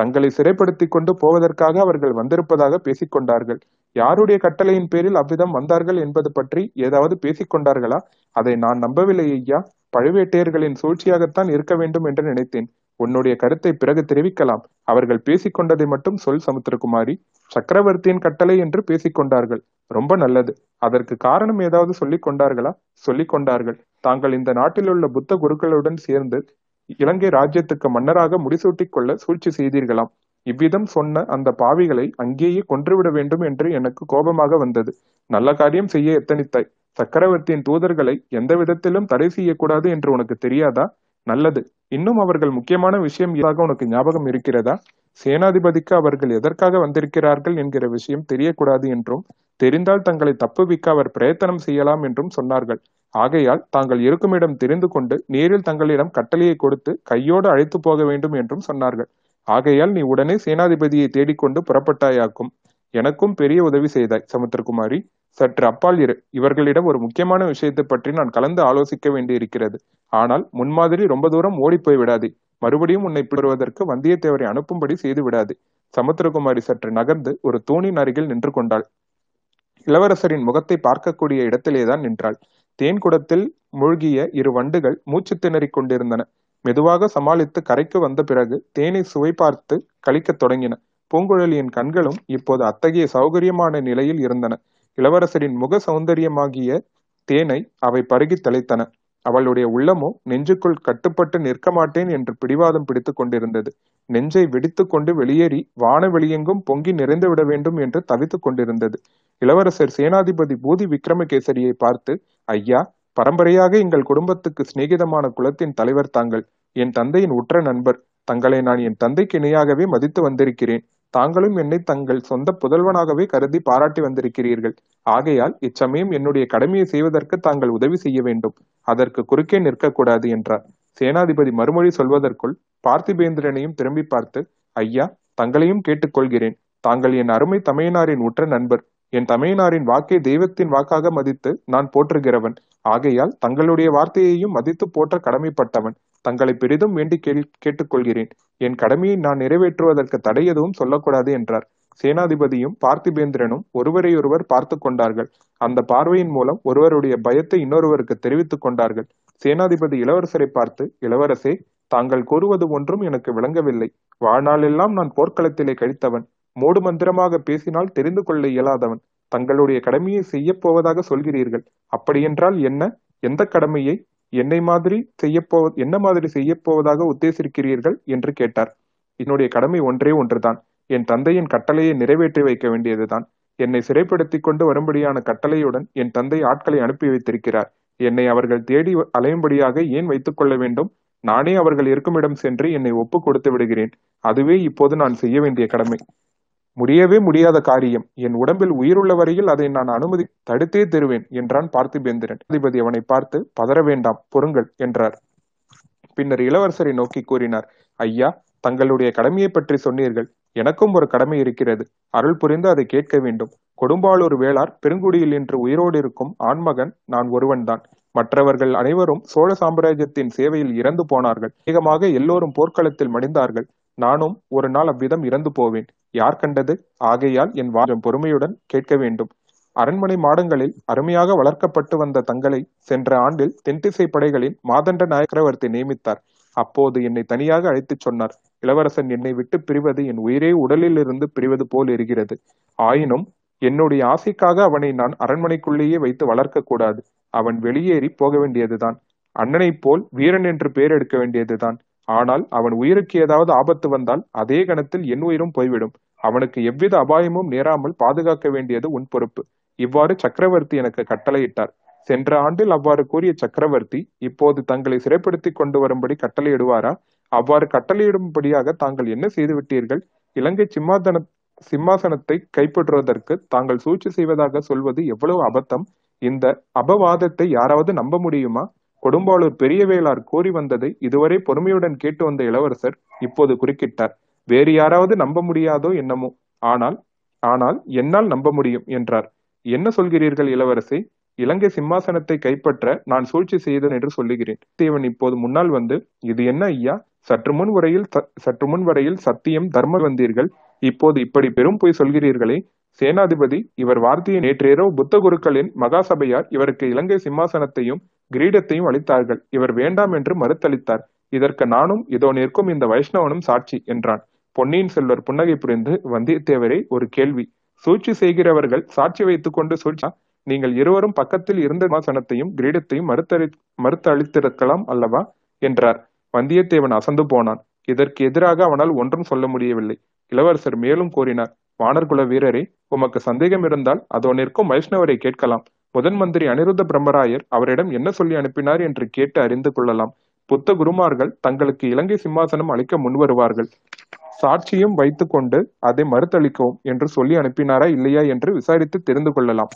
தங்களை சிறைப்படுத்தி கொண்டு போவதற்காக அவர்கள் வந்திருப்பதாக பேசிக்கொண்டார்கள். யாருடைய கட்டளையின் பேரில் அவ்விதம் வந்தார்கள் என்பது பற்றி ஏதாவது பேசிக்கொண்டார்களா? அதை நான் நம்பவில்லை ஐயா. பழுவேட்டையர்களின் சூழ்ச்சியாகத்தான் இருக்க வேண்டும் என்று நினைத்தேன். உன்னுடைய கருத்தை பிறகு தெரிவிக்கலாம். அவர்கள் பேசிக்கொண்டதை மட்டும் சொல் சமுத்திரகுமாரி. சக்கரவர்த்தியின் கட்டளை என்று பேசிக்கொண்டார்கள். ரொம்ப நல்லது. அதற்கு காரணம் ஏதாவது சொல்லிக் கொண்டார்களா? சொல்லிக் கொண்டார்கள். தாங்கள் இந்த நாட்டில் உள்ள புத்த குருக்களுடன் சேர்ந்து இலங்கை ராஜ்யத்துக்கு மன்னராக முடிசூட்டிக் கொள்ள சூழ்ச்சி செய்தீர்களாம். இவ்விதம் சொன்ன அந்த பாவிகளை அங்கேயே கொன்றுவிட வேண்டும் என்று எனக்கு கோபமாக வந்தது. நல்ல காரியம் செய்ய எத்தனித்தாய். சக்கரவர்த்தியின் தூதர்களை எந்த விதத்திலும் தடை செய்யக்கூடாது என்று உனக்கு தெரியாதா? நல்லது. இன்னும் அவர்கள் முக்கியமான விஷயம் இதாக உனக்கு ஞாபகம் இருக்கிறதா? சேனாதிபதிக்கு அவர்கள் எதற்காக வந்திருக்கிறார்கள் என்கிற விஷயம் தெரியக்கூடாது என்றும், தெரிந்தால் தங்களை தப்புவிக்க அவர் பிரயத்தனம் செய்யலாம் என்றும் சொன்னார்கள். ஆகையால் தாங்கள் இருக்குமிடம் தெரிந்து கொண்டு நேரில் தங்களிடம் கட்டளையை கொடுத்து கையோடு அழைத்து போக வேண்டும் என்றும் சொன்னார்கள். ஆகையால் நீ உடனே சேனாதிபதியை தேடிக்கொண்டு புறப்பட்டாயாக்கும். எனக்கும் பெரிய உதவி செய்தாய் சமுத்திரகுமாரி. சற்று அப்பால் இரு. இவர்களிடம் ஒரு முக்கியமான விஷயத்தை பற்றி நான் கலந்து ஆலோசிக்க வேண்டி இருக்கிறது. ஆனால் முன்மாதிரி ரொம்ப தூரம் ஓடி போய் விடாதே. மறுபடியும் உன்னை பிடுவதற்கு வந்தியத்தேவரை அனுப்பும்படி செய்து விடாதே. சமுத்திரகுமாரி சற்று நகர்ந்து ஒரு தூணின் அருகில் நின்று கொண்டாள். இளவரசரின் முகத்தை பார்க்கக்கூடிய இடத்திலேதான் நின்றாள். தேன் குடத்தில் மூழ்கிய இரு வண்டுகள் மூச்சு திணறிக் கொண்டிருந்தன. மெதுவாக சமாளித்து கரைக்கு வந்த பிறகு தேனை சுவை பார்த்து கழிக்கத் தொடங்கின. பூங்குழலியின் கண்களும் இப்போது அத்தகைய சௌகரியமான நிலையில் இருந்தன. இளவரசரின் முக சௌந்தரியமாகிய தேனை அவை பருகி தலைத்தன. அவளுடைய உள்ளமோ நெஞ்சுக்குள் கட்டுப்பட்டு நிற்க மாட்டேன் என்று பிடிவாதம் பிடித்து கொண்டிருந்தது. நெஞ்சை வெடித்து கொண்டு வெளியேறி வான வெளியெங்கும் பொங்கி நிறைந்து விட வேண்டும் என்று தவித்து கொண்டிருந்தது. இளவரசர் சேனாதிபதி பூதி விக்ரமகேசரியை பார்த்து, ஐயா, பரம்பரையாக எங்கள் குடும்பத்துக்கு சிநேகிதமான குலத்தின் தலைவர் தாங்கள், என் தந்தையின் உற்ற நண்பர். தங்களை நான் என் தந்தைக்கு இணையாகவே மதித்து வந்திருக்கிறேன். தாங்களும் என்னை தங்கள் சொந்த புதல்வனாகவே கருதி பாராட்டி வந்திருக்கிறீர்கள். ஆகையால் இச்சமயம் என்னுடைய கடமையை செய்வதற்கு தாங்கள் உதவி செய்ய வேண்டும். அதற்கு குறுக்கே நிற்கக்கூடாது என்றார். சேனாதிபதி மறுமொழி சொல்வதற்குள் பார்த்திபேந்திரனையும் திரும்பி பார்த்து, ஐயா, தங்களையும் கேட்டுக்கொள்கிறேன். தாங்கள் என் அருமை தமையனாரின் உற்ற நண்பர். என் தமையனாரின் வாக்கை தெய்வத்தின் வாக்காக மதித்து நான் போற்றுகிறவன். ஆகையால் தங்களுடைய வார்த்தையையும் மதித்து போற்ற கடமைப்பட்டவன். தங்களை பெரிதும் வேண்டி கேட்டுக்கொள்கிறேன். என் கடமையை நான் நிறைவேற்றுவதற்கு தடை எதுவும் சொல்லக்கூடாது என்றார். சேனாதிபதியும் பார்த்திபேந்திரனும் ஒருவரையொருவர் பார்த்து கொண்டார்கள். அந்த பார்வையின் மூலம் ஒருவருடைய பயத்தை இன்னொருவருக்கு தெரிவித்துக் கொண்டார்கள். சேனாதிபதி இளவரசரை பார்த்து, இளவரசே, தாங்கள் கூறுவது ஒன்றும் எனக்கு விளங்கவில்லை. வாழ்நாளெல்லாம் நான் போர்க்களத்திலே கழித்தவன். மூடு மந்திரமாக பேசினால் தெரிந்து கொள்ள இயலாதவன். தங்களுடைய கடமையை செய்ய போவதாக சொல்கிறீர்கள். அப்படியென்றால் என்ன? எந்த கடமையை என்னை மாதிரி செய்யப்போ என்ன மாதிரி செய்ய போவதாக உத்தேசிக்கிறீர்கள் என்று கேட்டார். என்னுடைய கடமை ஒன்றே ஒன்றுதான். என் தந்தையின் கட்டளையை நிறைவேற்றி வைக்க வேண்டியதுதான். என்னை சிறைப்படுத்தி கொண்டு வரும்படியான கட்டளையுடன் என் தந்தை ஆட்களை அனுப்பி வைத்திருக்கிறார். என்னை அவர்கள் தேடி அலையும்படியாக ஏன் வைத்துக் கொள்ள வேண்டும்? நானே அவர்கள் இருக்குமிடம் சென்று என்னை ஒப்பு கொடுத்து விடுகிறேன். அதுவே இப்போது நான் செய்ய வேண்டிய கடமை. முடியவே முடியாத காரியம். என் உடம்பில் உயிருள்ள வரையில் அதை நான் அனுமதி தடுத்தே தருவேன் என்றான் பார்த்திபேந்திரன். அதிபதி அவனை பார்த்து, பதற வேண்டாம், பொறுங்கள் என்றார். பின்னர் இளவரசரை நோக்கி கூறினார், ஐயா, தங்களுடைய கடமையை பற்றி சொன்னீர்கள். எனக்கும் ஒரு கடமை இருக்கிறது. அருள் புரிந்து அதை கேட்க வேண்டும். கொடும்பாளூர் வேளார் பெருங்குடியில் இன்று உயிரோடு இருக்கும் ஆண்மகன் நான் ஒருவன்தான். மற்றவர்கள் அனைவரும் சோழ சாம்ராஜ்யத்தின் சேவையில் இறந்து போனார்கள். வேகமாக எல்லோரும் போர்க்களத்தில் மடிந்தார்கள். நானும் ஒரு நாள் அவ்விதம் இறந்து போவேன். யார் கண்டது? ஆகையால் என் வாரம் பொறுமையுடன் கேட்க வேண்டும். அரண்மனை மாடங்களில் அருமையாக வளர்க்கப்பட்டு வந்த தங்களை சென்ற ஆண்டில் தென்திசை படைகளின் மாதண்ட நாயக்கரவர்த்தி நியமித்தார். அப்போது என்னை தனியாக அழைத்துச் சொன்னார். இளவரசன், என்னை விட்டு பிரிவது என் உயிரே உடலில் இருந்து பிரிவது போல் இருக்கிறது. ஆயினும் என்னுடைய ஆசைக்காக அவனை நான் அரண்மனைக்குள்ளேயே வைத்து வளர்க்க கூடாது. அவன் வெளியேறி போக வேண்டியதுதான். அண்ணனைப் போல் வீரன் என்று பெயர் எடுக்க வேண்டியதுதான். ஆனால் அவன் உயிருக்கு ஏதாவது ஆபத்து வந்தால் அதே கணத்தில் என் உயிரும் போய்விடும். அவனுக்கு எவ்வித அபாயமும் நேராமல் பாதுகாக்க வேண்டியது உன் பொறுப்பு. இவ்வாறு சக்கரவர்த்தி எனக்கு கட்டளையிட்டார். சென்ற ஆண்டில் அவ்வாறு கூறிய சக்கரவர்த்தி இப்போது தங்களை சிறைப்படுத்தி கொண்டு வரும்படி கட்டளையிடுவாரா? அவ்வாறு கட்டளையிடும்படியாக தாங்கள் என்ன செய்துவிட்டீர்கள்? இலங்கை சிம்மாதன சிம்மாசனத்தை கைப்பற்றுவதற்கு தாங்கள் சூழ்ச்சி செய்வதாக சொல்வது எவ்வளவு அபத்தம்! இந்த அபவாதத்தை யாராவது நம்ப முடியுமா? கொடும்பாளூர் பெரிய வேளார் கோரி வந்ததை இதுவரை பொறுமையுடன் கேட்டு வந்த இளவரசர் இப்போது குறுக்கிட்டார். வேறு யாராவது நம்ப முடியாதோ என்னமோ, ஆனால் ஆனால் என்னால் நம்ப முடியும் என்றார். என்ன சொல்கிறீர்கள் இளவரசே? இலங்கை சிம்மாசனத்தை கைப்பற்ற நான் சூழ்ச்சி செய்தேன் என்று சொல்லுகிறேன். தேவன் இப்போது முன்னால் வந்து, இது என்ன ஐயா? சற்று முன் வரையில் சற்று முன் வரையில் சத்தியம் தர்மம் வந்தீர்கள். இப்போது இப்படி பெரும் போய் சொல்கிறீர்களே. சேனாதிபதி, இவர் வார்த்தையை நேற்றேரோ புத்த குருக்களின் மகாசபையார் இவருக்கு இலங்கை சிம்மாசனத்தையும் கிரீடத்தையும் அளித்தார்கள். இவர் வேண்டாம் என்று மறுத்தளித்தார். இதற்கு நானும் இதோ நிற்கும் இந்த வைஷ்ணவனும் சாட்சி என்றான். பொன்னியின் செல்வர் புன்னகை புரிந்து, வந்தியத்தேவரே, ஒரு கேள்வி. சூழ்ச்சி செய்கிறவர்கள் சாட்சி வைத்துக் கொண்டு சூழ்ச்சா? நீங்கள் இருவரும் பக்கத்தில் இருந்த சிம்மாசனத்தையும் கிரீடத்தையும் மறுத்தளி மறுத்து அளித்திருக்கலாம் அல்லவா என்றார். வந்தியத்தேவன் அசந்து போனான். இதற்கு எதிராக அவனால் ஒன்றும் சொல்ல முடியவில்லை. இளவரசர் மேலும் கூறினார், வானர்குல வீரரே, உமக்கு சந்தேகம் இருந்தால் அதோ நிற்கும் வைஷ்ணவரை கேட்கலாம். முதன் மந்திரி அனிருத்த பிரம்மராயர் அவரிடம் என்ன சொல்லி அனுப்பினார் என்று கேட்டு அறிந்து கொள்ளலாம். புத்த குருமார்கள் தங்களுக்கு இலங்கை சிம்மாசனம் அளிக்க முன்வருவார்கள், சாட்சியும் வைத்து கொண்டு அதை மறுத்தளிக்கவும் என்று சொல்லி அனுப்பினாரா இல்லையா என்று விசாரித்து தெரிந்து கொள்ளலாம்.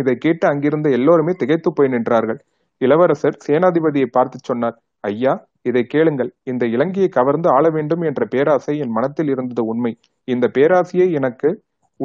இதை கேட்டு அங்கிருந்த எல்லோருமே திகைத்து போய் நின்றார்கள். இளவரசர் சேனாதிபதியை பார்த்து சொன்னார், ஐயா, இதை கேளுங்கள். இந்த இலங்கையை கவர்ந்து ஆள வேண்டும் என்ற பேராசை என் மனத்தில் இருந்தது உண்மை. இந்த பேராசையை எனக்கு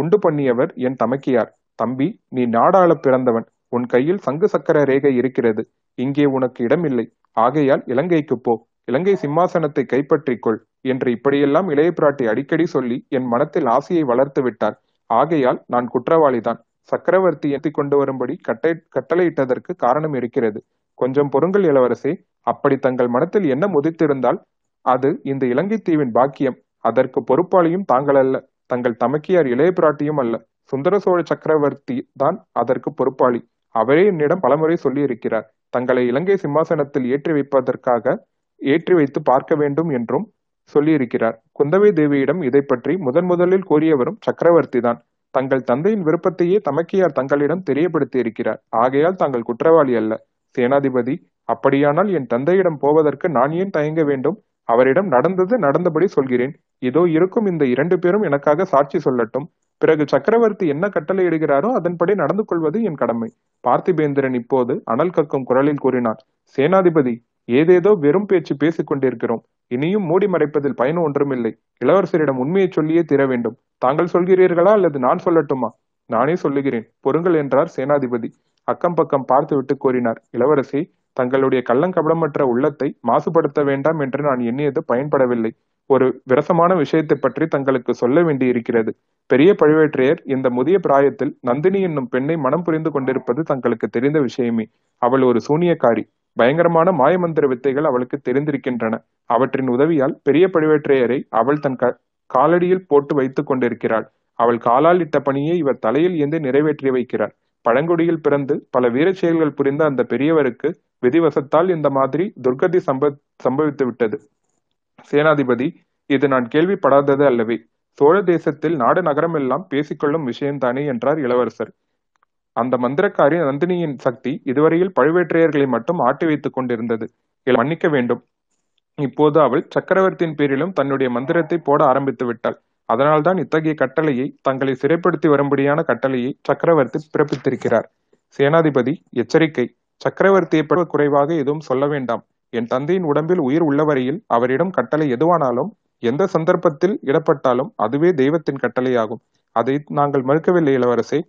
உண்டு பண்ணியவர் என் தமக்கியார். தம்பி, நீ நாடாள பிறந்தவன். உன் கையில் சங்கு சக்கர ரேகை இருக்கிறது. இங்கே உனக்கு இடமில்லை. ஆகையால் இலங்கைக்கு போ, இலங்கை சிம்மாசனத்தை கைப்பற்றிக்கொள் என்று இப்படியெல்லாம் இளைய பிராட்டி அடிக்கடி சொல்லி என் மனத்தில் ஆசையை வளர்த்து விட்டார். ஆகையால் நான் குற்றவாளிதான். சக்கரவர்த்தி ஏற்றி கொண்டு வரும்படி கட்டை கட்டளையிட்டதற்கு காரணம் இருக்கிறது. கொஞ்சம் பொறுங்கள் இளவரசே. அப்படி தங்கள் மனத்தில் என்ன முதித்திருந்தால் அது இந்த இலங்கை தீவின் பாக்கியம். அதற்கு பொறுப்பாளியும் தாங்கள் அல்ல, தங்கள் தமக்கியார் இளைய பிராட்டியும் அல்ல, சுந்தர சோழ சக்கரவர்த்தி தான் அதற்கு பொறுப்பாளி. அவரே என்னிடம் பலமுறை சொல்லியிருக்கிறார், தங்களை இலங்கை சிம்மாசனத்தில் ஏற்றி வைப்பதற்காக ஏற்றி வைத்து பார்க்க வேண்டும் என்றும் சொல்லியிருக்கிறார். குந்தவை தேவியிடம் இதை பற்றி முதன் முதலில் கூறியவரும் சக்கரவர்த்தி தான். தங்கள் தந்தையின் விருப்பத்தையே தமக்கியார் தங்களிடம் தெரியப்படுத்தி இருக்கிறார். ஆகையால் தாங்கள் குற்றவாளி அல்ல. சேனாதிபதி, அப்படியானால் என் தந்தையிடம் போவதற்கு நான் ஏன் தயங்க வேண்டும்? அவரிடம் நடந்தது நடந்தபடி சொல்கிறேன். இதோ இருக்கும் இந்த இரண்டு பேரும் எனக்காக சாட்சி சொல்லட்டும். பிறகு சக்கரவர்த்தி என்ன கட்டளை இடுகிறாரோ அதன்படி நடந்து கொள்வது என் கடமை. பார்த்திபேந்திரன் இப்போது அனல் கக்கும் குரலில் கூறினார், சேனாதிபதி, ஏதேதோ வெறும் பேச்சு பேசிக் கொண்டிருக்கிறோம். இனியும் மூடி மறைப்பதில் பயன் ஒன்றுமில்லை. இளவரசரிடம் உண்மையை சொல்லியே தீர வேண்டும். தாங்கள் சொல்கிறீர்களா அல்லது நான் சொல்லட்டுமா? நானே சொல்லுகிறேன், பொறுங்கள் என்றார் சேனாதிபதி. அக்கம் பக்கம் பார்த்துவிட்டு கூறினார், இளவரசி, தங்களுடைய கள்ளங்கபடமற்ற உள்ளத்தை மாசுபடுத்த வேண்டாம் என்று நான் எண்ணியது பயன்படவில்லை. ஒரு விரசமான விஷயத்தை பற்றி தங்களுக்கு சொல்ல வேண்டி இருக்கிறது. பெரிய பழுவேற்றையர் இந்த முதிய பிராயத்தில் நந்தினி என்னும் பெண்ணை மனம் புரிந்து கொண்டிருப்பது தங்களுக்கு தெரிந்த விஷயமே. அவள் ஒரு சூனியக்காரி. பயங்கரமான மாயமந்திர வித்தைகள் அவளுக்கு தெரிந்திருக்கின்றன. அவற்றின் உதவியால் பெரிய பழுவேற்றையரை அவள் தன் காலடியில் போட்டு வைத்துக் கொண்டிருக்கிறாள். அவள் காலால் இட்ட பணியை இவர் தலையில் ஏந்தி நிறைவேற்றி வைக்கிறார். பழங்குடியில் பிறந்து பல வீர செயல்கள் புரிந்த அந்த பெரியவருக்கு விதிவசத்தால் இந்த மாதிரி துர்கதி சம்ப சம்பவித்து விட்டது. சேனாதிபதி, இது நான் கேள்விப்படாதது அல்லவே. சோழ தேசத்தில் நாடு நகரம் எல்லாம் பேசிக்கொள்ளும் விஷயம்தானே என்றார் இளவரசர். அந்த மந்திரக்காரி நந்தினியின் சக்தி இதுவரையில் பழுவேற்றையர்களை மட்டும் ஆட்டி வைத்துக் கொண்டிருந்தது. மன்னிக்க வேண்டும், இப்போது அவள் சக்கரவர்த்தியின் பேரிலும் தன்னுடைய மந்திரத்தை போட ஆரம்பித்து விட்டாள். அதனால்தான் இத்தகைய கட்டளையை, தங்களை சிறைப்படுத்தி வரும்படியான கட்டளையை சக்கரவர்த்தி பிறப்பித்திருக்கிறார். சேனாதிபதி, எச்சரிக்கை. சக்கரவர்த்தியை பற்றி குறைவாக எதுவும் சொல்ல வேண்டாம். என் தந்தையின் உடம்பில் உயிர் உள்ளவரையில் அவரிடம் கட்டளை எதுவானாலும், எந்த சந்தர்ப்பத்தில் இடப்பட்டாலும் அதுவே தெய்வத்தின் கட்டளையாகும். அதை நாங்கள் மறுக்கவில்லை இளவரசே.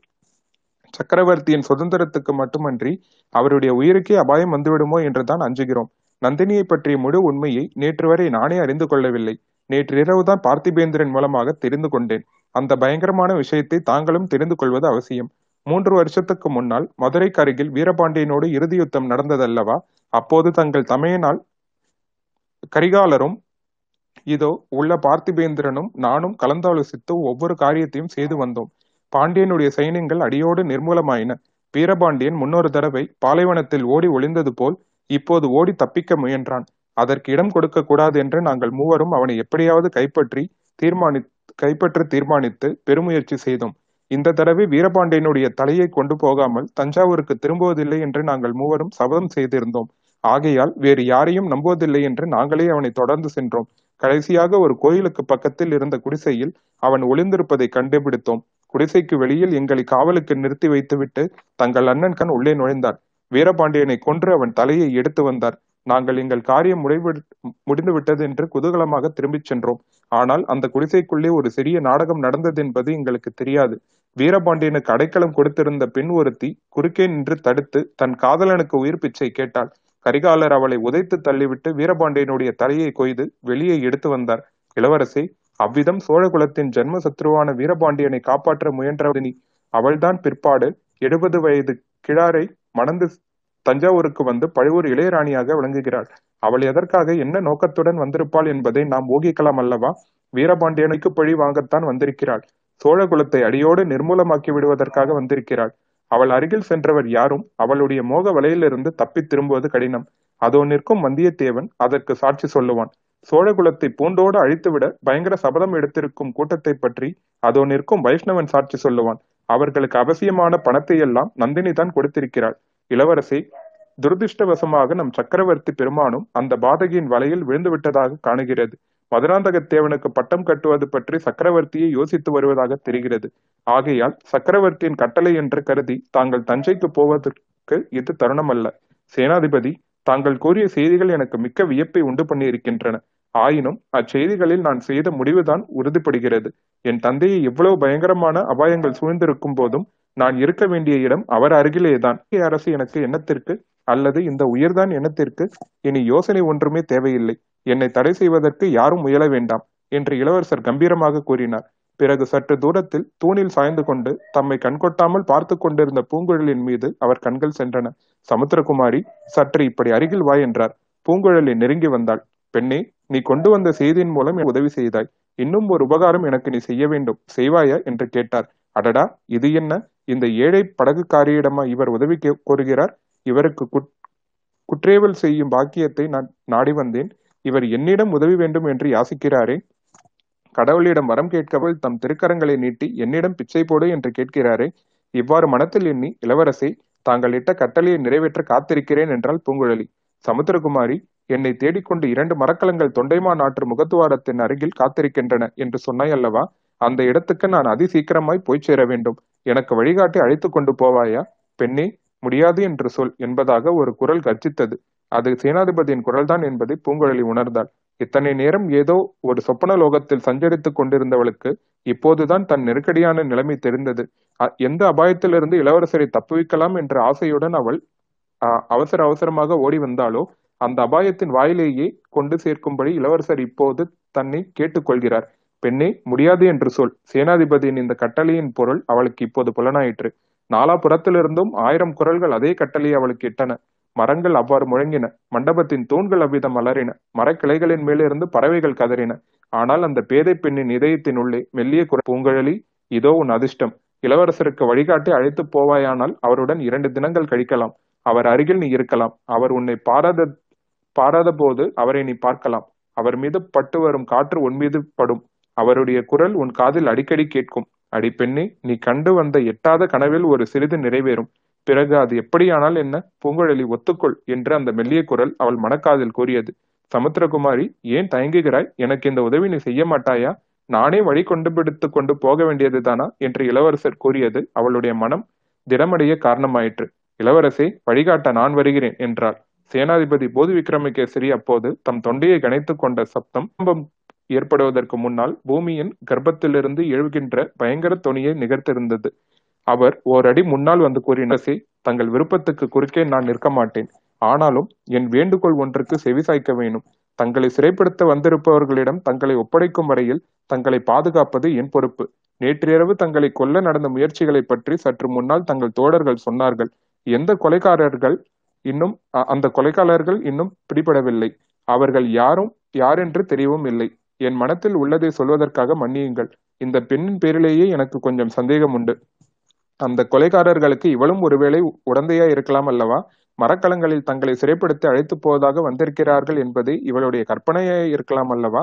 சக்கரவர்த்தியின் சுதந்திரத்துக்கு மட்டுமன்றி அவருடைய உயிருக்கே அபாயம் வந்துவிடுமோ என்றுதான் அஞ்சுகிறோம். நந்தினியை பற்றிய முழு உண்மையை நேற்று வரை நானே அறிந்து கொள்ளவில்லை. நேற்றிரவுதான் பார்த்திபேந்திரன் மூலமாக தெரிந்து கொண்டேன். அந்த பயங்கரமான விஷயத்தை தாங்களும் தெரிந்து கொள்வது அவசியம். மூன்று வருஷத்துக்கு முன்னால் மதுரைக்கு அருகில் வீரபாண்டியனோடு இறுதி யுத்தம் நடந்ததல்லவா? அப்போது தங்கள் தமையனால் கரிகாலரும் இதோ உள்ள பார்த்திபேந்திரனும் நானும் கலந்தாலோசித்து ஒவ்வொரு காரியத்தையும் செய்து வந்தோம். பாண்டியனுடைய சைன்யங்கள் அடியோடு நிர்மூலமாயின. வீரபாண்டியன் முன்னொரு தடவை பாலைவனத்தில் ஓடி ஒளிந்தது போல் இப்போது ஓடி தப்பிக்க முயன்றான். அதற்கு இடம் கொடுக்க கூடாது என்று நாங்கள் மூவரும் அவனை எப்படியாவது கைப்பற்றி தீர்மானி கைப்பற்ற தீர்மானித்து பெருமுயற்சி செய்தோம். இந்த தடவை வீரபாண்டியனுடைய தலையை கொண்டு போகாமல் தஞ்சாவூருக்கு திரும்புவதில்லை என்று நாங்கள் மூவரும் சபதம் செய்திருந்தோம். ஆகையால் வேறு யாரையும் நம்புவதில்லை என்று நாங்களே அவனை தொடர்ந்து சென்றோம். கடைசியாக ஒரு கோயிலுக்கு பக்கத்தில் இருந்த குடிசையில் அவன் ஒளிந்திருப்பதை கண்டுபிடித்தோம். குடிசைக்கு வெளியில் எங்களை காவலுக்கு நிறுத்தி வைத்துவிட்டு தங்கள் அண்ணன் கண் உள்ளே நுழைந்தார். வீரபாண்டியனை கொன்று அவன் தலையை எடுத்து வந்தார். நாங்கள் எங்கள் காரியம் முடிவு முடிந்துவிட்டது என்று குதூகலமாக திரும்பிச் சென்றோம். ஆனால் அந்த குடிசைக்குள்ளே ஒரு சிறிய நாடகம் நடந்தது என்பது எங்களுக்கு தெரியாது. வீரபாண்டியனுக்கு அடைக்கலம் கொடுத்திருந்த பெண் ஒருத்தி குறுக்கே நின்று தடுத்து தன் காதலனுக்கு உயிர் பிச்சை கேட்டாள். கரிகாலர் அவளை உதைத்து தள்ளிவிட்டு வீரபாண்டியனுடைய தலையை கொய்து வெளியே எடுத்து வந்தார். இளவரசே, அவ்விதம் சோழகுலத்தின் ஜென்ம சத்ருவான வீரபாண்டியனை காப்பாற்ற முயன்றவனி. அவள்தான் பிற்பாடு எழுபது வயது கிழாரை மணந்து தஞ்சாவூருக்கு வந்து பழுவூர் இளையராணியாக விளங்குகிறாள். அவள் எதற்காக என்ன நோக்கத்துடன் வந்திருப்பாள் என்பதை நாம் ஊகிக்கலாம் அல்லவா? வீரபாண்டியனுக்கு பழி வாங்கத்தான் வந்திருக்கிறாள். சோழகுலத்தை அடியோடு நிர்மூலமாக்கி விடுவதற்காக வந்திருக்கிறாள். அவள் அருகில் சென்றவர் யாரும் அவளுடைய மோக வலையிலிருந்து தப்பி திரும்புவது கடினம். அதோ நிற்கும் வந்தியத்தேவன் அதற்கு சாட்சி சொல்லுவான். சோழகுலத்தை பூண்டோடு அழித்துவிட பயங்கர சபதம் எடுத்திருக்கும் கூட்டத்தை பற்றி அதோ நிற்கும் வைஷ்ணவன் சாட்சி சொல்லுவான். அவர்களுக்கு அவசியமான பணத்தை எல்லாம் நந்தினி தான் கொடுத்திருக்கிறாள். இளவரசி, துரதிருஷ்டவசமாக நம் சக்கரவர்த்தி பெருமானும் அந்த பாதகியின் வலையில் விழுந்துவிட்டதாக காணுகிறது. மதுராந்தகத்தேவனுக்கு பட்டம் கட்டுவது பற்றி சக்கரவர்த்தியை யோசித்து வருவதாக தெரிகிறது. ஆகையால் சக்கரவர்த்தியின் கட்டளை என்று கருதி தாங்கள் தஞ்சைக்கு போவதற்கு இது தருணம் அல்ல. சேனாதிபதி, தாங்கள் கூறிய செய்திகள் எனக்கு மிக்க வியப்பை உண்டு பண்ணி இருக்கின்றன. ஆயினும் அச்செய்திகளில் நான் செய்த முடிவுதான் உறுதிப்படுகிறது. என் தந்தையை இவ்வளவு பயங்கரமான அபாயங்கள் சூழ்ந்திருக்கும் போதும் நான் இருக்க வேண்டிய இடம் அவர் அருகிலேதான். அரசு எனக்கு எண்ணத்திற்கு அல்லது இந்த உயிர்தான் எண்ணத்திற்கு இனி யோசனை ஒன்றுமே தேவையில்லை. என்னை தடை செய்வதற்கு யாரும் முயல வேண்டாம் என்று இளவரசர் கம்பீரமாக கூறினார். பிறகு சற்று தூரத்தில் தூணில் சாய்ந்து கொண்டு தம்மை கண்கொட்டாமல் பார்த்து கொண்டிருந்த பூங்குழலின் மீது அவர் கண்கள் சென்றன. சமுத்திரகுமாரி, சற்று இப்படி அருகில் வா என்றார். பூங்குழலி நெருங்கி வந்தாள். பெண்ணே, நீ கொண்டு வந்த செய்தியின் மூலம் என் உதவி செய்தாய். இன்னும் ஒரு உபகாரம் எனக்கு நீ செய்ய வேண்டும், செய்வாயா என்று கேட்டார். அடடா, இது என்ன? இந்த ஏழை படகுக்காரியிடமா இவர் உதவி கோருகிறார்? இவருக்கு குற்றேவல் செய்யும் பாக்கியத்தை நான் நாடி வந்தேன். இவர் என்னிடம் உதவி வேண்டும் என்று யாசிக்கிறாரே. கடவுளிடம் வரம் கேட்கவள் தம் திருக்கரங்களை நீட்டி என்னிடம் பிச்சை போடு என்று கேட்கிறாரே. இவ்வாறு மனத்தில் எண்ணி, இளவரசை, தாங்கள் இட்ட கட்டளையை நிறைவேற்ற காத்திருக்கிறேன் என்றாள் பூங்குழலி. சமுத்திரகுமாரி, என்னை தேடிக்கொண்டு இரண்டு மரக்கலங்கள் தொண்டைமா நாற்று முகத்துவாரத்தின் அருகில் காத்திருக்கின்றன என்று சொன்னாய் அல்லவா? அந்த இடத்துக்கு நான் அதி சீக்கிரமாய் போய் சேர வேண்டும். எனக்கு வழிகாட்டி அழைத்து கொண்டு போவாயா? பெண்ணே, முடியாது என்று சொல் என்பதாக ஒரு குரல் கர்ஜித்தது. அது சேனாதிபதியின் குரல்தான் என்பதை பூங்குழலி உணர்ந்தாள். இத்தனை நேரம் ஏதோ ஒரு சொப்பன லோகத்தில் சஞ்சரித்துக் கொண்டிருந்தவளுக்கு இப்போதுதான் தன் நெருக்கடியான நிலைமை தெரிந்தது. எந்த அபாயத்திலிருந்து இளவரசரை தப்புவிக்கலாம் என்ற ஆசையுடன் அவள் அவசர அவசரமாக ஓடி வந்தாலோ அந்த அபாயத்தின் வாயிலேயே கொண்டு சேர்க்கும்படி இளவரசர் இப்போது தன்னை கேட்டுக்கொள்கிறார். பெண்ணே, முடியாது என்று சொல். சேனாதிபதியின் இந்த கட்டளையின் பொருள் அவளுக்கு இப்போது புலனாயிற்று. நாலாபுரத்திலிருந்தும் ஆயிரம் குரல்கள் அதே கட்டளையை அவளுக்கு இட்டன. மரங்கள் அவ்வாறு முழங்கின, மண்டபத்தின் தூண்கள் அவ்விதம் மலரின, மரக்கிளைகளின் மேலிருந்து பறவைகள் கதறின. ஆனால் அந்த பேதை பெண்ணின் இதயத்தின் உள்ளே மெல்லிய குரல், பூங்குழலி, இதோ உன் அதிர்ஷ்டம். இளவரசருக்கு வழிகாட்டி அழைத்து போவாயானால் அவருடன் இரண்டு தினங்கள் கழிக்கலாம். அவர் அருகில் நீ இருக்கலாம். அவர் உன்னை பாராத பாராத போது அவரை நீ பார்க்கலாம். அவர் மீது பட்டு வரும் காற்று உன் மீது படும். அவருடைய குரல் உன் காதில் அடிக்கடி கேட்கும். அடி பெண்ணே, நீ கண்டு வந்த எட்டாத கனவில் ஒரு சிறிது நிறைவேறும். பிறகு அது எப்படியானால் என்ன? பூங்குழலி, ஒத்துக்கொள் என்று அந்த மெல்லிய குரல் அவள் மனக்காதில் கூறியது. சமுத்திரகுமாரி, ஏன் தயங்குகிறாய்? எனக்கு இந்த உதவி நீ செய்ய மாட்டாயா? நானே வழி கொண்டு பிடித்து கொண்டு போக வேண்டியதுதானா என்று இளவரசர் கூறியது அவளுடைய மனம் திடமடைய காரணமாயிற்று. இளவரசே, வழிகாட்ட நான் வருகிறேன் என்றார் சேனாதிபதி. போதி விக்ரமகேசரி அப்போது தம் தொண்டையை கணைத்து கொண்ட சப்தம் ஏற்படுவதற்கு முன்னால் பூமியின் கர்ப்பத்திலிருந்து எழுகின்ற பயங்கர தொனியை நிகழ்த்திருந்தது. அவர் ஓரடி முன்னால் வந்து கூறினார். தங்கள் விருப்பத்துக்கு குறுக்கே நான் நிற்க மாட்டேன். ஆனாலும் என் வேண்டுகோள் ஒன்றுக்கு செவிசாய்க்க வேணும். தங்களை சிறைப்படுத்த வந்திருப்பவர்களிடம் தங்களை ஒப்படைக்கும் வரையில் தங்களை பாதுகாப்பது என் பொறுப்பு. நேற்றிரவு தங்களை கொல்ல நடந்த முயற்சிகளை பற்றி சற்று முன்னால் தங்கள் தோழர்கள் சொன்னார்கள். எந்த கொலைக்காரர்கள் இன்னும் அந்த கொலைக்காரர்கள் இன்னும் பிடிபடவில்லை. அவர்கள் யாரும் யாரென்று தெரியவும் இல்லை. என் மனத்தில் உள்ளதை சொல்வதற்காக மன்னியுங்கள். இந்த பெண்ணின் பேரிலேயே எனக்கு கொஞ்சம் சந்தேகம் உண்டு. அந்த கொலைக்காரர்களுக்கு இவளும் ஒருவேளை உடந்தையா இருக்கலாம் அல்லவா? மரக்கலங்களில் தங்களை சிறைப்படுத்தி அழைத்து போவதாக வந்திருக்கிறார்கள் என்பது இவளுடைய கற்பனையா இருக்கலாம் அல்லவா?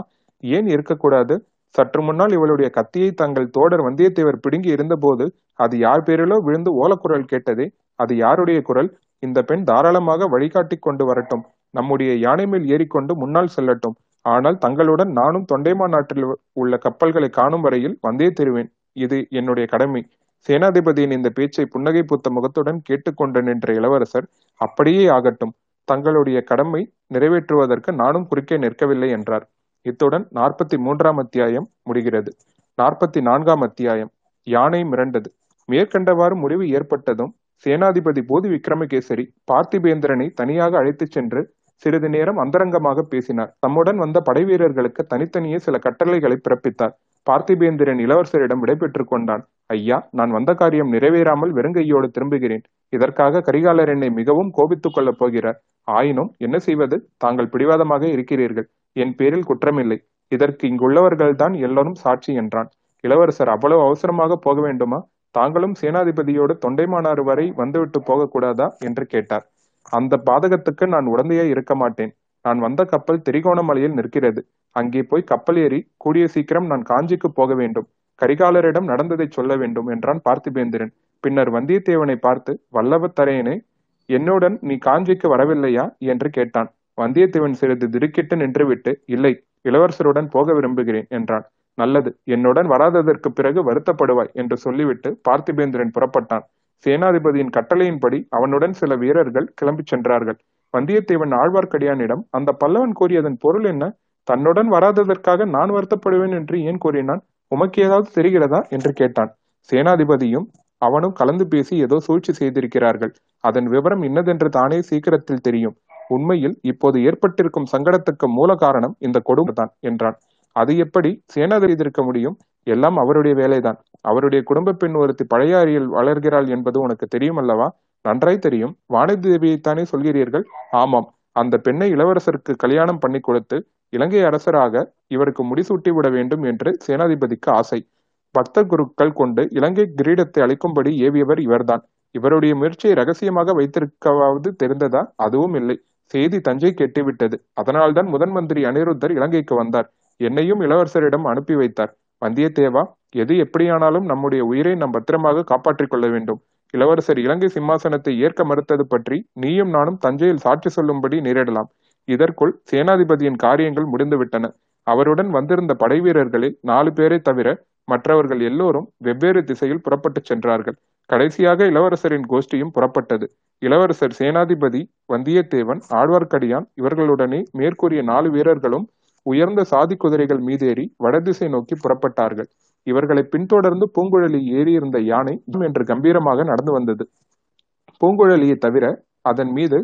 ஏன் இருக்கக்கூடாது? சற்று முன்னால் இவளுடைய கத்தியை தங்கள் தோடர் வந்தியத்தேவர் பிடுங்கி இருந்தபோது அது யார் பேரிலோ விழுந்து ஓலக்குரல் கேட்டதே. அது யாருடைய குரல்? இந்த பெண் தாராளமாக வழிகாட்டி கொண்டு வரட்டும். நம்முடைய யானை மேல் ஏறிக்கொண்டு முன்னால் செல்லட்டும். ஆனால் தங்களுடன் நானும் தொண்டைமா நாட்டில் உள்ள கப்பல்களை காணும் வரையில் வந்தே தருவேன். இது என்னுடைய கடமை. சேனாதிபதியின் இந்த பேச்சை புன்னகை பூத்த முகத்துடன் கேட்டுக்கொண்டு நின்ற இளவரசர், அப்படியே ஆகட்டும். தங்களுடைய கடமை நிறைவேற்றுவதற்கு நானும் குறுக்கே நிற்கவில்லை என்றார். இத்துடன் நாற்பத்தி மூன்றாம் அத்தியாயம் முடிகிறது. நாற்பத்தி நான்காம் அத்தியாயம், யானை மிரண்டது. மேற்கண்டவாறு முடிவு ஏற்பட்டதும் சேனாதிபதி பூதி விக்ரமகேசரி பார்த்திபேந்திரனை தனியாக அழைத்துச் சென்று சிறிது நேரம் அந்தரங்கமாக பேசினார். தம்முடன் வந்த படை வீரர்களுக்கு தனித்தனியே சில கட்டளைகளை பிறப்பித்தார். பார்த்திபேந்திரன் இளவரசரிடம் விடைபெற்றுக் கொண்டான். ஐயா, நான் வந்த காரியம் நிறைவேறாமல் வெறுங்கையோடு திரும்புகிறேன். இதற்காக கரிகாலர் என்னை மிகவும் கோபித்துக் கொள்ளப் போகிறார். ஆயினும் என்ன செய்வது? தாங்கள் பிடிவாதமாக இருக்கிறீர்கள். என் பேரில் குற்றமில்லை. இதற்கு இங்குள்ளவர்கள்தான் எல்லோரும் சாட்சி என்றான். இளவரசர், அவ்வளவு அவசரமாக போக வேண்டுமா? தாங்களும் சேனாதிபதியோடு தொண்டைமானாறு வரை வந்துவிட்டு போகக்கூடாதா என்று கேட்டார். அந்த பாதகத்துக்கு நான் உடந்தையாய் இருக்க மாட்டேன். நான் வந்த கப்பல் திரிகோணமலையில் நிற்கிறது. அங்கே போய் கப்பல் ஏறி கூடிய சீக்கிரம் நான் காஞ்சிக்கு போக வேண்டும். கரிகாலரிடம் நடந்ததை சொல்ல வேண்டும் என்றான் பார்த்திபேந்திரன். பின்னர் வந்தியத்தேவனை பார்த்து, வல்லவத்தரையனே, என்னுடன் நீ காஞ்சிக்கு வரவில்லையா என்று கேட்டான். வந்தியத்தேவன் சிறிது திடுக்கிட்டு நின்றுவிட்டு, இல்லை, இளவரசருடன் போக விரும்புகிறேன் என்றான். நல்லது, என்னுடன் வராததற்கு பிறகு வருத்தப்படுவாய் என்று சொல்லிவிட்டு பார்த்திபேந்திரன் புறப்பட்டான். சேனாதிபதியின் கட்டளையின்படி அவனுடன் சில வீரர்கள் கிளம்பி சென்றார்கள். வந்தியத்தேவன் ஆழ்வார்க்கடியானிடம், அந்த பல்லவன் கூறியதன் பொருள் என்ன? தன்னுடன் வராததற்காக நான் வருத்தப்படுவேன் என்று ஏன் கூறினான்? உமக்கு ஏதாவது தெரிகிறதா என்று கேட்டான். சேனாதிபதியும் அவனும் கலந்து பேசி ஏதோ சூழ்ச்சி செய்திருக்கிறார்கள். அதன் விவரம் இன்னதென்று தானே சீக்கிரத்தில் தெரியும். உண்மையில் இப்போது ஏற்பட்டிருக்கும் சங்கடத்துக்கு மூல காரணம் இந்த கொடும்தான் என்றான். அது எப்படி சேனாதிபதி இருக்க முடியும்? எல்லாம் அவருடைய வேலைதான். அவருடைய குடும்ப பெண் ஒருத்தி பழையாறையில் வளர்கிறாள் என்பது உனக்கு தெரியும் அல்லவா? நன்றாய் தெரியும். வானதி தேவியைத்தானே சொல்கிறீர்கள்? ஆமாம். அந்த பெண்ணை இளவரசருக்கு கல்யாணம் பண்ணி கொடுத்து இலங்கை அரசராக இவருக்கு முடிசூட்டி விட வேண்டும் என்று சேனாதிபதிக்கு ஆசை. பக்த குருக்கள் கொண்டு இலங்கை கிரீடத்தை அளிக்கும்படி ஏவியவர் இவர்தான். இவருடைய முயற்சியை ரகசியமாக வைத்திருக்கவாவது தெரிந்ததா? அதுவும் இல்லை. செய்தி தஞ்சை கெட்டுவிட்டது. அதனால்தான் முதன் மந்திரி அனிருத்தர் இலங்கைக்கு வந்தார். என்னையும் இளவரசரிடம் அனுப்பி வைத்தார். வந்தியத்தேவா, எது எப்படியானாலும் நம்முடைய உயிரை நாம் பத்திரமாக காப்பாற்றிக் கொள்ள வேண்டும். இளவரசர் இலங்கை சிம்மாசனத்தை ஏற்க மறுத்தது பற்றி நீயும் நானும் தஞ்சையில் சாட்சி சொல்லும்படி நேரிடலாம். இதற்குள் சேனாதிபதியின் காரியங்கள் முடிந்துவிட்டன. அவருடன் வந்திருந்த படை வீரர்களில் நாலு பேரை தவிர மற்றவர்கள் எல்லோரும் வெவ்வேறு திசையில் புறப்பட்டு சென்றார்கள். கடைசியாக இளவரசரின் கோஷ்டியும் புறப்பட்டது. இளவரசர், சேனாதிபதி, வந்தியத்தேவன், ஆழ்வார்க்கடியான் இவர்களுடனே மேற்கூறிய நாலு வீரர்களும் உயர்ந்த சாதி குதிரைகள் மீதேறி வடதிசை நோக்கி புறப்பட்டார்கள். இவர்களை பின்தொடர்ந்து பூங்குழலி ஏறியிருந்த யானை என்று கம்பீரமாக நடந்து வந்தது. பூங்குழலியை தவிர அதன் மீது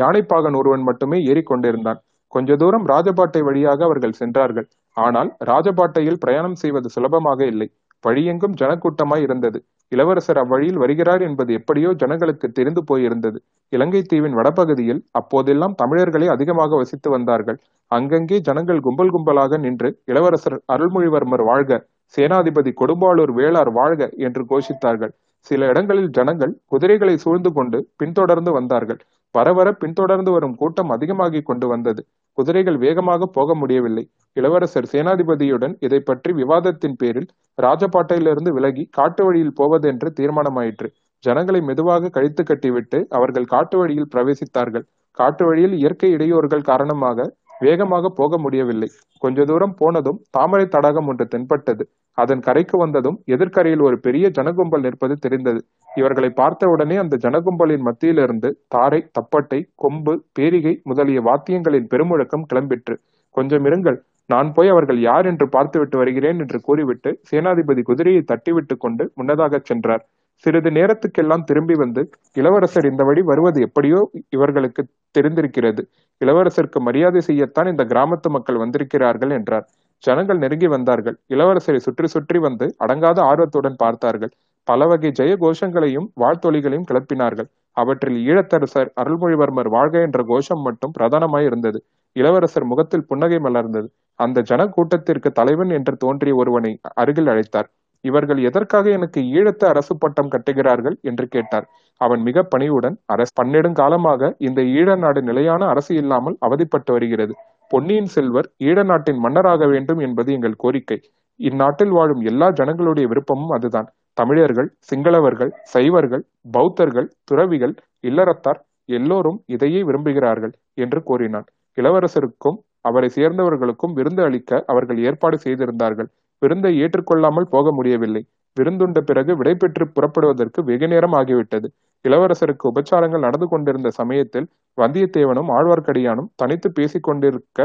யானைப்பாகன் ஒருவன் மட்டுமே ஏறிக்கொண்டிருந்தான். கொஞ்ச தூரம் ராஜபாட்டை வழியாக அவர்கள் சென்றார்கள். ஆனால் ராஜபாட்டையில் பிரயாணம் செய்வது சுலபமாக இல்லை. வழியெங்கும் ஜனக்கூட்டமாய் இருந்தது. இளவரசர் அவ்வழியில் வருகிறார் என்பது எப்படியோ ஜனங்களுக்கு தெரிந்து போயிருந்தது. இலங்கை தீவின் வடபகுதியில் அப்போதெல்லாம் தமிழர்களே அதிகமாக வசித்து வந்தார்கள். அங்கங்கே ஜனங்கள் கும்பல் கும்பலாக நின்று இளவரசர் அருள்மொழிவர்மர் வாழ்க, சேனாதிபதி கொடும்பாளூர் வேளார் வாழ்க என்று கோஷித்தார்கள். சில இடங்களில் ஜனங்கள் குதிரைகளை சூழ்ந்து கொண்டு பின்தொடர்ந்து வந்தார்கள். வரவர பின்தொடர்ந்து வரும் கூட்டம் அதிகமாகி கொண்டு வந்தது. குதிரைகள் வேகமாக போக முடியவில்லை. இளவரசர் சேனாதிபதியுடன் இதை பற்றி விவாதத்தின் பேரில் ராஜபாட்டையிலிருந்து விலகி காட்டு வழியில் போவதென்று தீர்மானமாயிற்று. ஜனங்களை மெதுவாக கழித்து கட்டிவிட்டு அவர்கள் காட்டு வழியில் பிரவேசித்தார்கள். காட்டு வழியில் இயற்கை இடையூறுகள் காரணமாக வேகமாக போக முடியவில்லை. கொஞ்ச தூரம் போனதும் தாமரை தடாகம் ஒன்று தென்பட்டது. அதன் கரைக்கு வந்ததும் எதிர்கரையில் ஒரு பெரிய ஜனகும்பல் நிற்பது தெரிந்தது. இவர்களை பார்த்தவுடனே அந்த ஜனகும்பலின் மத்தியிலிருந்து தாரை, தப்பட்டை, கொம்பு, பேரிகை முதலிய வாத்தியங்களின் பெருமுழக்கம் கிளம்பிற்று. கொஞ்சம் இருங்கள், நான் போய் அவர்கள் யார் என்று பார்த்துவிட்டு வருகிறேன் என்று கூறிவிட்டு சேனாதிபதி குதிரையை தட்டிவிட்டு கொண்டு முன்னதாக சென்றார். சிறிது நேரத்துக்கெல்லாம் திரும்பி வந்து, இளவரசர் இந்த வழி வருவது எப்படியோ இவர்களுக்கு தெரிந்திருக்கிறது. இளவரசருக்கு மரியாதை செய்யத்தான் இந்த கிராமத்து மக்கள் வந்திருக்கிறார்கள் என்றார். ஜனங்கள் நெருங்கி வந்தார்கள். இளவரசரை சுற்றி சுற்றி வந்து அடங்காத ஆர்வத்துடன் பார்த்தார்கள். பல வகை ஜெய கோஷங்களையும் வாழ்த்தொலிகளையும் கிளப்பினார்கள். அவற்றில் ஈழத்தரசர் அருள்மொழிவர்மர் வாழ்க என்ற கோஷம் மட்டும் பிரதானமாய் இருந்தது. இளவரசர் முகத்தில் புன்னகை மலர்ந்தது. அந்த ஜன கூட்டத்திற்கு தலைவன் என்று தோன்றிய ஒருவனை அருகில் அழைத்தார். இவர்கள் எதற்காக எனக்கு ஈழத்து அரசு பட்டம் கட்டுகிறார்கள் என்று கேட்டார். அவன் மிக பணிவுடன், அரசு பன்னெடுங்காலமாக இந்த ஈழ நாடு நிலையான அரசு இல்லாமல் அவதிப்பட்டு வருகிறது. பொன்னியின் செல்வர் ஈழ நாட்டின் மன்னராக வேண்டும் என்பது எங்கள் கோரிக்கை. இந்நாட்டில் வாழும் எல்லா ஜனங்களுடைய விருப்பமும் அதுதான். தமிழர்கள், சிங்களவர்கள், சைவர்கள், பௌத்தர்கள், துறவிகள், இல்லறத்தார் எல்லோரும் இதையே விரும்புகிறார்கள் என்று கூறினான். இளவரசருக்கும் அவரை சேர்ந்தவர்களுக்கும் விருந்து அளிக்க அவர்கள் ஏற்பாடு செய்திருந்தார்கள். விருந்தை ஏற்றுக்கொள்ளாமல் போக முடியவில்லை. விருந்துண்ட பிறகு விடை பெற்று புறப்படுவதற்கு வெகு நேரம் ஆகிவிட்டது. இளவரசருக்கு உபச்சாரங்கள் நடந்து கொண்டிருந்த சமயத்தில் வந்தியத்தேவனும் ஆழ்வார்க்கடியானும் தனித்து பேசிக் கொண்டிருக்க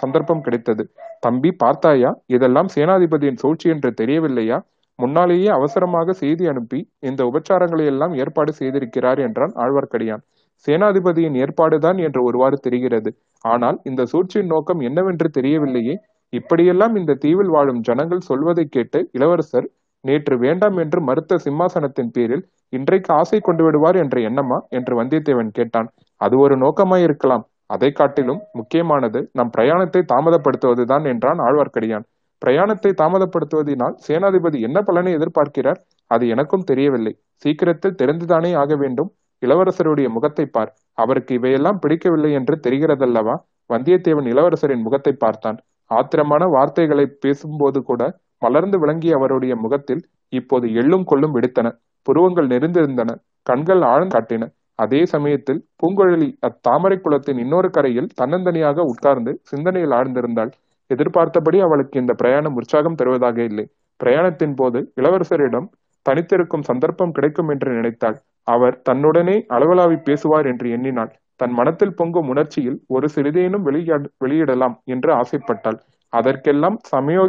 சந்தர்ப்பம் கிடைத்தது. தம்பி, பார்த்தாயா? இதெல்லாம் சேனாதிபதியின் சூழ்ச்சி என்று தெரியவில்லையா? முன்னாலேயே அவசரமாக செய்தி அனுப்பி இந்த உபச்சாரங்களை எல்லாம் ஏற்பாடு செய்திருக்கிறார் என்றான் ஆழ்வார்க்கடியான். சேனாதிபதியின் ஏற்பாடுதான் என்று ஒருவாறு தெரிகிறது. ஆனால் இந்த சூழ்ச்சியின் நோக்கம் என்னவென்று தெரியவில்லையே. இப்படியெல்லாம் இந்த தீவில் வாழும் ஜனங்கள் சொல்வதை கேட்டு இளவரசர் நேற்று வேண்டாம் என்று மறுத்த சிம்மாசனத்தின் பேரில் இன்றைக்கு ஆசை கொண்டு விடுவார் என்ற எண்ணமா என்று வந்தியத்தேவன் கேட்டான். அது ஒரு நோக்கமாயிருக்கலாம். அதை காட்டிலும் முக்கியமானது நம் பிரயாணத்தை தாமதப்படுத்துவதுதான் என்றான் ஆழ்வார்க்கடியான். பிரயாணத்தை தாமதப்படுத்துவதனால் சேனாதிபதி என்ன பலனை எதிர்பார்க்கிறார்? அது எனக்கும் தெரியவில்லை. சீக்கிரத்தில் தெரிந்துதானே ஆக வேண்டும். இளவரசருடைய முகத்தை பார், அவருக்கு இவையெல்லாம் பிடிக்கவில்லை என்று தெரிகிறதல்லவா? வந்தியத்தேவன் இளவரசரின் முகத்தை பார்த்தான். ஆத்திரமான வார்த்தைகளை பேசும்போது கூட மலர்ந்து விளங்கிய அவருடைய முகத்தில் இப்போது எள்ளும் கொள்ளும் வெடித்தன. புருவங்கள் நெறிந்திருந்தன, கண்கள் ஆழ்ந்து காட்டின. அதே சமயத்தில் பூங்குழலி அத்தாமரை குளத்தின் இன்னொரு கரையில் தன்னந்தனியாக உட்கார்ந்து சிந்தனையில் ஆழ்ந்திருந்தாள். எதிர்பார்த்தபடி அவளுக்கு இந்த பிரயாணம் உற்சாகம் தருவதாக இல்லை. பிரயாணத்தின் போது இளவரசரிடம் தனித்திருக்கும் சந்தர்ப்பம் கிடைக்கும் என்று நினைத்தாள். அவர் தன்னுடனே அளவலாவி பேசுவார் என்று எண்ணினாள். தன் மனத்தில் பொங்கும் உணர்ச்சியில் ஒரு சிறிதேனும் வெளியா வெளியிடலாம் என்று ஆசைப்பட்டாள். அதற்கெல்லாம் சமயோ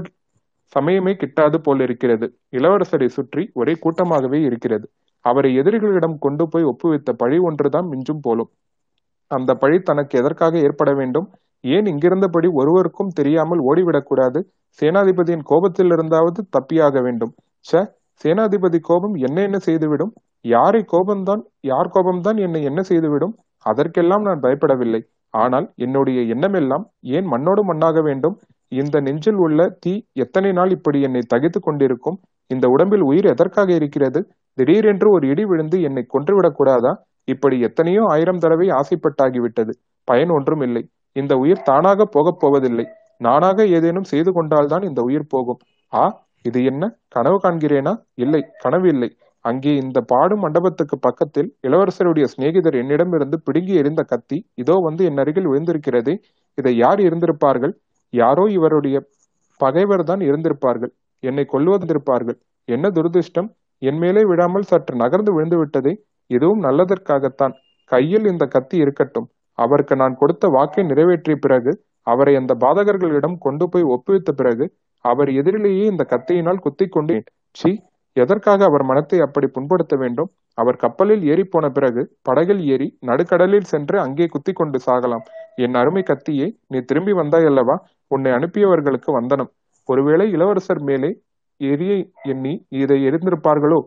சமயமே கிட்டாது போலிருக்கிறது. இளவரசரை சுற்றி ஒரே கூட்டமாகவே இருக்கிறது. அவரை எதிரிகளிடம் கொண்டு போய் ஒப்புவித்த பழி ஒன்றுதான் மிஞ்சும் போலும். அந்த பழி தனக்கு எதற்காக ஏற்பட வேண்டும்? ஏன் இங்கிருந்தபடி ஒருவருக்கும் தெரியாமல் ஓடிவிடக்கூடாது? சேனாதிபதியின் கோபத்திலிருந்தாவது தப்பியாக வேண்டும். ச சேனாதிபதி கோபம் என்ன என்ன செய்துவிடும்? யாரை கோபம்தான் யார் கோபம்தான் என்னை என்ன செய்துவிடும்? அதற்கெல்லாம் நான் பயப்படவில்லை. ஆனால் என்னுடைய எண்ணமெல்லாம் ஏன் மண்ணோடு மண்ணாக வேண்டும்? இந்த நெஞ்சில் உள்ள தீ எத்தனை நாள் இப்படி என்னை தகித்து கொண்டிருக்கும்? இந்த உடம்பில் உயிர் எதற்காக இருக்கிறது? திடீரென்று ஒரு இடி விழுந்து என்னை கொன்றுவிடக்கூடாதா? இப்படி எத்தனையோ ஆயிரம் தடவை ஆசைப்பட்டாகிவிட்டது. பயன் ஒன்றும் இல்லை. இந்த உயிர் தானாக போகப் போவதில்லை. நானாக ஏதேனும் செய்து கொண்டால்தான் இந்த உயிர் போகும். ஆ, இது என்ன கனவு காண்கிறேனா? இல்லை, கனவு இல்லை. அங்கே இந்த பாடும் மண்டபத்துக்கு பக்கத்தில் இளவரசருடைய சிநேகிதர் என்னிடமிருந்து பிடுங்கி எறிந்த கத்தி இதோ வந்து என் அருகில் விழுந்திருக்கிறதே. இதை யார் இருந்திருப்பார்கள்? யாரோ இவருடைய பகைவர் தான் இருந்திருப்பார்கள். என்னை கொல்லுவதிருப்பார்கள். என்ன துரதிருஷ்டம்! என் மேலே விழாமல் சற்று நகர்ந்து விழுந்து விட்டதே. இதுவும் நல்லதற்காகத்தான். கையில் இந்த கத்தி இருக்கட்டும். அவருக்கு நான் கொடுத்த வாக்கை நிறைவேற்றிய பிறகு, அவரை அந்த பாதகர்களிடம் கொண்டு போய் ஒப்புவித்த பிறகு, அவர் எதிரிலேயே இந்த கத்தியினால் குத்தி கொண்டேன். சி, எதற்காக அவர் மனத்தை அப்படி புண்படுத்த வேண்டும்? அவர் கப்பலில் ஏறி போன பிறகு படகில் ஏறி நடுக்கடலில் சென்று அங்கே குத்தி கொண்டு சாகலாம். என் அருமை கத்தியே, நீ திரும்பி வந்தாய் அல்லவா? உன்னை அனுப்பியவர்களுக்கு வந்தனம். ஒருவேளை இளவரசர் மேலே எரிய எண்ணி இதை எரிந்திருப்பார்களோ?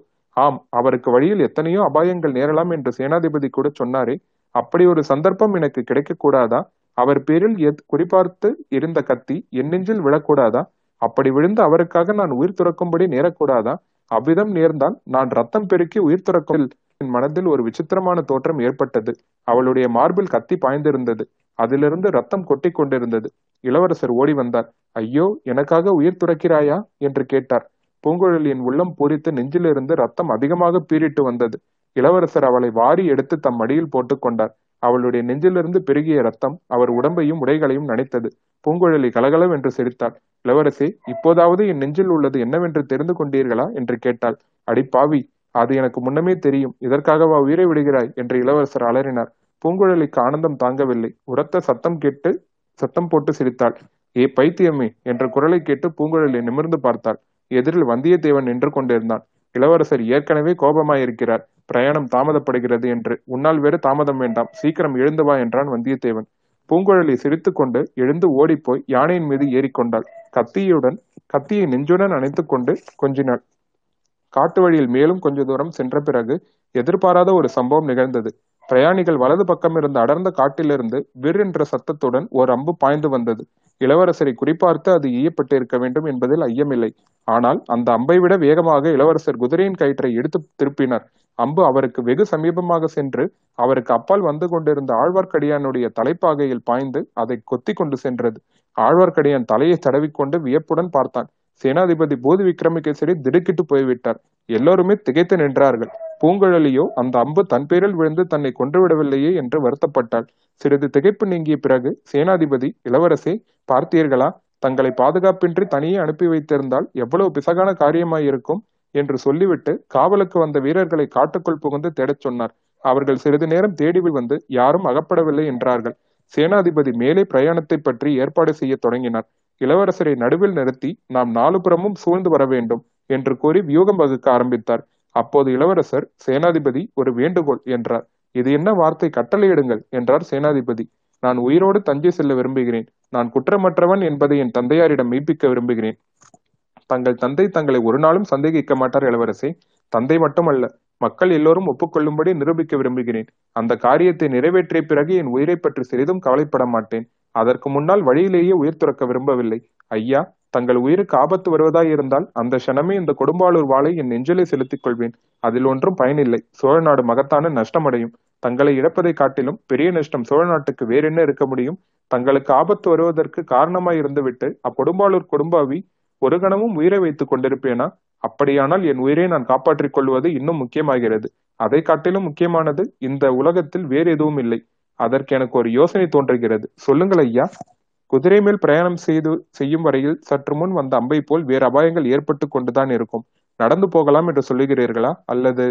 ஆம், அவருக்கு வழியில் எத்தனையோ அபாயங்கள் நேரலாம் என்று சேனாதிபதி கூட சொன்னாரே. அப்படி ஒரு சந்தர்ப்பம் எனக்கு கிடைக்கக்கூடாதா? அவர் பேரில் எத் குறிபார்த்து இருந்த கத்தி என் நெஞ்சில் விழக்கூடாதா? அப்படி விழுந்து அவருக்காக நான் உயிர் துறக்கும்படி நேரக்கூடாதா? அவ்விதம் நேர்ந்தால் நான் ரத்தம் பெருக்கி உயிர் துறக்கும். என் மனதில் ஒரு விசித்திரமான தோற்றம் ஏற்பட்டது. அவளுடைய மார்பில் கத்தி பாய்ந்திருந்தது. அதிலிருந்து ரத்தம் கொட்டி கொண்டிருந்தது. இளவரசர் ஓடி வந்தார். ஐயோ, எனக்காக உயிர் துறக்கிறாயா என்று கேட்டார். பூங்குழலியின் உள்ளம் பூரித்து நெஞ்சிலிருந்து ரத்தம் அதிகமாக பீறிட்டு வந்தது. இளவரசர் அவளை வாரி எடுத்து தம் மடியில் போட்டுக் கொண்டார். அவளுடைய நெஞ்சிலிருந்து பெருகிய ரத்தம் அவர் உடம்பையும் உடைகளையும் நனைத்தது. பூங்குழலி கலகலவென்று சிரித்தாள். இளவரசே, இப்போதாவது என் நெஞ்சில் உள்ளது என்னவென்று தெரிந்து கொண்டீர்களா என்று கேட்டாள். அடி பாவி, அது எனக்கு முன்னமே தெரியும். இதற்காகவா உயிரை விடுகிறாய் என்று இளவரசர் அலறினார். பூங்குழலிக்கு ஆனந்தம் தாங்கவில்லை. உரத்த சத்தம் கேட்டு சத்தம் போட்டு சிரித்தாள். ஏ பைத்தியமே என்ற குரலை கேட்டு பூங்குழலி நிமிர்ந்து பார்த்தாள். எதிரில் வந்தியத்தேவன் நின்று கொண்டிருந்தான். இளவரசர் ஏற்கனவே கோபமாயிருக்கிறார். பிரயாணம் தாமதப்படுகிறது என்று. உன்னால் வேறு தாமதம் வேண்டாம், சீக்கிரம் எழுந்து வா என்றான் வந்தியத்தேவன். பூங்குழலி சிரித்து கொண்டு எழுந்து ஓடிப்போய் யானையின் மீது ஏறிக்கொண்டாள். கத்தியுடன் கத்தியை நெஞ்சுடன் அணைத்து கொண்டு கொஞ்சினாள். காட்டு வழியில் மேலும் கொஞ்ச தூரம் சென்ற பிறகு எதிர்பாராத ஒரு சம்பவம் நிகழ்ந்தது. பிரயாணிகள் வலது பக்கம் இருந்த அடர்ந்த காட்டிலிருந்து விர் என்ற சத்தத்துடன் ஓர் அம்பு பாய்ந்து வந்தது. இளவரசரை குறிப்பார்த்து அது ஈயப்பட்டிருக்க வேண்டும் என்பதில் ஐயமில்லை. ஆனால் அந்த அம்பை விட வேகமாக இளவரசர் குதிரையின் கயிற்றை எடுத்து திருப்பினார். அம்பு அவருக்கு வெகு சமீபமாக சென்று அவருக்கு அப்பால் வந்து கொண்டிருந்த ஆழ்வார்க்கடியானுடைய தலைப்பாகையில் பாய்ந்து அதை கொத்தி கொண்டு சென்றது. ஆழ்வார்க்கடியான் தலையை தடவிக்கொண்டு வியப்புடன் பார்த்தான். சேனாதிபதி பூதி விக்ரமகேசரி திடுக்கிட்டு போய்விட்டார். எல்லோருமே திகைத்து நின்றார்கள். பூங்குழலியோ அந்த அம்பு தன் பேரில் விழுந்து தன்னை கொன்றுவிடவில்லையே என்று வருத்தப்பட்டாள். சிறிது திகைப்பு நீங்கிய பிறகு சேனாதிபதி, இளவரசே, பார்த்தீர்களா? தங்களை பாதுகாப்பின்றி தனியே அனுப்பி வைத்திருந்தால் எவ்வளவு பிசகான காரியமாயிருக்கும் என்று சொல்லிவிட்டு காவலுக்கு வந்த வீரர்களை காட்டுக்குள் புகுந்து தேடச் சொன்னார். அவர்கள் சிறிது நேரம் தேடி வந்து யாரும் அகப்படவில்லை என்றார்கள். சேனாதிபதி மேலே பிரயாணத்தை பற்றி ஏற்பாடு செய்ய தொடங்கினார். இளவரசரை நடுவில் நிறுத்தி நாம் நாலுபுறமும் சூழ்ந்து வர வேண்டும் என்று கூறி வியூகம் வகுக்க ஆரம்பித்தார். அப்போது இளவரசர், சேனாதிபதி, ஒரு வேண்டுகோள் என்றார். இது என்ன வார்த்தை? கட்டளையிடுங்கள் என்றார் சேனாதிபதி. நான் உயிரோடு தஞ்சை செல்ல விரும்புகிறேன். நான் குற்றமற்றவன் என்பதை என் தந்தையாரிடம் மெய்ப்பிக்க விரும்புகிறேன். தங்கள் தந்தை தங்களை ஒரு நாளும் சந்தேகிக்க மாட்டார் இளவரசே. தந்தை மட்டுமல்ல, மக்கள் எல்லோரும் ஒப்புக்கொள்ளும்படி நிரூபிக்க விரும்புகிறேன். அந்த காரியத்தை நிறைவேற்றிய பிறகு என் உயிரை பற்றி சிறிதும் கவலைப்பட மாட்டேன். அதற்கு முன்னால் வழியிலேயே உயிர் துறக்க விரும்பவில்லை. ஐயா, தங்கள் உயிருக்கு ஆபத்து வருவதாய் இருந்தால் அந்த க்ஷணமே இந்த கொடும்பாளூர் வாளை என் நெஞ்சிலே செலுத்திக் கொள்வேன். அதில் ஒன்றும் பயனில்லை. சோழ நாடு மகத்தான நஷ்டமடையும். தங்களை இழப்பதை காட்டிலும் பெரிய நஷ்டம் சோழ நாட்டுக்கு வேறென்ன இருக்க முடியும்? தங்களுக்கு ஆபத்து வருவதற்கு காரணமாய் இருந்துவிட்டு அக்கொடும்பாளூர் கொடும்பாவி ஒரு கணமும் உயிரை வைத்துக் கொண்டிருப்பேனா? அப்படியானால் என் உயிரை நான் காப்பாற்றிக் கொள்வது இன்னும் முக்கியமாகிறது. அதை காட்டிலும் முக்கியமானது இந்த உலகத்தில் வேறு எதுவும் இல்லை. அதற்கு எனக்கு ஒரு யோசனை தோன்றுகிறது. சொல்லுங்கள் ஐயா. குதிரை மேல் பிரயாணம் செய்து செய்யும் வரையில் சற்று முன் வந்த அம்பை போல் வேறு அபாயங்கள் ஏற்பட்டு கொண்டுதான் இருக்கும். நடந்து போகலாம் என்று சொல்லுகிறீர்களா? அல்லது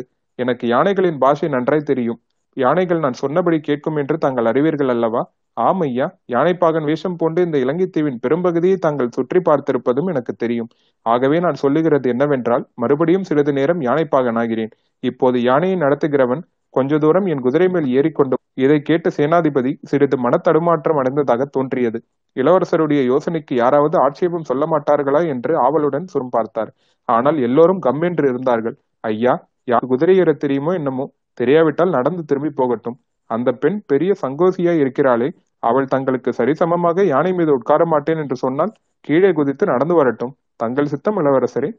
எனக்கு யானைகளின் பாஷை நன்றாய் தெரியும். யானைகள் நான் சொன்னபடி கேட்கும் என்று தாங்கள் அறிவீர்கள் அல்லவா? ஆம் ஐயா. யானைப்பாகன் வேஷம் போன்று இந்த இலங்கை தீவின் பெரும்பகுதியை தாங்கள் சுற்றி பார்த்திருப்பதும் எனக்கு தெரியும். ஆகவே நான் சொல்லுகிறது என்னவென்றால், மறுபடியும் சிறிது நேரம் யானைப்பாகன் ஆகிறேன். இப்போது யானையை நடத்துகிறவன் கொஞ்ச தூரம் என் குதிரை மேல் ஏறிக்கொண்டு. இதை கேட்ட சேனாதிபதி சிறிது மனத்தடுமாற்றம் அடைந்ததாக தோன்றியது. இளவரசருடைய யோசனைக்கு யாராவது ஆட்சேபம் சொல்ல மாட்டார்களா என்று ஆவலுடன் சுரும் பார்த்தார். ஆனால் எல்லோரும் கம்மென்று இருந்தார்கள். ஐயா, யார் குதிரை ஏற தெரியுமோ என்னமோ, தெரியாவிட்டால் நடந்து திரும்பி போகட்டும். அந்த பெண் பெரிய சங்கோசியாய் இருக்கிறாளே, அவள் தங்களுக்கு சரிசமமாக யானை மீது உட்கார மாட்டேன் என்று சொன்னால் கீழே குதித்து நடந்து வரட்டும். தங்கள் சித்தம் இளவரசரே.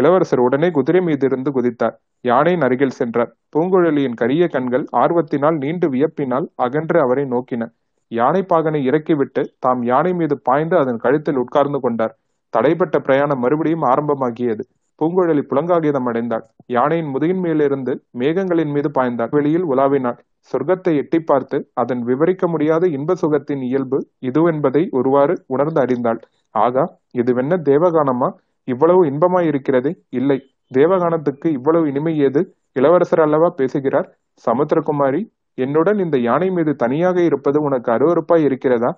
இளவரசர் உடனே குதிரை மீது இருந்து குதித்தார். யானையின் அருகில் சென்றார். பூங்குழலியின் கரிய கண்கள் ஆர்வத்தினால் நீண்டு வியப்பினால் அகன்று அவரை நோக்கின. யானைப்பாகனை இறக்கிவிட்டு தாம் யானை மீது பாய்ந்து அதன் கழுத்தில் உட்கார்ந்து கொண்டார். தடைப்பட்ட பிரயாணம் மறுபடியும் ஆரம்பமாகியது. பூங்குழலி புலங்காகிதம் அடைந்தாள். யானையின் முதுகின் மேலிருந்து மேகங்களின் மீது பாய்ந்தாள். வெளியில் உலாவினாள். சொர்க்கத்தை எட்டி பார்த்து அதன் விவரிக்க முடியாத இன்ப சுகத்தின் இயல்பு இதுவென்பதை ஒருவாறு உணர்ந்து அறிந்தாள். ஆகா, இதுவென்ன தேவகானமா? இவ்வளவு இன்பமாயிருக்கிறதே. இல்லை, தேவகானத்துக்கு இவ்வளவு இனிமை ஏது? இளவரசர் அல்லவா பேசுகிறார். சமுத்திரகுமாரி, என்னுடன் இந்த யானை மீது தனியாக இருப்பது உனக்கு அருவறுப்பாய் இருக்கிறதா?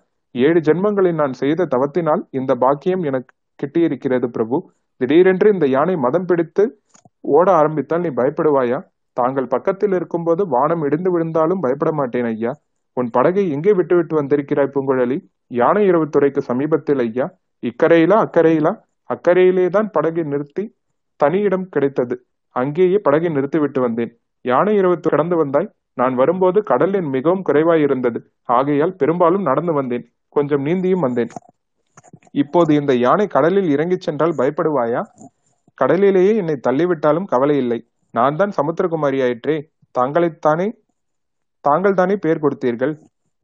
ஏழு ஜென்மங்களில் நான் செய்த தவத்தினால் இந்த பாக்கியம் எனக்கு கிட்டியிருக்கிறது பிரபு. திடீரென்று இந்த யானை மதம் பிடித்து ஓட ஆரம்பித்தால் நீ பயப்படுவாயா? தாங்கள் பக்கத்தில் இருக்கும்போது வானம் இடிந்து விழுந்தாலும் பயப்பட மாட்டேன் ஐயா. உன் படகை எங்கே விட்டுவிட்டு வந்திருக்கிறாய் பூங்குழலி? யானை இரவு துறைக்கு சமீபத்தில் ஐயா. இக்கரையிலா அக்கறையிலா? அக்கறையிலே தான் படகை நிறுத்தி தனியிடம் கிடைத்தது. அங்கேயே படகை நிறுத்திவிட்டு வந்தேன். யானை இரவு கடந்து வந்தாய். நான் வரும்போது கடல் எண் மிகவும் குறைவாயிருந்தது. ஆகையால் பெரும்பாலும் நடந்து வந்தேன். கொஞ்சம் நீந்தியும் வந்தேன். இப்போது இந்த யானை கடலில் இறங்கிச் சென்றால் பயப்படுவாயா? கடலிலேயே என்னை தள்ளிவிட்டாலும் கவலை இல்லை. நான் தான் சமுத்திரகுமாரி ஆயிற்றே. தாங்களைத்தானே தாங்கள் தானே பெயர் கொடுத்தீர்கள்.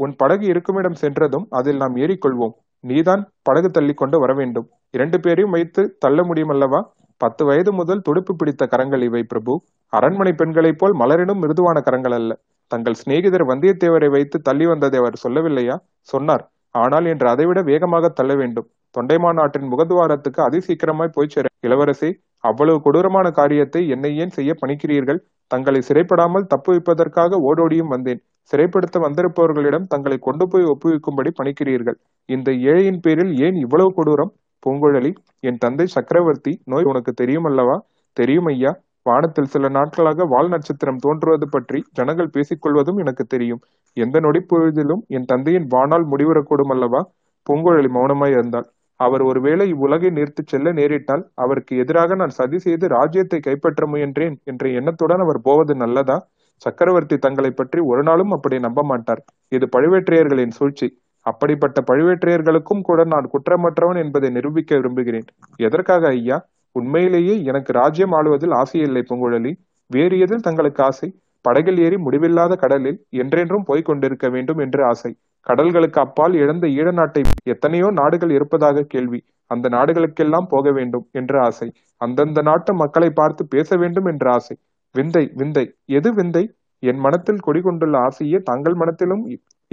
உன் படகு இருக்குமிடம் சென்றதும் அதில் நாம் ஏறிக்கொள்வோம். நீதான் படகு தள்ளி கொண்டு வர வேண்டும். இரண்டு பேரையும் வைத்து தள்ள முடியுமல்லவா? பத்து வயது முதல் துடுப்பு பிடித்த கரங்கள் இவை பிரபு. அரண்மனை பெண்களைப் போல் மலரினும் மிருதுவான கரங்கள் அல்ல. தங்கள் சிநேகிதர் வந்தியத்தேவரை வைத்து தள்ளி வந்ததை அவர் சொல்லவில்லையா? சொன்னார். ஆனால் என்று அதைவிட வேகமாக தள்ள வேண்டும். தொண்டைமா நாட்டின் முகத்துவாரத்துக்கு அதிசீக்கிரமாய் போய் சேர. இளவரசி, அவ்வளவு கொடூரமான காரியத்தை என்னை ஏன் செய்ய பணிக்கிறீர்கள்? தங்களை சிறைப்படாமல் தப்புவிப்பதற்காக ஓடோடியும் வந்தேன். சிறைப்படுத்த வந்திருப்பவர்களிடம் தங்களை கொண்டு போய் ஒப்புவிக்கும்படி பணிக்கிறீர்கள். இந்த ஏழையின் பேரில் ஏன் இவ்வளவு கொடூரம்? பூங்குழலி, என் தந்தை சக்கரவர்த்தி நோய் உனக்கு தெரியும் அல்லவா? தெரியும் ஐயா. வானத்தில் சில நாட்களாக வால் நட்சத்திரம் தோன்றுவது பற்றி ஜனங்கள் பேசிக்கொள்வதும் எனக்கு தெரியும். எந்த நொடிப்பொழுதிலும் என் தந்தையின் வானால் முடிவுறக்கூடும் அல்லவா? பூங்குழலி மௌனமாய் இருந்தாள். அவர் ஒருவேளை இவ்வுலகை நிறுத்தி செல்ல நேரிட்டால் அவருக்கு எதிராக நான் சதி செய்து ராஜ்யத்தை கைப்பற்ற முயன்றேன் என்ற எண்ணத்துடன் அவர் போவது நல்லதா? சக்கரவர்த்தி தங்களை பற்றி ஒரு நாளும் அப்படி நம்ப மாட்டார். இது பழுவேற்றையர்களின் சூழ்ச்சி. அப்படிப்பட்ட பழுவேற்றையர்களுக்கும் கூட நான் குற்றமற்றவன் என்பதை நிரூபிக்க விரும்புகிறேன். எதற்காக ஐயா? உண்மையிலேயே எனக்கு ராஜ்யம் ஆளுவதில் ஆசையில்லை பூங்குழலி. வேறு எதில் தங்களுக்கு ஆசை? படகில் ஏறி முடிவில்லாத கடலில் என்றென்றும் போய்கொண்டிருக்க வேண்டும் என்று ஆசை. கடல்களுக்கு அப்பால் இழந்த ஈழ நாட்டை எத்தனையோ நாடுகள் இருப்பதாக கேள்வி. அந்த நாடுகளுக்கெல்லாம் போக வேண்டும் என்று ஆசை. அந்தந்த நாட்டு மக்களை பார்த்து பேச வேண்டும் என்று ஆசை. விந்தை, விந்தை, எது விந்தை? என் மனத்தில் குடிகொண்டுள்ள ஆசையே தங்கள் மனத்திலும்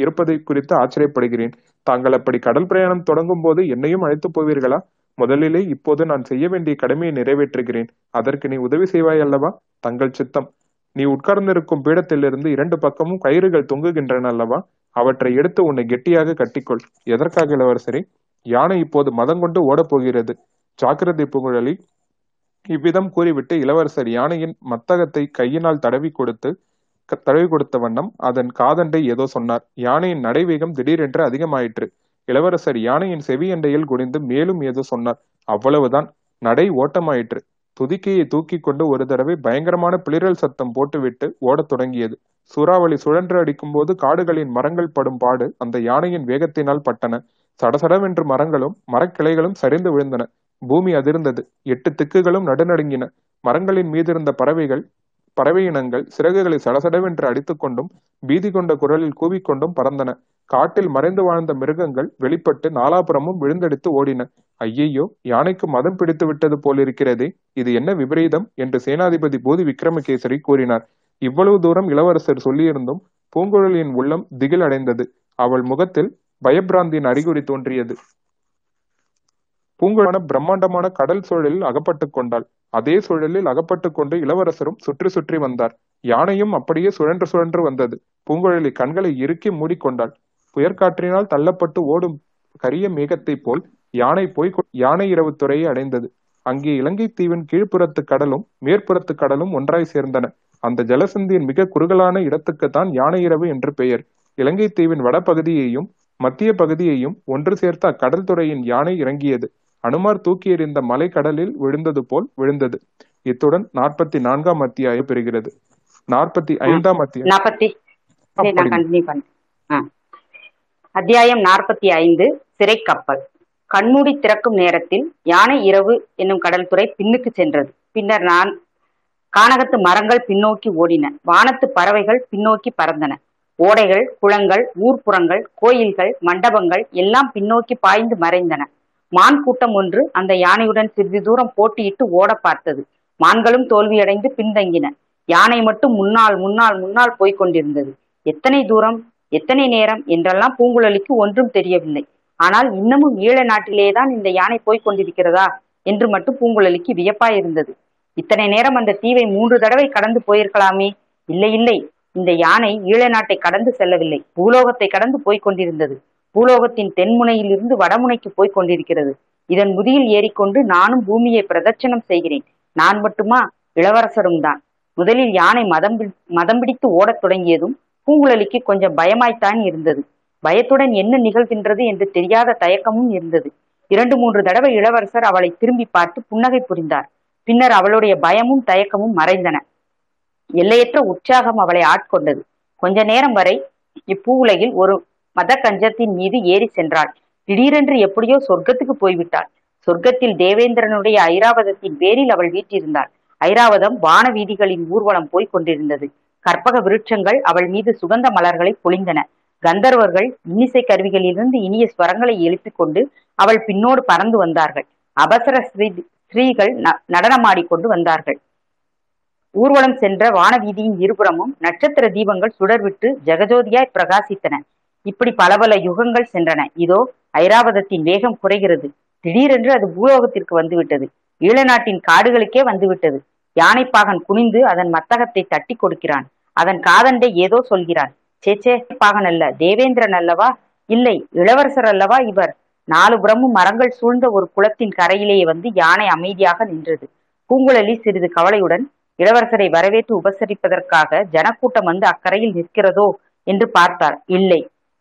இருப்பதை குறித்து ஆச்சரியப்படுகிறேன். தாங்கள் அப்படி கடல் பிரயாணம் தொடங்கும் போது என்னையும் அழைத்து போவீர்களா? முதலிலே இப்போது நான் செய்ய வேண்டிய கடமையை நிறைவேற்றுகிறேன். அதற்கு நீ உதவி செய்வாய் அல்லவா? தங்கள் சித்தம். நீ உட்கார்ந்திருக்கும் பீடத்திலிருந்து இரண்டு பக்கமும் கயிறுகள் தொங்குகின்றன அல்லவா? அவற்றை எடுத்து உன்னை கெட்டியாக கட்டிக்கொள். எதற்காக இளவரசரே? யானை இப்போது மதங்கொண்டு ஓடப்போகிறது. ஜாக்கிரதை பூங்குழலி. இவ்விதம் கூறிவிட்டு இளவரசர் யானையின் மத்தகத்தை கையினால் தடவி கொடுத்து தடவி கொடுத்த வண்ணம் அதன் காதண்டை ஏதோ சொன்னார். யானையின் நடைவேகம் திடீரென்று அதிகமாயிற்று. இளவரசர் யானையின் செவி எண்டையில் குனிந்து மேலும் ஏதோ சொன்னார். அவ்வளவுதான், நடை ஓட்டமாயிற்று. துதிக்கையை தூக்கி கொண்டு ஒரு தடவை பயங்கரமான பிளிரல் சத்தம் போட்டுவிட்டு ஓடத் தொடங்கியது. சூறாவளி சுழன்று அடிக்கும் போது காடுகளின் மரங்கள் படும் பாடு அந்த யானையின் வேகத்தினால் பட்டன. சடசடவென்று மரங்களும் மரக்கிளைகளும் சரிந்து விழுந்தன. பூமி அதிர்ந்தது. எட்டு திக்குகளும் நடுநடுங்கின. மரங்களின் மீதிருந்த பறவைகள் பறவையினங்கள் சிறகுகளை சடசடவென்று அடித்துக்கொண்டும் பீதி கொண்ட குரலில் கூவிக்கொண்டும் பறந்தன. காட்டில் மறைந்து வாழ்ந்த மிருகங்கள் வெளிப்பட்டு நாலாபுரமும் விழுந்தடித்து ஓடின. ஐயையோ, யானைக்கு மதம் பிடித்து விட்டது போலிருக்கிறதே, இது என்ன விபரீதம் என்று சேனாதிபதி பூதி விக்ரமகேசரி கூறினார். இவ்வளவு தூரம் இளவரசர் சொல்லியிருந்தும் பூங்குழலியின் உள்ளம் திகில் அடைந்தது. அவள் முகத்தில் பயபிராந்தியின் அறிகுறி தோன்றியது. பூங்குழலி பிரம்மாண்டமான கடல் சூழலில் அகப்பட்டு கொண்டாள். அதே சூழலில் அகப்பட்டு கொண்டு இளவரசரும் சுற்றி சுற்றி வந்தார். யானையும் அப்படியே சுழன்று சுழன்று வந்தது. பூங்குழலி கண்களை இறுக்கி மூடிக்கொண்டாள். புயற்காற்றினால் தள்ளப்பட்டு ஓடும் கரிய மேகத்தை போல் யானை போய் யானை இரவு துறையை அடைந்தது. அங்கே இலங்கை தீவின் கீழ்ப்புறத்து கடலும் மேற்புறத்து கடலும் ஒன்றாய் சேர்ந்தன. அந்த ஜலசந்தியின் மிக குறுகலான இடத்துக்குத்தான் யானை இரவு என்று பெயர். இலங்கை தீவின் வடபகுதியையும் மத்திய பகுதியையும் ஒன்று சேர்த்த அக்கடல் துறையின் யானை இறங்கியது. அனுமார் தூக்கி எறிந்த மலை கடலில் விழுந்தது போல் விழுந்தது. இத்துடன் நாற்பத்தி நான்காம் அத்தியாயம் பெறுகிறது. நாற்பத்தி ஐந்தாம் அத்தியாயம் அத்தியாயம் நாற்பத்தி ஐந்து சிறை கப்பல். கண்மூடி திறக்கும் நேரத்தில் யானை இரவு என்னும் கடல் துறை பின்னுக்கு சென்றது. பின்னர் நான் கானகத்து மரங்கள் பின்னோக்கி ஓடின. வானத்து பறவைகள் பின்னோக்கி பறந்தன. ஓடைகள், குளங்கள், ஊர்ப்புறங்கள், கோயில்கள், மண்டபங்கள் எல்லாம் பின்னோக்கி பாய்ந்து மறைந்தன. மான் கூட்டம் ஒன்று அந்த யானையுடன் சிறிது தூரம் போட்டியிட்டு ஓட பார்த்தது. மான்களும் தோல்வியடைந்து பின்தங்கின. யானை மட்டும் முன்னால் முன்னால் முன்னால் போய்கொண்டிருந்தது. எத்தனை தூரம், எத்தனை நேரம் என்றெல்லாம் பூங்குழலிக்கு ஒன்றும் தெரியவில்லை. ஆனால் இன்னமும் ஈழ நாட்டிலேதான் இந்த யானை போய்கொண்டிருக்கிறதா என்று மட்டும் பூங்குழலிக்கு வியப்பாய் இருந்தது. இத்தனை நேரம் அந்த தீவை மூன்று தடவை கடந்து போயிருக்கலாமே. இல்லை இல்லை, இந்த யானை ஈழ நாட்டை கடந்து செல்லவில்லை, பூலோகத்தை கடந்து போய்கொண்டிருந்தது. பூலோகத்தின் தென்முனையில் இருந்து வடமுனைக்கு போய் கொண்டிருக்கிறது. இதன் முதியில் ஏறிக்கொண்டு நானும் பூமியை பிரதட்சணம் செய்கிறேன். நான் மட்டுமா? இளவரசரும் தான். முதலில் யானை மதம் மதம் பிடித்து ஓடத் தொடங்கியதும் பூங்குழலிக்கு கொஞ்சம் பயமாய்த்தான் இருந்தது. பயத்துடன் என்ன நிகழ்கின்றது என்று தெரியாத தயக்கமும் இருந்தது. இரண்டு மூன்று தடவை இளவரசர் அவளை திரும்பி பார்த்து புன்னகை புரிந்தார். பின்னர் அவளுடைய பயமும் தயக்கமும் மறைந்தன. எல்லையற்ற உற்சாகம் அவளை ஆட்கொண்டது. கொஞ்ச நேரம் வரை இப்பூ உலகில் ஒரு மத கஞ்சத்தின் மீது ஏறி சென்றாள். திடீரென்று எப்படியோ சொர்க்கத்துக்கு போய்விட்டாள். சொர்க்கத்தில் தேவேந்திரனுடைய ஐராவதத்தின் பேரில் அவள் வீற்றிருந்தாள். ஐராவதம் வான வீதிகளின் ஊர்வலம் போய் கொண்டிருந்தது. கற்பக விருட்சங்கள் அவள் மீது சுகந்த மலர்களை பொழிந்தன. கந்தர்வர்கள் இன்னிசை கருவிகளிலிருந்து இனிய ஸ்வரங்களை எழுப்பிக் கொண்டு அவள் பின்னோடு பறந்து வந்தார்கள். அபசர ஸ்ரீ ஸ்ரீகள் நடனமாடிக்கொண்டு வந்தார்கள். ஊர்வலம் சென்ற வானவீதியின் இருபுறமும் நட்சத்திர தீபங்கள் சுடர்விட்டு ஜெகஜோதியாய் பிரகாசித்தன. இப்படி பல பல யுகங்கள் சென்றன. இதோ ஐராவதத்தின் வேகம் குறைகிறது. திடீரென்று அது பூலோகத்திற்கு வந்துவிட்டது. ஈழ நாட்டின் காடுகளுக்கே வந்துவிட்டது. யானைப்பாகன் குனிந்து அதன் மத்தகத்தை தட்டி கொடுக்கிறான். அதன் காதண்டை ஏதோ சொல்கிறான். சேச்சே, பாகன் அல்ல, தேவேந்திரன் அல்லவா? இல்லை, இளவரசர் அல்லவா இவர்? நாலுபுறமும் மரங்கள் சூழ்ந்த ஒரு குளத்தின் கரையிலேயே வந்து யானை அமைதியாக நின்றது. பூங்குழலி சிறிது கவலையுடன் இளவரசரை வரவேற்று உபசரிப்பதற்காக ஜனக்கூட்டம் வந்து அக்கறையில் நிற்கிறதோ என்று பார்த்தாள். இல்லை.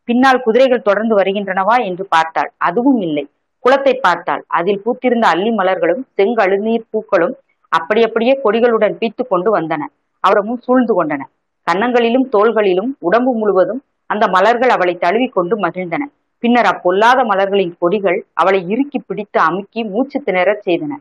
பின்னால் குதிரைகள் தொடர்ந்து வருகின்றனவா என்று பார்த்தாள். அதுவும் இல்லை. குளத்தை பார்த்தாள். அதில் பூத்திருந்த அள்ளி மலர்களும் செங்கழுநீர் பூக்களும் அப்படி அப்படியே கொடிகளுடன் பீத்து கொண்டு வந்தன. அவரமும் சூழ்ந்து கொண்டன. கன்னங்களிலும் தோள்களிலும் உடம்பு முழுவதும் அந்த மலர்கள் அவளை தழுவி கொண்டு மகிழ்ந்தன. பின்னர் அப்பொல்லாத மலர்களின் கொடிகள் அவளை இறுக்கி பிடித்து அமுக்கி மூச்சு திணறச் செய்தன.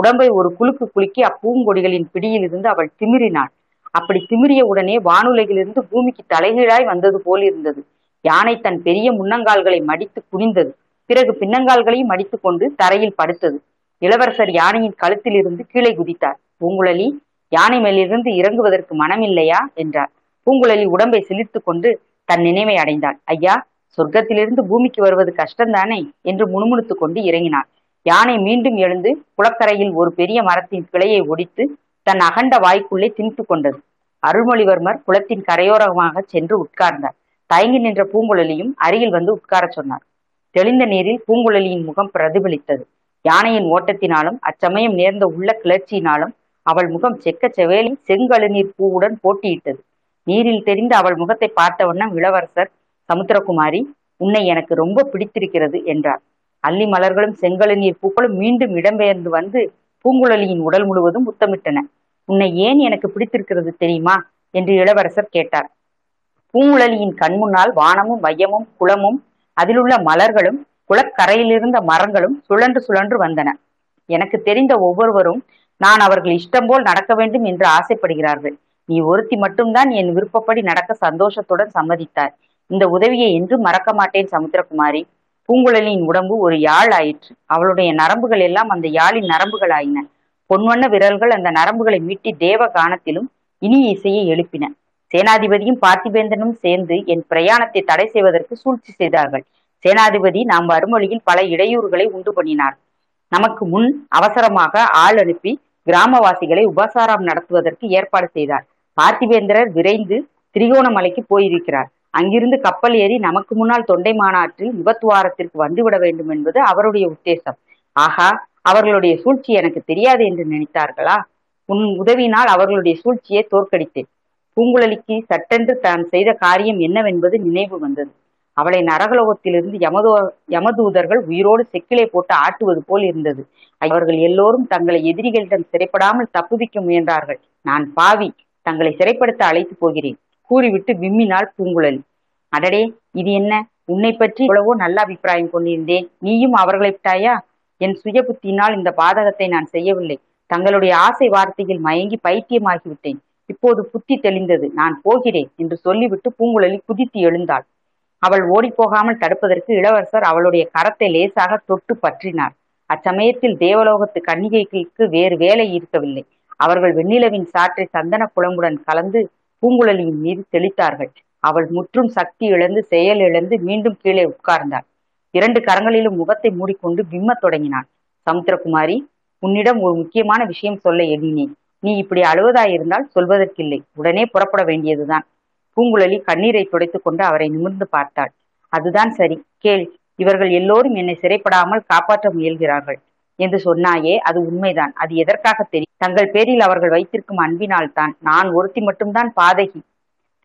உடம்பை ஒரு குலுக்கு குலுக்கி அப்பூங்கொடிகளின் பிடியிலிருந்து அவள் திமிரினாள். அப்படி திமிரிய உடனே வானுலகிலிருந்து பூமிக்கு தலைகீழாய் வந்தது போல் இருந்தது. யானை தன் பெரிய முன்னங்கால்களை மடித்து குனிந்தது. பிறகு பின்னங்கால்களையும் மடித்து கொண்டு தரையில் படுத்தது. இளவரசர் யானையின் கழுத்தில் இருந்து கீழே குதித்தார். பூங்குழலி, யானை மேலிருந்து இறங்குவதற்கு மனமில்லையா என்றார். பூங்குழலி உடம்பை சிலிர்த்து கொண்டு தன் நினைவை அடைந்தாள். ஐயா, சொர்க்கத்திலிருந்து பூமிக்கு வருவது கஷ்டம்தானே என்று முணுமுணுத்து கொண்டு இறங்கினார். யானை மீண்டும் எழுந்து குளக்கரையில் ஒரு பெரிய மரத்தின் கிளையை ஒடித்து தன் அகண்ட வாய்க்குள்ளே திணித்து கொண்டது. அருள்மொழிவர்மர் குளத்தின் கரையோரமாக சென்று உட்கார்ந்தார். தயங்கி நின்ற பூங்குழலியும் அருகில் வந்து உட்கார சொன்னார். தெளிந்த நீரில் பூங்குழலியின் முகம் பிரதிபலித்தது. யானையின் ஓட்டத்தினாலும் அச்சமயம் நேர்ந்த உள்ள கிளர்ச்சியினாலும் அவள் முகம் செக்க செவேலி செங்கழுநீர் பூவுடன் போட்டியிட்டது. நீரில் தெரிந்த அவள் முகத்தை பார்த்த வண்ணம் இளவரசர், சமுத்திரகுமாரி, உன்னை எனக்கு ரொம்ப பிடித்திருக்கிறது என்றார். அள்ளி மலர்களும் செங்கழுநீர் பூக்களும் மீண்டும் இடம்பெயர்ந்து வந்து பூங்குழலியின் உடல் முழுவதும் முத்தமிட்டன. உன்னை ஏன் எனக்கு பிடித்திருக்கிறது தெரியுமா என்று இளவரசர் கேட்டார். பூங்குழலியின் கண் முன்னால் வானமும் வையமும் குளமும் அதிலுள்ள மலர்களும் குளக்கரையிலிருந்த மரங்களும் சுழன்று சுழன்று வந்தன. எனக்கு தெரிந்த ஒவ்வொருவரும் நான் அவர்கள் இஷ்டம் போல் நடக்க வேண்டும் என்று ஆசைப்படுகிறார்கள். நீ ஒருத்தி மட்டும்தான் என் விருப்பப்படி நடக்க சந்தோஷத்துடன் சம்மதித்தாய். இந்த உதவியை என்றும் மறக்க மாட்டேன் சமுத்திரகுமாரி. பூங்குழலியின் உடம்பு ஒரு யாழ் ஆயிற்று. அவளுடைய நரம்புகள் எல்லாம் அந்த யாழின் நரம்புகள் ஆயின. பொன்வண்ண விரல்கள் அந்த நரம்புகளை மீட்டி தேவ கானத்திலும் இனிய இசையை எழுப்பின. சேனாதிபதியும் பார்த்திபேந்திரனும் சேர்ந்து என் பிரயாணத்தை தடை செய்வதற்கு சூழ்ச்சி செய்தார்கள். சேனாதிபதி நாம் அருள்மொழியில் பல இடையூறுகளை உண்டு பண்ணினார். நமக்கு முன் அவசரமாக ஆள் அனுப்பி கிராமவாசிகளை உபசாரம் நடத்துவதற்கு ஏற்பாடு செய்தார். பார்த்திபேந்திரர் விரைந்து திரிகோணமலைக்கு போயிருக்கிறார். அங்கிருந்து கப்பல் ஏறி நமக்கு முன்னால் தொண்டை மாநாட்டில் விபத்துவாரத்திற்கு வந்துவிட வேண்டும் என்பது அவருடைய உத்தேசம். ஆகா, அவர்களுடைய சூழ்ச்சி எனக்கு தெரியாது என்று நினைத்தார்களா? உன் உதவினால் அவர்களுடைய சூழ்ச்சியை தோற்கடித்தேன். பூங்குழலிக்கு சட்டென்று தான் செய்த காரியம் என்னவென்பது நினைவு வந்தது. அவளை நரகலோகத்திலிருந்து யமதோ யமதூதர்கள் உயிரோடு செக்கிலை போட்டு ஆட்டுவது போல் இருந்தது. அவர்கள் எல்லோரும் தங்களை எதிரிகளிடம் சிறைப்படாமல் தப்புவிக்க முயன்றார்கள். நான் பாவி, தங்களை சிறைப்படுத்த அழைத்து போகிறேன் கூறிவிட்டு விம்மினாள் பூங்குழலி. அடடே, இது என்ன? உன்னை பற்றி எவ்வளவோ நல்ல அபிப்பிராயம் கொண்டிருந்தேன். நீயும் அவர்களை விட்டாயா? என் சுய புத்தியினால் இந்த பாதகத்தை நான் செய்யவில்லை. தங்களுடைய ஆசை வார்த்தையில் மயங்கி பைத்தியமாகிவிட்டேன். இப்போது புத்தி தெளிந்தது. நான் போகிறேன் என்று சொல்லிவிட்டு பூங்குழலி குதித்து எழுந்தாள். அவள் ஓடிப்போகாமல் தடுப்பதற்கு இளவரசர் அவளுடைய கரத்தை லேசாக தொட்டு பற்றினார். அச்சமயத்தில் தேவலோகத்து கன்னிகைகளுக்கு வேறு வேலை இருக்கவில்லை. அவர்கள் வெண்ணிலவின் சாற்றை சந்தன குழம்புடன் கலந்து பூங்குழலியின் மீது தெளித்தார்கள். அவள் முற்றும் சக்தி இழந்து செயல் இழந்து மீண்டும் கீழே உட்கார்ந்தாள். இரண்டு கரங்களிலும் முகத்தை மூடிக்கொண்டு விம்மத் தொடங்கினான். சமுத்திரகுமாரி, உன்னிடம் ஒரு முக்கியமான விஷயம் சொல்ல எண்ணினேன். நீ இப்படி அழுவதாயிருந்தால் சொல்வதற்கில்லை. உடனே புறப்பட வேண்டியதுதான். பூங்குழலி கண்ணீரை துடைத்துக் கொண்டு அவரை நிமிர்ந்து பார்த்தாள். அதுதான் சரி. கேள், இவர்கள் எல்லோரும் என்னை சிறைப்படாமல் காப்பாற்ற முயல்கிறார்கள் என்று சொன்னாயே, அது உண்மைதான். அது எதற்காக தெரியும்? தங்கள் பேரில் அவர்கள் வைத்திருக்கும் அன்பினால் தான். நான் ஒருத்தி மட்டும்தான் பாதகி.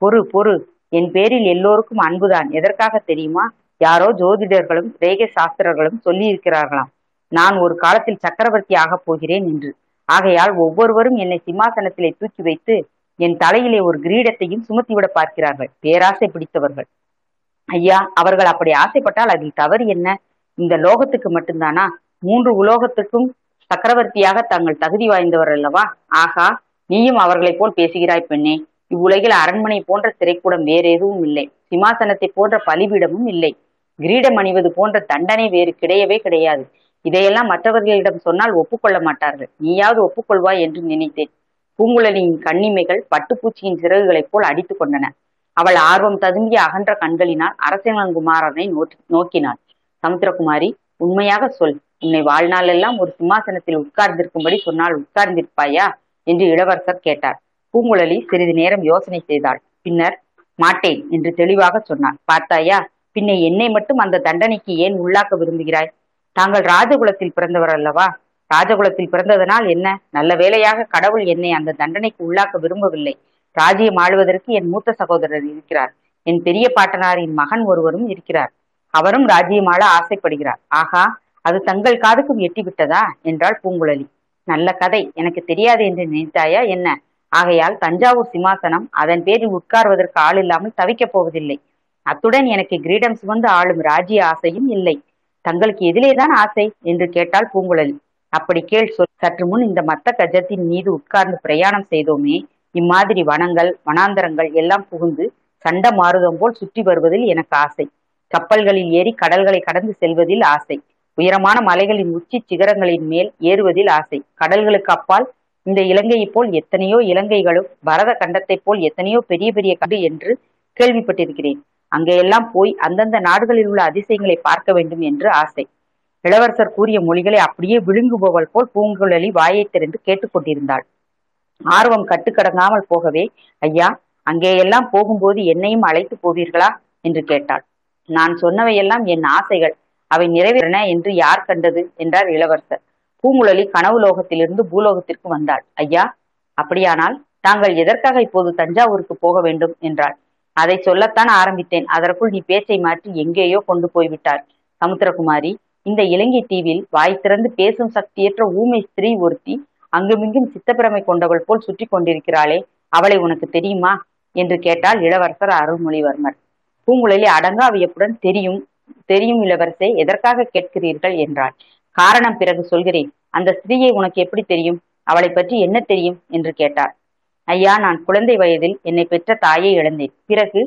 பொறு பொறு, என் பேரில் எல்லோருக்கும் அன்புதான். எதற்காக தெரியுமா? யாரோ ஜோதிடர்களும் ரேகை சாஸ்திரர்களும் சொல்லியிருக்கிறார்களாம், நான் ஒரு காலத்தில் சக்கரவர்த்தி ஆகப் போகிறேன் என்று. ஆகையால் ஒவ்வொருவரும் என்னை சிம்மாசனத்திலே தூக்கி வைத்து என் தலையிலே ஒரு கிரீடத்தையும் சுமத்திவிட பார்க்கிறார்கள், பேராசை பிடித்தவர்கள். ஐயா, அவர்கள் அப்படி ஆசைப்பட்டால் அதில் தவறு என்ன? இந்த லோகத்துக்கு மட்டும்தானா? மூன்று உலோகத்துக்கும் சக்கரவர்த்தியாக தாங்கள் தகுதி வாய்ந்தவர் அல்லவா? ஆகா, நீயும் அவர்களை போல் பேசுகிறாய் பெண்ணே. இவ்வுலகில் அரண்மனை போன்ற சிறைக்கூடம் வேற எதுவும் இல்லை. சிம்மாசனத்தை போன்ற பலிபீடமும் இல்லை. கிரீடம் அணிவது போன்ற தண்டனை வேறு கிடையவே கிடையாது. இதையெல்லாம் மற்றவர்களிடம் சொன்னால் ஒப்புக்கொள்ள மாட்டார்கள். நீயாவது ஒப்புக்கொள்வாய் என்று நினைத்தேன். பூங்குழலியின் கண்ணிமைகள் பட்டுப்பூச்சியின் சிறகுகளைப் போல் அடித்து கொண்டன. அவள் ஆர்வம் ததும்பிய அகன்ற கண்களினால் அரசங்குமாரனை நோக்கினாள். சமுத்திரகுமாரி, உண்மையாக சொல். உன்னை வாழ்நாளெல்லாம் ஒரு சிம்மாசனத்தில் உட்கார்ந்திருக்கும்படி சொன்னால் உட்கார்ந்திருப்பாயா என்று இளவரசர் கேட்டார். பூங்குழலி சிறிது நேரம் யோசனை செய்தாள். பின்னர் மாட்டேன் என்று தெளிவாக சொன்னார். பார்த்தாயா, பின்னை என்னை மட்டும் அந்த தண்டனைக்கு ஏன் உள்ளாக்க விரும்புகிறாய்? தாங்கள் ராஜகுலத்தில் பிறந்தவர் அல்லவா? ராஜகுலத்தில் பிறந்ததனால் என்ன? நல்ல வேளையாக கடவுள் என்னை அந்த தண்டனைக்கு உள்ளாக்க விரும்பவில்லை. ராஜ்யம் ஆளுவதற்கு என் மூத்த சகோதரர் இருக்கிறார். என் பெரிய பாட்டனாரின் மகன் ஒருவரும் இருக்கிறார். அவரும் ராஜ்யம் ஆள ஆசைப்படுகிறார். ஆகா, அது தங்கள் காதுக்கும் எட்டிவிட்டதா என்றாள் பூங்குழலி. நல்ல கதை, எனக்கு தெரியாது என்று நினைத்தாயா என்ன? ஆகையால் தஞ்சாவூர் சிம்மாசனம் அதன் பேரில் உட்கார்வதற்கு ஆள் இல்லாமல் தவிக்கப் போவதில்லை. அத்துடன் எனக்கு கிரீடம் சுமந்து ஆளும் ராஜ்ய ஆசையும் இல்லை. தங்களுக்கு எதிலேதான் ஆசை என்று கேட்டாள் பூங்குழலி. அப்படி கேள் சொல். சற்று முன் இந்த மத்த கஜத்தின் மீது உட்கார்ந்து பிரயாணம் செய்தோமே, இம்மாதிரி வனங்கள் வனாந்தரங்கள் எல்லாம் புகுந்து சண்ட மாறுதம் போல் சுற்றி வருவதில் எனக்கு ஆசை. கப்பல்களில் ஏறி கடல்களை கடந்து செல்வதில் ஆசை. உயரமான மலைகளின் உச்சி சிகரங்களின் மேல் ஏறுவதில் ஆசை. கடல்களுக்கு அப்பால் இந்த இலங்கையை போல் எத்தனையோ இலங்கைகளும் பரத கண்டத்தை போல் எத்தனையோ பெரிய பெரிய கண்டு என்று கேள்விப்பட்டிருக்கிறேன். அங்கேயெல்லாம் போய் அந்தந்த நாடுகளில் உள்ள அதிசயங்களை பார்க்க வேண்டும் என்று ஆசை. இளவரசர் கூறிய மொழிகளை அப்படியே விழுங்குபவள் போல் பூங்குழலி வாயை திறந்து கேட்டுக்கொண்டிருந்தாள். ஆர்வம் கட்டுக்கடங்காமல் போகவே, ஐயா, அங்கேயெல்லாம் போகும்போது என்னையும் அழைத்து போவீர்களா என்று கேட்டாள். நான் சொன்னவையெல்லாம் என் ஆசைகள். அவை நிறைவேறன என்று யார் கண்டது என்றார் இளவரசர். பூங்குழலி கனவு லோகத்திலிருந்து பூலோகத்திற்கு வந்தாள். ஐயா, அப்படியானால் தாங்கள் எதற்காக இப்போது தஞ்சாவூருக்கு போக வேண்டும் என்றாள். அதை சொல்லத்தான் ஆரம்பித்தேன். அதற்குள் நீ பேச்சை மாற்றி எங்கேயோ கொண்டு போய்விட்டார். சமுத்திரகுமாரி, இந்த இலங்கை தீவில் வாய் திறந்து பேசும் சக்தியற்ற ஊமை ஸ்திரீ ஒருத்தி அங்குமிங்கும் சித்தப்பிரமை கொண்டவள் போல் சுற்றி கொண்டிருக்கிறாளே, அவளை உனக்கு தெரியுமா என்று கேட்டாள் இளவரசர் அருள்மொழிவர்மர். பூங்குழலி அடங்கா வியப்புடன் தெரியும் தெரியும் இளவரசே, எதற்காக கேட்கிறீர்கள் என்றான். காரணம் பிறகு சொல்கிறேன். அந்த ஸ்திரீயை உனக்கு எப்படி தெரியும்? அவளை பற்றி என்ன தெரியும் என்று கேட்டார். ஐயா, நான் குழந்தை வயதில் என்னை பெற்ற தாயை இழந்தேன். பிறகு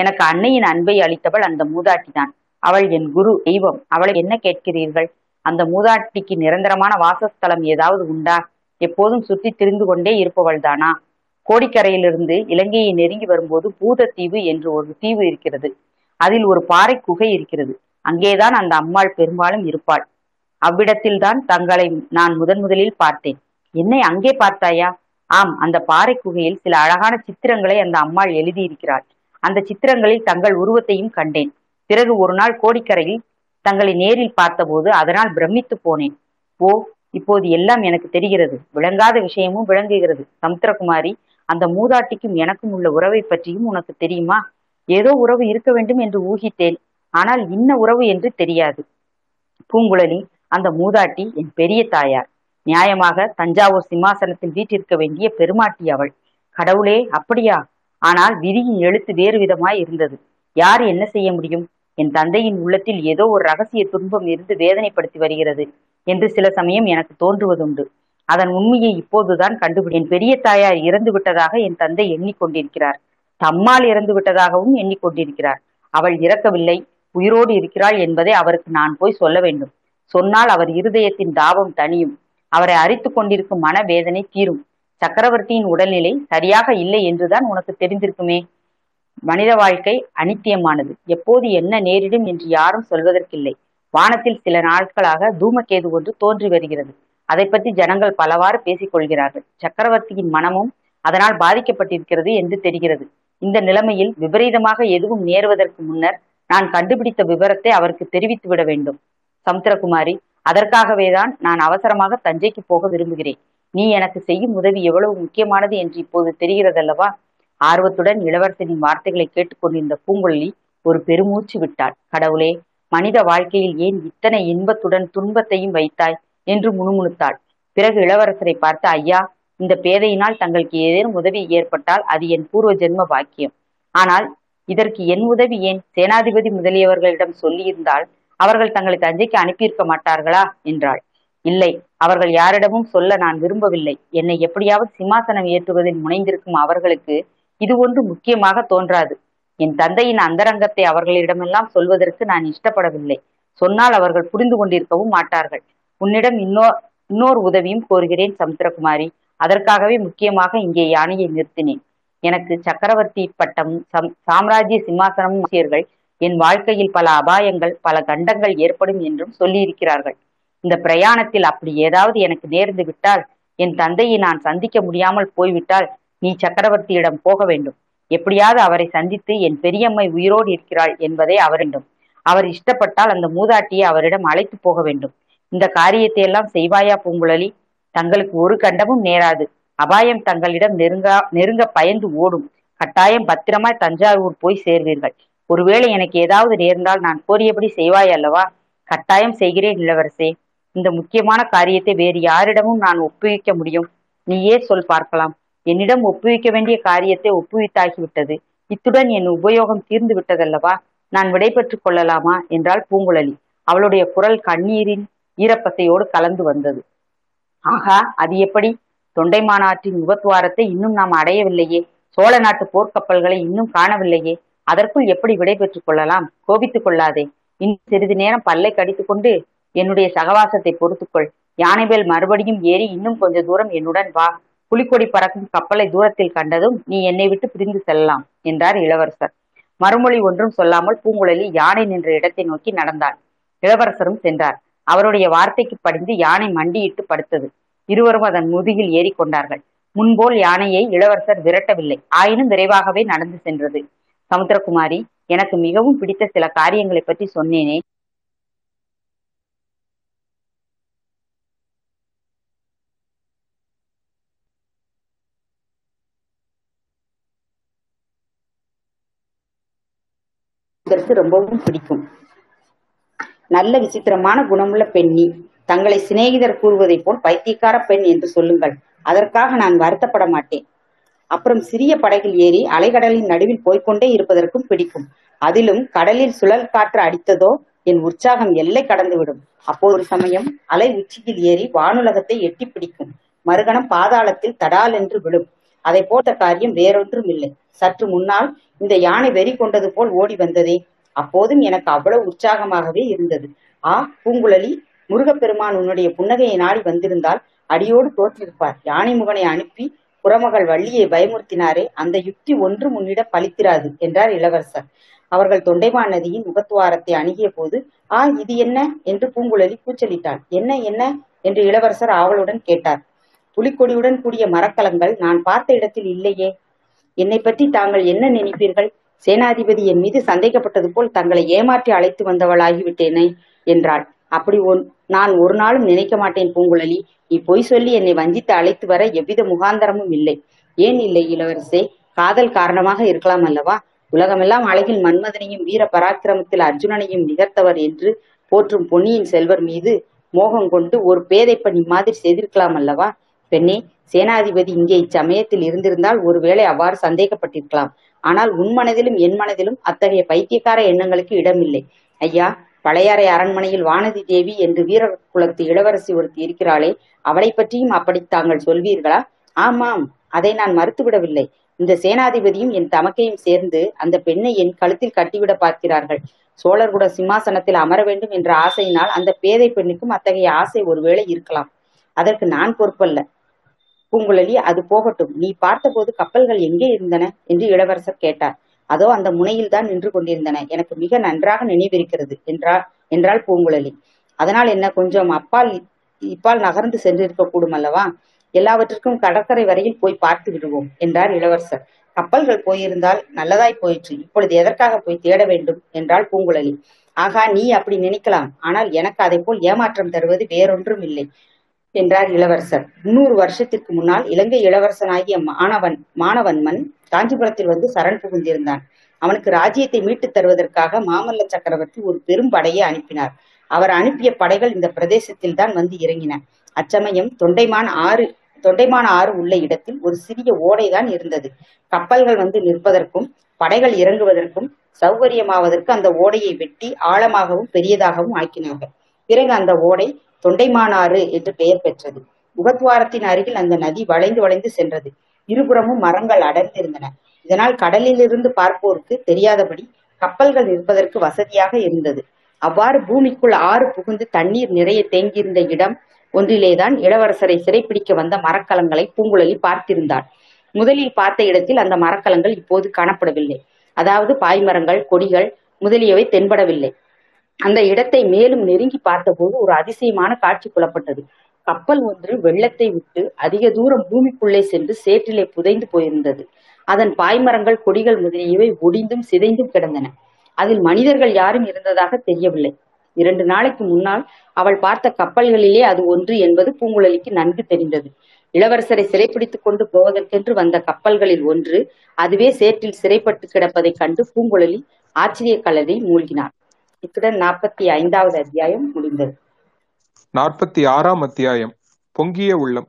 எனக்கு அன்னையின் அன்பை அளித்தவள் அந்த மூதாட்டிதான். அவள் என் குரு தெய்வம். அவளை என்ன கேட்கிறீர்கள்? அந்த மூதாட்டிக்கு நிரந்தரமான வாசஸ்தலம் ஏதாவது உண்டா? எப்போதும் சுற்றி திரிந்து கொண்டே இருப்பவள் தானா? கோடிக்கரையிலிருந்து இலங்கையை நெருங்கி வரும்போது பூதத்தீவு என்று ஒரு தீவு இருக்கிறது. அதில் ஒரு பாறை குகை இருக்கிறது. அங்கேதான் அந்த அம்மாள் பெரும்பாலும் இருப்பாள். அவ்விடத்தில்தான் தங்களை நான் முதன் முதலில் பார்த்தேன். என்னை அங்கே பார்த்தாயா? ஆம், அந்த பாறை குகையில் சில அழகான சித்திரங்களை அந்த அம்மாள் எழுதியிருக்கிறாள். அந்த சித்திரங்களில் தங்கள் உருவத்தையும் கண்டேன். பிறகு ஒரு நாள் கோடிக்கரையில் தங்களை நேரில் பார்த்தபோது அதனால் பிரமித்து போனேன். ஓ, இப்போது எல்லாம் எனக்கு தெரிகிறது. விளங்காத விஷயமும் விளங்குகிறது. சமுத்திரகுமாரி, அந்த மூதாட்டிக்கும் எனக்கும் உள்ள உறவை பற்றியும் உனக்கு தெரியுமா? ஏதோ உறவு இருக்க வேண்டும் என்று ஊகித்தேன், ஆனால் இன்ன உறவு என்று தெரியாது. பூங்குழலி, அந்த மூதாட்டி என் பெரிய தாயார். நியாயமாக தஞ்சாவூர் சிம்மாசனத்தில் வீற்றிருக்க வேண்டிய பெருமாட்டி அவள். கடவுளே, அப்படியா? ஆனால் விதியின் எழுத்து வேறு விதமாய் இருந்தது. யார் என்ன செய்ய முடியும்? என் தந்தையின் உள்ளத்தில் ஏதோ ஒரு ரகசிய துன்பம் இருந்து வேதனைப்படுத்தி வருகிறது என்று சில சமயம் எனக்கு தோன்றுவதுண்டு. அதன் உண்மையை இப்போதுதான் கண்டுபிடி. என் பெரிய தாயார் இறந்து விட்டதாக என் தந்தை எண்ணிக்கொண்டிருக்கிறார். தம்மால் இறந்து விட்டதாகவும் எண்ணிக்கொண்டிருக்கிறார். அவள் இறக்கவில்லை, உயிரோடு இருக்கிறாள் என்பதை அவருக்கு நான் போய் சொல்ல வேண்டும். சொன்னால் அவர் இருதயத்தின் தாபம் தனியும். அவரை அரித்து கொண்டிருக்கும் மன வேதனை தீரும். சக்கரவர்த்தியின் உடல்நிலை சரியாக இல்லை என்றுதான் உனக்கு தெரிந்திருக்குமே. மனித வாழ்க்கை அனித்தியமானது. எப்போது என்ன நேரிடும் என்று யாரும் சொல்வதற்கில்லை. வானத்தில் சில நாட்களாக தூமக்கேது ஒன்று தோன்றி வருகிறது. அதை பற்றி ஜனங்கள் பலவாறு பேசிக்கொள்கிறார்கள். சக்கரவர்த்தியின் மனமும் அதனால் பாதிக்கப்பட்டிருக்கிறது என்று தெரிகிறது. இந்த நிலைமையில் விபரீதமாக எதுவும் நேருவதற்கு முன்னர் நான் கண்டுபிடித்த விவரத்தை அவருக்கு தெரிவித்து விட வேண்டும். சமுத்திரகுமாரி, அதற்காகவேதான் நான் அவசரமாக தஞ்சைக்கு போக விரும்புகிறேன். நீ எனக்கு செய்யும் உதவி எவ்வளவு முக்கியமானது என்று இப்போது தெரிகிறதல்லவா? ஆர்வத்துடன் இளவரசனின் வார்த்தைகளை கேட்டுக்கொண்டிருந்த பூங்குழலி ஒரு பெருமூச்சு விட்டாள். கடவுளே, மனித வாழ்க்கையில் ஏன் இத்தனை இன்பத்துடன் துன்பத்தையும் வைத்தாய் என்று முணுமுணுத்தாள். பிறகு இளவரசரை பார்த்து, ஐயா, இந்த பேதையினால் தங்களுக்கு ஏதேனும் உதவி ஏற்பட்டால் அது என் பூர்வ ஜென்ம பாக்கியம். ஆனால் இதற்கு என் உதவி ஏன்? சேனாதிபதி முதலியவர்களிடம் சொல்லியிருந்தால் அவர்கள் தங்களை தஞ்சைக்கு அனுப்பியிருக்க மாட்டார்களா என்றாள். இல்லை, அவர்கள் யாரிடமும் சொல்ல நான் விரும்பவில்லை. என்னை எப்படியாவது சிம்மாசனம் ஏற்றுவதில் முனைந்திருக்கும் அவர்களுக்கு இது ஒன்று முக்கியமாக தோன்றாது. என் தந்தையின் அந்தரங்கத்தை அவர்களிடமெல்லாம் சொல்வதற்கு நான் இஷ்டப்படவில்லை. சொன்னால் அவர்கள் புரிந்து கொண்டிருக்கவும் மாட்டார்கள். உன்னிடம் இன்னோ இன்னொரு உதவியும் கோருகிறேன் சமுத்திரகுமாரி. அதற்காகவே முக்கியமாக இங்கே யானையை நிறுத்தினேன். எனக்கு சக்கரவர்த்தி பட்டமும் சம் சாம்ராஜ்ய சிம்மாசனமும் ஆசிரியர்கள் என் வாழ்க்கையில் பல அபாயங்கள் பல கண்டங்கள் ஏற்படும் என்றும் சொல்லியிருக்கிறார்கள். இந்த பிரயாணத்தில் அப்படி ஏதாவது எனக்கு நேர்ந்து விட்டால், என் தந்தையை நான் சந்திக்க முடியாமல் போய்விட்டால், நீ சக்கரவர்த்தியிடம் போக வேண்டும். எப்படியாவது அவரை சந்தித்து என் பெரியம்மை உயிரோடு இருக்கிறாள் என்பதை அவரிடம், அவர் இஷ்டப்பட்டால் அந்த மூதாட்டியை அவரிடம் அழைத்து போக வேண்டும். இந்த காரியத்தை எல்லாம் செய்வாயா பூங்குழலி? தங்களுக்கு ஒரு கண்டமும் நேராது. அபாயம் தங்களிடம் நெருங்கா நெருங்க பயந்து ஓடும். கட்டாயம் பத்திரமாய் தஞ்சாவூர் போய் சேர்வீர்கள். ஒருவேளை எனக்கு ஏதாவது நேர்ந்தால் நான் கோரியபடி செய்வாய் அல்லவா? கட்டாயம் செய்கிறேன் இளவரசே. இந்த முக்கியமான காரியத்தை வேறு யாரிடமும் நான் ஒப்புவிக்க முடியும்? நீயே சொல் பார்க்கலாம். என்னிடம் ஒப்புவிக்க வேண்டிய காரியத்தை ஒப்புவித்தாகிவிட்டது. இத்துடன் என் உபயோகம் தீர்ந்து விட்டதல்லவா? நான் விடைபெற்றுக் கொள்ளலாமா என்றாள் பூங்குழலி. அவளுடைய குரல் கண்ணீரின் ஈரப்பசையோடு கலந்து வந்தது. ஆகா, அது எப்படி? தொண்டை மாநாட்டின் முகத்துவாரத்தை இன்னும் நாம் அடையவில்லையே. சோழ நாட்டு போர்க்கப்பல்களை இன்னும் காணவில்லையே. அதற்குள் எப்படி விடைபெற்றுக் கொள்ளலாம்? கோபித்துக் கொள்ளாதே. இன்னும் சிறிது நேரம் பல்லை கடித்துக் கொண்டு என்னுடைய சகவாசத்தை பொறுத்துக்கொள். யானை மேல் மறுபடியும் ஏறி இன்னும் கொஞ்ச தூரம் என்னுடன் வா. புலிக்கொடி பறக்கும் கப்பலை தூரத்தில் கண்டதும் நீ என்னை விட்டு பிரிந்து செல்லலாம் என்றார் இளவரசர். மறுமொழி ஒன்றும் சொல்லாமல் பூங்குழலி யானை நின்ற இடத்தை நோக்கி நடந்தாள். இளவரசரும் சென்றார். அவருடைய வார்த்தைக்கு படிந்து யானை மண்டியிட்டு படுத்தது. இருவரும் அதன் முதுகில் ஏறி கொண்டார்கள். முன்போல் யானையை இளவரசர் விரட்டவில்லை. ஆயினும் விரைவாகவே நடந்து சென்றது. சமுத்திரகுமாரி, எனக்கு மிகவும் பிடித்த சில காரியங்களை பற்றி சொன்னேனே, இதற்கு ரொம்பவும் பிடிக்கும். நல்ல விசித்திரமான குணமுள்ள பெண் நீ. தங்களை சிநேகிதர் கூறுவதை போல் பைத்தியக்கார பெண் என்று சொல்லுங்கள். அதற்காக நான் வருத்தப்பட மாட்டேன். அப்புறம் சிறிய படகில் ஏறி அலைகடலின் நடுவில் போய்கொண்டே இருப்பதற்கும் பிடிக்கும். அதிலும் கடலில் சுழல் காற்று அடித்ததோ என் உற்சாகம் எல்லை கடந்துவிடும். அப்போ ஒரு சமயம் அலை உச்சியில் ஏறி வானுலகத்தை எட்டி பிடிக்கும். மறுகணம் பாதாளத்தில் தடால் என்று விழும். அதை போட்ட காரியம் வேறொன்றும் இல்லை. சற்று முன்னால் இந்த யானை வெறி கொண்டது போல் ஓடி வந்ததே, அப்போதும் எனக்கு அவ்வளவு உற்சாகமாகவே இருந்தது. ஆ பூங்குழலி, முருகப்பெருமான் உன்னுடைய புன்னகையை நாடி வந்திருந்தால் அடியோடு தோற்றிருப்பார். யானை முகனை அனுப்பி புறமகள் வள்ளியை பயமுறுத்தினாரே, அந்த யுக்தி ஒன்றும் உன்னிடம் பலித்திராது என்றார் இளவரசர். அவர்கள் தொண்டைமான் நதியின் முகத்துவாரத்தை அணுகிய போது ஆ இது என்ன என்று பூங்குழலி கூச்சலிட்டாள். என்ன என்ன என்று இளவரசர் ஆவலுடன் கேட்டார். புலிக்கொடியுடன் கூடிய மரக்கலங்கள் நான் பார்த்த இடத்தில் இல்லையே, என்னை பற்றி தாங்கள் என்ன நினைப்பீர்கள்? சேனாதிபதி என் மீது சந்தேகப்பட்டது போல் தங்களை ஏமாற்றி அழைத்து வந்தவளாகிவிட்டேனே என்றாள். அப்படி ஒன் நான் ஒரு நாளும் நினைக்க மாட்டேன் பூங்குழலி. நீ பொய் சொல்லி என்னை வஞ்சித்து அழைத்து வர எவ்வித முகாந்தரமும் இல்லை. ஏன் இல்லை இளவரசே? காதல் காரணமாக இருக்கலாம் அல்லவா? உலகமெல்லாம் அழகில் மன்மதனையும் வீர பராக்கிரமத்தில் அர்ஜுனனையும் நிகர்த்தவர் என்று போற்றும் பொன்னியின் செல்வர் மீது மோகம் கொண்டு ஒரு பேதை பண்ணி மாதிரி செய்திருக்கலாம் அல்லவா? பெண்ணே, சேனாதிபதி இங்கே இச்சமயத்தில் இருந்திருந்தால் ஒருவேளை அவ்வாறு சந்தேகப்பட்டிருக்கலாம். ஆனால் உன் மனதிலும் என் மனதிலும் அத்தகைய பைத்தியக்கார எண்ணங்களுக்கு இடமில்லை. ஐயா, பழையாறை அரண்மனையில் வானதி தேவி என்று வீர குலத்து இளவரசி ஒருத்தி இருக்கிறாளே, அவளை பற்றியும் அப்படி தாங்கள் சொல்வீர்களா? ஆமாம், அதை நான் மறுத்துவிடவில்லை. இந்த சேனாதிபதியும் என் தமக்கையும் சேர்ந்து அந்த பெண்ணை என் கழுத்தில் கட்டிவிட பார்க்கிறார்கள். சோழர்குட சிம்மாசனத்தில் அமர வேண்டும் என்ற ஆசையினால் அந்த பேதை பெண்ணுக்கும் அத்தகைய ஆசை ஒருவேளை இருக்கலாம். அதற்கு நான் பொறுப்பல்ல பூங்குழலி. அது போகட்டும், நீ பார்த்தபோது கப்பல்கள் எங்கே இருந்தன என்று இளவரசர் கேட்டார். அதோ அந்த முனையில் தான் நின்று கொண்டிருந்தன, எனக்கு மிக நன்றாக நினைவிருக்கிறது என்றார் என்றாள் பூங்குழலி. அதனால் என்ன, கொஞ்சம் அப்பால் இப்பால் நகர்ந்து சென்றிருக்க கூடும் அல்லவா? எல்லாவற்றிற்கும் கடற்கரை வரையில் போய் பார்த்து விடுவோம் என்றார் இளவரசர். கப்பல்கள் போயிருந்தால் நல்லதாய் போயிற்று, இப்பொழுது எதற்காக போய் தேட வேண்டும் என்றாள் பூங்குழலி. ஆகா, நீ அப்படி நினைக்கலாம், ஆனால் எனக்கு அதை போல் ஏமாற்றம் தருவது வேறொன்றும் இல்லை என்றார் இளவரசர். முன்னூறு வருஷத்திற்கு முன்னால் இலங்கை இளவரசனாகிய மாணவன் மாணவன்மன் காஞ்சிபுரத்தில் வந்து சரண் புகுந்திருந்தான். அவனுக்கு ராஜ்யத்தை மீட்டுத் தருவதற்காக மாமல்ல சக்கரவர்த்தி ஒரு பெரும் படையை அனுப்பினார். அவர் அனுப்பிய படைகள் இந்த பிரதேசத்தில் தான் வந்து இறங்கின. அச்சமயம் தொண்டைமான் ஆறு தொண்டைமான ஆறு உள்ள இடத்தில் ஒரு சிறிய ஓடைதான் இருந்தது. கப்பல்கள் வந்து நிற்பதற்கும் படைகள் இறங்குவதற்கும் சௌகரியமாவதற்கு அந்த ஓடையை வெட்டி ஆழமாகவும் பெரியதாகவும் ஆக்கினார்கள். பிறகு அந்த ஓடை தொண்டைமானாறு என்று பெயர் பெற்றது. முகத்துவாரத்தின் அருகில் அந்த நதி வளைந்து வளைந்து சென்றது. இருபுறமும் மரங்கள் அடர்ந்திருந்தன. இதனால் கடலிலிருந்து பார்ப்போருக்கு தெரியாதபடி கப்பல்கள் நிற்பதற்கு வசதியாக இருந்தது. அவ்வாறு பூமிக்குள் ஆறு புகுந்து தண்ணீர் நிறைய தேங்கியிருந்த இடம் ஒன்றிலேதான் இளவரசரை சிறைப்பிடிக்க வந்த மரக்கலங்களை பூங்குழலி பார்த்திருந்தாள். முதலில் பார்த்த இடத்தில் அந்த மரக்கலங்கள் இப்போது காணப்படவில்லை. அதாவது பாய்மரங்கள், கொடிகள் முதலியவை தென்படவில்லை. அந்த இடத்தை மேலும் நெருங்கி பார்த்தபோது ஒரு அதிசயமான காட்சி புலப்பட்டது. கப்பல் ஒன்று வெள்ளத்தை விட்டு அதிக தூரம் பூமிக்குள்ளே சென்று சேற்றிலே புதைந்து போயிருந்தது. அதன் பாய்மரங்கள், கொடிகள் முதலியவை ஒடிந்தும் சிதைந்தும் கிடந்தன. அதில் மனிதர்கள் யாரும் இருந்ததாக தெரியவில்லை. இரண்டு நாளைக்கு முன்னால் அவள் பார்த்த கப்பல்களிலே அது ஒன்று என்பது பூங்குழலிக்கு நன்கு தெரிந்தது. இளவரசரை சிறைப்பிடித்துக் கொண்டு போவதற்கென்று வந்த கப்பல்களில் ஒன்று அதுவே சேற்றில் சிறைப்பட்டு கிடப்பதை கண்டு பூங்குழலி ஆச்சரிய கலரில் மூழ்கினார். இத்துடன் நாற்பத்தி ஐந்தாவது அத்தியாயம் முடிந்தது. நாற்பத்தி ஆறாம் அத்தியாயம். பொங்கிய உள்ளம்.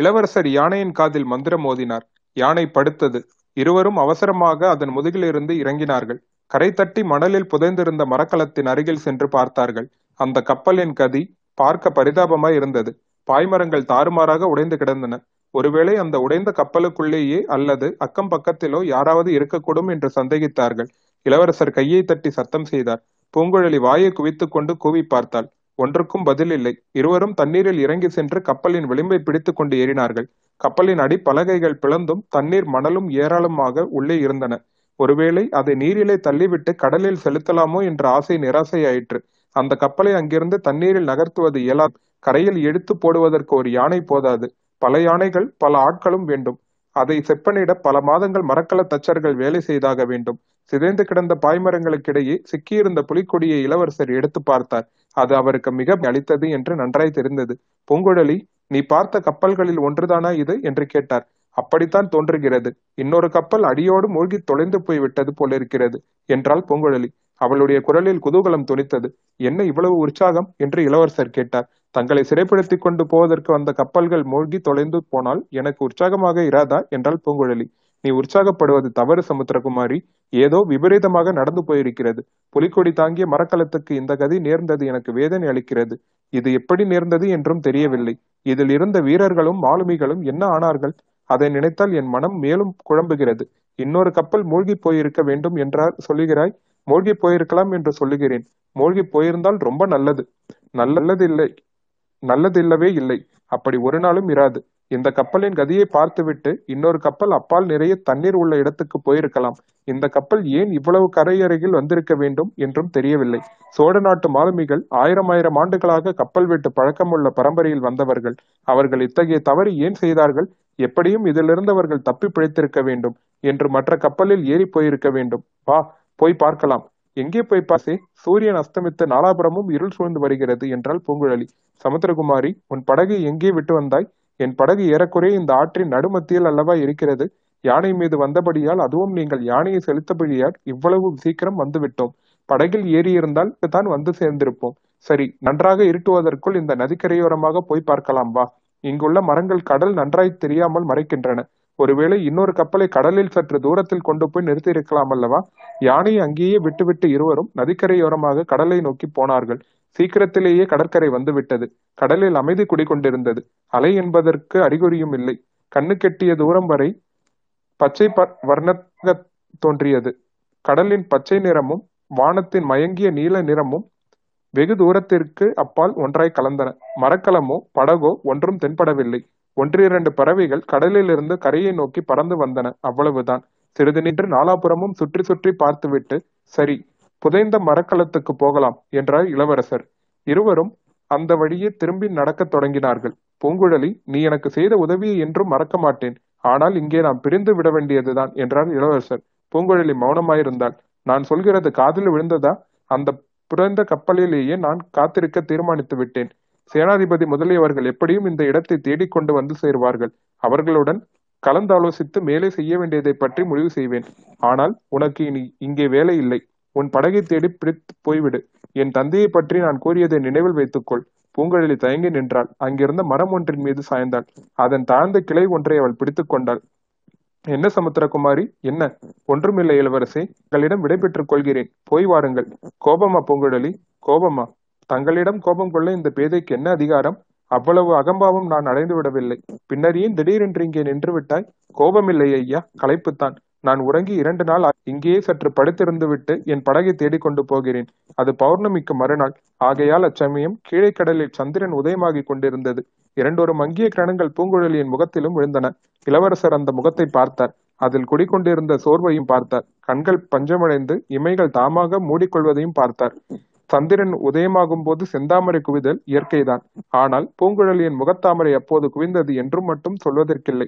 இளவரசர் யானையின் காதில் மந்திரம் ஓதினார். யானை படுத்தது. இருவரும் அவசரமாக அதன் முதுகிலிருந்து இறங்கினார்கள். கரை தட்டி மணலில் புதைந்திருந்த மரக்கலத்தின் அருகில் சென்று பார்த்தார்கள். அந்த கப்பலின் கதி பார்க்க பரிதாபமாய் இருந்தது. பாய்மரங்கள் தாறுமாறாக உடைந்து கிடந்தன. ஒருவேளை அந்த உடைந்த கப்பலுக்குள்ளேயே அல்லது அக்கம் பக்கத்திலோ யாராவது இருக்கக்கூடும் என்று சந்தேகித்தார்கள். இளவரசர் கையை தட்டி சத்தம் செய்தார். பூங்குழலி வாயை குவித்துக் கொண்டு கூவி பார்த்தாள். ஒன்றுக்கும் பதில் இல்லை. இருவரும் தண்ணீரில் இறங்கி சென்று கப்பலின் விளிம்பை பிடித்து கொண்டு ஏறினார்கள். கப்பலின் அடி பலகைகள் பிளந்தும் தண்ணீர் மணலும் ஏராளமாக உள்ளே இருந்தன. ஒருவேளை அதை நீரிலே தள்ளிவிட்டு கடலில் செலுத்தலாமோ என்ற ஆசை நிராசையாயிற்று. அந்த கப்பலை அங்கிருந்து தண்ணீரில் நகர்த்துவது இயலாது. கரையில் எடுத்து போடுவதற்கு ஒரு யானை போதாது. பல யானைகள், பல ஆட்களும் வேண்டும். அதை செப்பனிட பல மாதங்கள் மரக்கல தச்சர்கள் வேலை செய்தாக வேண்டும். சிதைந்து கிடந்த பாய்மரங்களுக்கிடையே சிக்கியிருந்த புலிக்கொடியை இளவரசர் எடுத்து பார்த்தார். அது அவருக்கு மிக அளித்தது என்று நன்றாய் தெரிந்தது. பூங்குழலி, நீ பார்த்த கப்பல்களில் ஒன்றுதானா இது என்று கேட்டார். அப்படித்தான் தோன்றுகிறது. இன்னொரு கப்பல் அடியோடு மூழ்கி தொலைந்து போய்விட்டது போலிருக்கிறது என்றாள் பூங்குழலி. அவளுடைய குரலில் குதூகலம் துணித்தது. என்ன இவ்வளவு உற்சாகம் என்று இளவரசர் கேட்டார். தங்களை சிறைப்படுத்திக் கொண்டு போவதற்கு வந்த கப்பல்கள் மூழ்கி தொலைந்து போனால் எனக்கு உற்சாகமாக இராதா என்றால் பூங்குழலி. நீ உற்சாகப்படுவது தவறு சமுத்திரகுமாரி, ஏதோ விபரீதமாக நடந்து போயிருக்கிறது. புலிக்கொடி தாங்கிய மரக்கலத்துக்கு இந்த கதி நேர்ந்தது எனக்கு வேதனை அளிக்கிறது. இது எப்படி நேர்ந்தது என்றும் தெரியவில்லை. இதில் இருந்த வீரர்களும் மாலுமிகளும் என்ன ஆனார்கள்? அதை நினைத்தால் என் மனம் மேலும் குழம்புகிறது. இன்னொரு கப்பல் மூழ்கி போயிருக்க வேண்டும் என்றார் சொல்லுகிறாய். மூழ்கி போயிருக்கலாம் என்று சொல்லுகிறேன். மூழ்கி போயிருந்தால் ரொம்ப நல்லது. நல்லதில்லை, நல்லதில்லவே இல்லை. அப்படி ஒரு நாளும் இராது. இந்த கப்பலின் கதியை பார்த்துவிட்டு இன்னொரு கப்பல் அப்பால் நிறைய தண்ணீர் உள்ள இடத்துக்கு போயிருக்கலாம். இந்த கப்பல் ஏன் இவ்வளவு கரையறையில் வந்திருக்க வேண்டும் என்றும் தெரியவில்லை. சோழ நாட்டு மாலுமிகள் ஆயிரம் ஆயிரம் ஆண்டுகளாக கப்பல் விட்டு பழக்கமுள்ள பரம்பரையில் வந்தவர்கள். அவர்கள் இத்தகைய தவறு ஏன் செய்தார்கள்? எப்படியும் இதிலிருந்து அவர்கள் தப்பி பிழைத்திருக்க வேண்டும் என்று மற்ற கப்பலில் ஏறி போயிருக்க வேண்டும். வா போய் பார்க்கலாம். எங்கே போய் பாசி? சூரியன் அஸ்தமித்து நாலாபுரமும் இருள் சூழ்ந்து வருகிறது என்றால் பூங்குழலி. சமுத்திரகுமாரி, உன் படகு எங்கே விட்டு வந்தாய்? என் படகு ஏறக்குறைய இந்த ஆற்றின் நடுமத்தியில் அல்லவா இருக்கிறது. யானை மீது வந்தபடியால், அதுவும் நீங்கள் யானையை செலுத்தபடியால் இவ்வளவு சீக்கிரம் வந்துவிட்டோம். படகில் ஏறியிருந்தால் தான் வந்து சேர்ந்திருப்போம். சரி, நன்றாக இருட்டுவதற்குள் இந்த நதிக்கரையோரமாக போய் பார்க்கலாம். வா. இங்குள்ள மரங்கள் கடல் நன்றாய் தெரியாமல் மறைக்கின்றன. ஒருவேளை இன்னொரு கப்பலை கடலில் சற்று தூரத்தில் கொண்டு போய் நிறுத்தியிருக்கலாம் அல்லவா? யானை அங்கேயே விட்டுவிட்டு இருவரும் நதிக்கரையோரமாக கடலை நோக்கி போனார்கள். சீக்கிரத்திலேயே கடற்கரை வந்துவிட்டது. கடலில் அமைதி குடிகொண்டிருந்தது. அலை என்பதற்கு அறிகுறியும் இல்லை. கண்ணு கெட்டிய தூரம் வரை பச்சை வர்ணமாக தோன்றியது. கடலின் பச்சை நிறமும் வானத்தின் மயங்கிய நீல நிறமும் வெகு தூரத்திற்கு அப்பால் ஒன்றாய் கலந்தன. மரக்கலமோ படகோ ஒன்றும் தென்படவில்லை. ஒன்றிரண்டு பறவைகள் கடலிலிருந்து கரையை நோக்கி பறந்து வந்தன. அவ்வளவுதான். சிறிது நின்று நாலாபுரமும் சுற்றி சுற்றி பார்த்துவிட்டு, சரி, புதைந்த மரக்கலத்துக்கு போகலாம் என்றார் இளவரசர். இருவரும் அந்த வழியே திரும்பி நடக்கத் தொடங்கினார்கள். பூங்குழலி, நீ எனக்கு செய்த உதவியை என்றும் மறக்க மாட்டேன். ஆனால் இங்கே நாம் பிரிந்து விட வேண்டியதுதான் என்றார் இளவரசர். பூங்குழலி மௌனமாயிருந்தாள். நான் சொல்கிறது காதில் விழுந்ததா? அந்த புதைந்த கப்பலிலேயே நான் காத்திருக்க தீர்மானித்து விட்டேன். சேனாதிபதி முதலியவர்கள் எப்படியும் இந்த இடத்தை தேடிக்கொண்டு வந்து சேருவார்கள். அவர்களுடன் கலந்தாலோசித்து மேலே செய்ய வேண்டியதை பற்றி முடிவு செய்வேன். ஆனால் உனக்கு இனி இங்கே வேலை இல்லை. உன் படகை தேடி பிடித்து போய்விடு. என் தந்தையை பற்றி நான் கூறியதை நினைவில் வைத்துக்கொள். பூங்குழலி தயங்கி நின்றாள். அங்கிருந்த மரம் ஒன்றின் மீது சாய்ந்தாள். அதன் தாழ்ந்த கிளை ஒன்றை அவள் பிடித்து கொண்டாள். என்ன சமுத்திரகுமாரி, என்ன? ஒன்றுமில்லை இளவரசே. தங்களிடம் விடைபெற்றுக் கொள்கிறேன். போய் வாருங்கள். கோபமா பூங்குழலி? கோபமா? தங்களிடம் கோபம் கொள்ள இந்த பேதைக்கு என்ன அதிகாரம்? அவ்வளவு அகம்பாவம் நான் அடைந்து விடவில்லை. பின்னர் ஏன் திடீரென்று இங்கே நின்று விட்டாய்? கோபமில்லை ஐயா, களைப்புத்தான். நான் உறங்கி இரண்டு நாள். இங்கேயே சற்று படுத்திருந்து விட்டு என் படகை தேடிக்கொண்டு போகிறேன். அது பௌர்ணமிக்கு மறுநாள். ஆகையால் அச்சமயம் கீழே கடலில் சந்திரன் உதயமாகிக் கொண்டிருந்தது. இரண்டொரு மங்கிய கிரணங்கள் பூங்குழலியின் முகத்திலும் விழுந்தன. இளவரசர் அந்த முகத்தை பார்த்தார். அதில் குடிக்கொண்டிருந்த சோர்வையும் பார்த்தார். கண்கள் பஞ்சமடைந்து இமைகள் தாமாக மூடிக்கொள்வதையும் பார்த்தார். சந்திரன் உதயமாகும் போது செந்தாமரை குவிதல் இயற்கைதான். ஆனால் பூங்குழலியின் முகத்தாமரை அப்போது குவிந்தது என்றும் மட்டும் சொல்வதற்கில்லை.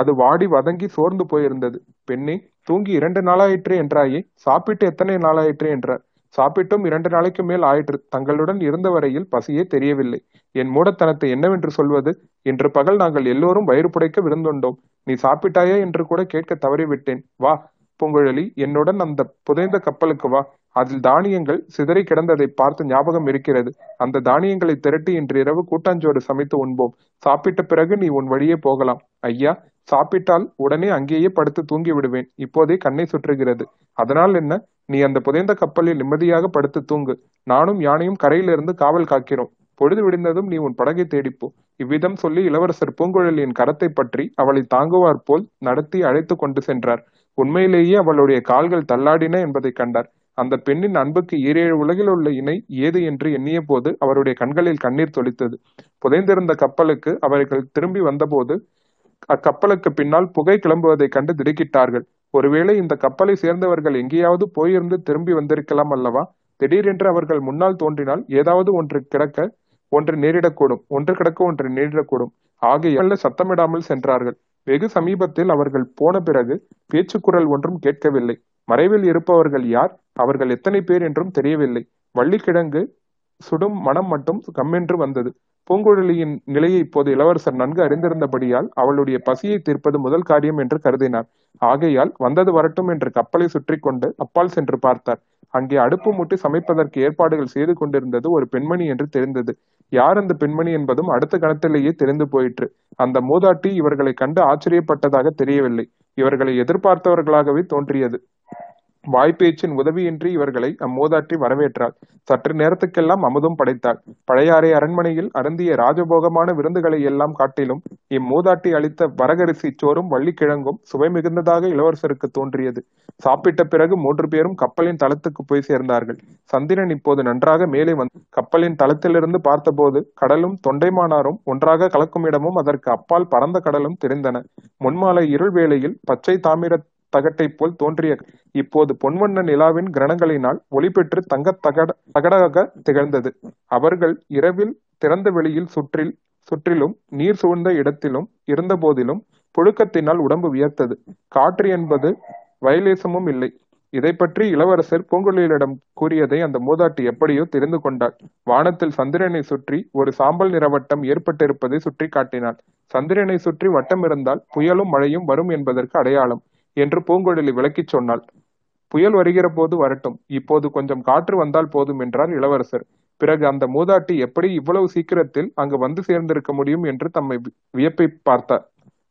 அது வாடி வதங்கி சோர்ந்து போயிருந்தது. பெண்ணே, தூங்கி இரண்டு நாளாயிற்று என்றாயே. சாப்பிட்டு எத்தனை நாளாயிற்று என்றார். சாப்பிட்டும் இரண்டு நாளைக்கு மேல் ஆயிற்று. தங்களுடன் இருந்த வரையில் பசியே தெரியவில்லை. என் மூடத்தனத்தை என்னவென்று சொல்வது? இன்று பகல் நாங்கள் எல்லோரும் வயிறு புடைக்க விருந்துண்டோம். நீ சாப்பிட்டாயா என்று கூட கேட்க தவறிவிட்டேன். வா பூங்குழலி, என்னுடன் அந்த புதைந்த கப்பலுக்கு வா. அதில் தானியங்கள் சிதறி கிடந்ததை பார்த்து ஞாபகம் இருக்கிறது. அந்த தானியங்களை திரட்டி இன்று இரவு கூட்டாஞ்சோறு சமைத்து உண்போம். சாப்பிட்ட பிறகு நீ உன் வழியே போகலாம். ஐயா, சாப்பிட்டால் உடனே அங்கேயே படுத்து தூங்கி விடுவேன். இப்போதே கண்ணை சுற்றுகிறது. அதனால் என்ன? நீ அந்த புதைந்த கப்பலில் நிம்மதியாக படுத்து தூங்கு. நானும் யானையும் கரையிலிருந்து காவல் காக்கிறோம். பொழுது விடிந்ததும் நீ உன் படகை தேடிப்போ. இவ்விதம் சொல்லி இளவரசர் பூங்குழலியின் கரத்தை பற்றி அவளை தாங்குவார் போல் நடத்தி அழைத்து கொண்டு சென்றார். உண்மையிலேயே அவளுடைய கால்கள் தள்ளாடின என்பதை கண்டார். அந்த பெண்ணின் அன்புக்கு ஈரேழு உலகில் உள்ள இணை ஏது என்று எண்ணிய போது அவருடைய கண்களில் கண்ணீர் தொளித்தது. புதைந்திருந்த கப்பலுக்கு அவர்கள் திரும்பி வந்தபோது அக்கப்பலுக்கு பின்னால் புகை கிளம்புவதை கண்டு திடுக்கிட்டார்கள். ஒருவேளை இந்த கப்பலை சேர்ந்தவர்கள் எங்கேயாவது போயிருந்து திரும்பி வந்திருக்கலாம் அல்லவா? திடீரென்று அவர்கள் முன்னால் தோன்றினால் ஏதாவது ஒன்று கிடக்க ஒன்று நேரிடக்கூடும். ஒன்று கிடக்க ஒன்று நேரிடக்கூடும். ஆகையால் சத்தமிடாமல் சென்றார்கள். வெகு சமீபத்தில் அவர்கள் போன பிறகு பேச்சுக்குரல் ஒன்றும் கேட்கவில்லை. மறைவில் இருப்பவர்கள் யார், அவர்கள் எத்தனை பேர் என்றும் தெரியவில்லை. வள்ளிக்கிழங்கு சுடும் மனம் மட்டும் கம்மென்று வந்தது. பூங்குழலியின் நிலையை இப்போது இளவரசர் நன்கு அறிந்திருந்தபடியால் அவளுடைய பசியை தீர்ப்பது முதல் காரியம் என்று கருதினார். ஆகையால் வந்தது வரட்டும் என்று கப்பலை சுற்றி கொண்டு அப்பால் சென்று பார்த்தார். அங்கே அடுப்பு மூட்டி சமைப்பதற்கு ஏற்பாடுகள் செய்து கொண்டிருந்தது ஒரு பெண்மணி என்று தெரிந்தது. யார் அந்த பெண்மணி என்பதும் அடுத்த கணத்திலேயே தெரிந்து போயிற்று. அந்த மூதாட்டி இவர்களை கண்டு ஆச்சரியப்பட்டதாக தெரியவில்லை. இவர்களை எதிர்பார்த்தவர்களாகவே தோன்றியது. வாய்ப்பேச்சின் உதவியின்றி இவர்களை அம்மூதாட்டி வரவேற்றாள். சற்று நேரத்துக்கெல்லாம் அமுதும் படைத்தாள். பழையாறை அரண்மனையில் அருந்திய ராஜபோகமான விருந்துகளை எல்லாம் காட்டிலும் இம்மூதாட்டி அளித்த வரகரிசி சோறும் வள்ளிக்கிழங்கும் சுவை மிகுந்ததாக இளவரசருக்கு தோன்றியது. சாப்பிட்ட பிறகு மூன்று பேரும் கப்பலின் தளத்துக்கு போய் சேர்ந்தார்கள். சந்திரன் இப்போது நன்றாக மேலே வந்து கப்பலின் தளத்திலிருந்து பார்த்தபோது கடலும் தொண்டைமானாரும் ஒன்றாக கலக்கும் இடமும் அதற்கு அப்பால் பரந்த கடலும் தெரிந்தன. முன்மாலை இருள் வேளையில் பச்சை தாமிர தகட்டை போல் தோன்றிய இப்போது பொன்வண்ண நிலாவின் கிரணங்களினால் ஒளி பெற்று தங்க தகட தகடாக திகழ்ந்தது. அவர்கள் இரவில் திறந்த வெளியில் சுற்றில் சுற்றிலும் நீர் சூழ்ந்த இடத்திலும் இருந்த போதிலும் புழுக்கத்தினால் உடம்பு வியர்த்தது. காற்று என்பது வயலேசமும் இல்லை. இதை பற்றி இளவரசர் பூங்குழலியிடம் கூறியதை அந்த மூதாட்டி எப்படியோ தெரிந்து கொண்டாள். வானத்தில் சந்திரனை சுற்றி ஒரு சாம்பல் நிறவட்டம் ஏற்பட்டிருப்பதை சுற்றி காட்டினாள். சந்திரனை சுற்றி வட்டம் இருந்தால் புயலும் மழையும் வரும் என்பதற்கு அடையாளம் என்று பூங்குழலி விளக்கி சொன்னாள். புயல் வருகிற போது வரட்டும், இப்போது கொஞ்சம் காற்று வந்தால் போதும் என்றார் இளவரசர். பிறகு அந்த மூதாட்டி எப்படி இவ்வளவு சீக்கிரத்தில் அங்கு வந்து சேர்ந்திருக்க முடியும் என்று தம்மை வியப்பை பார்த்தார்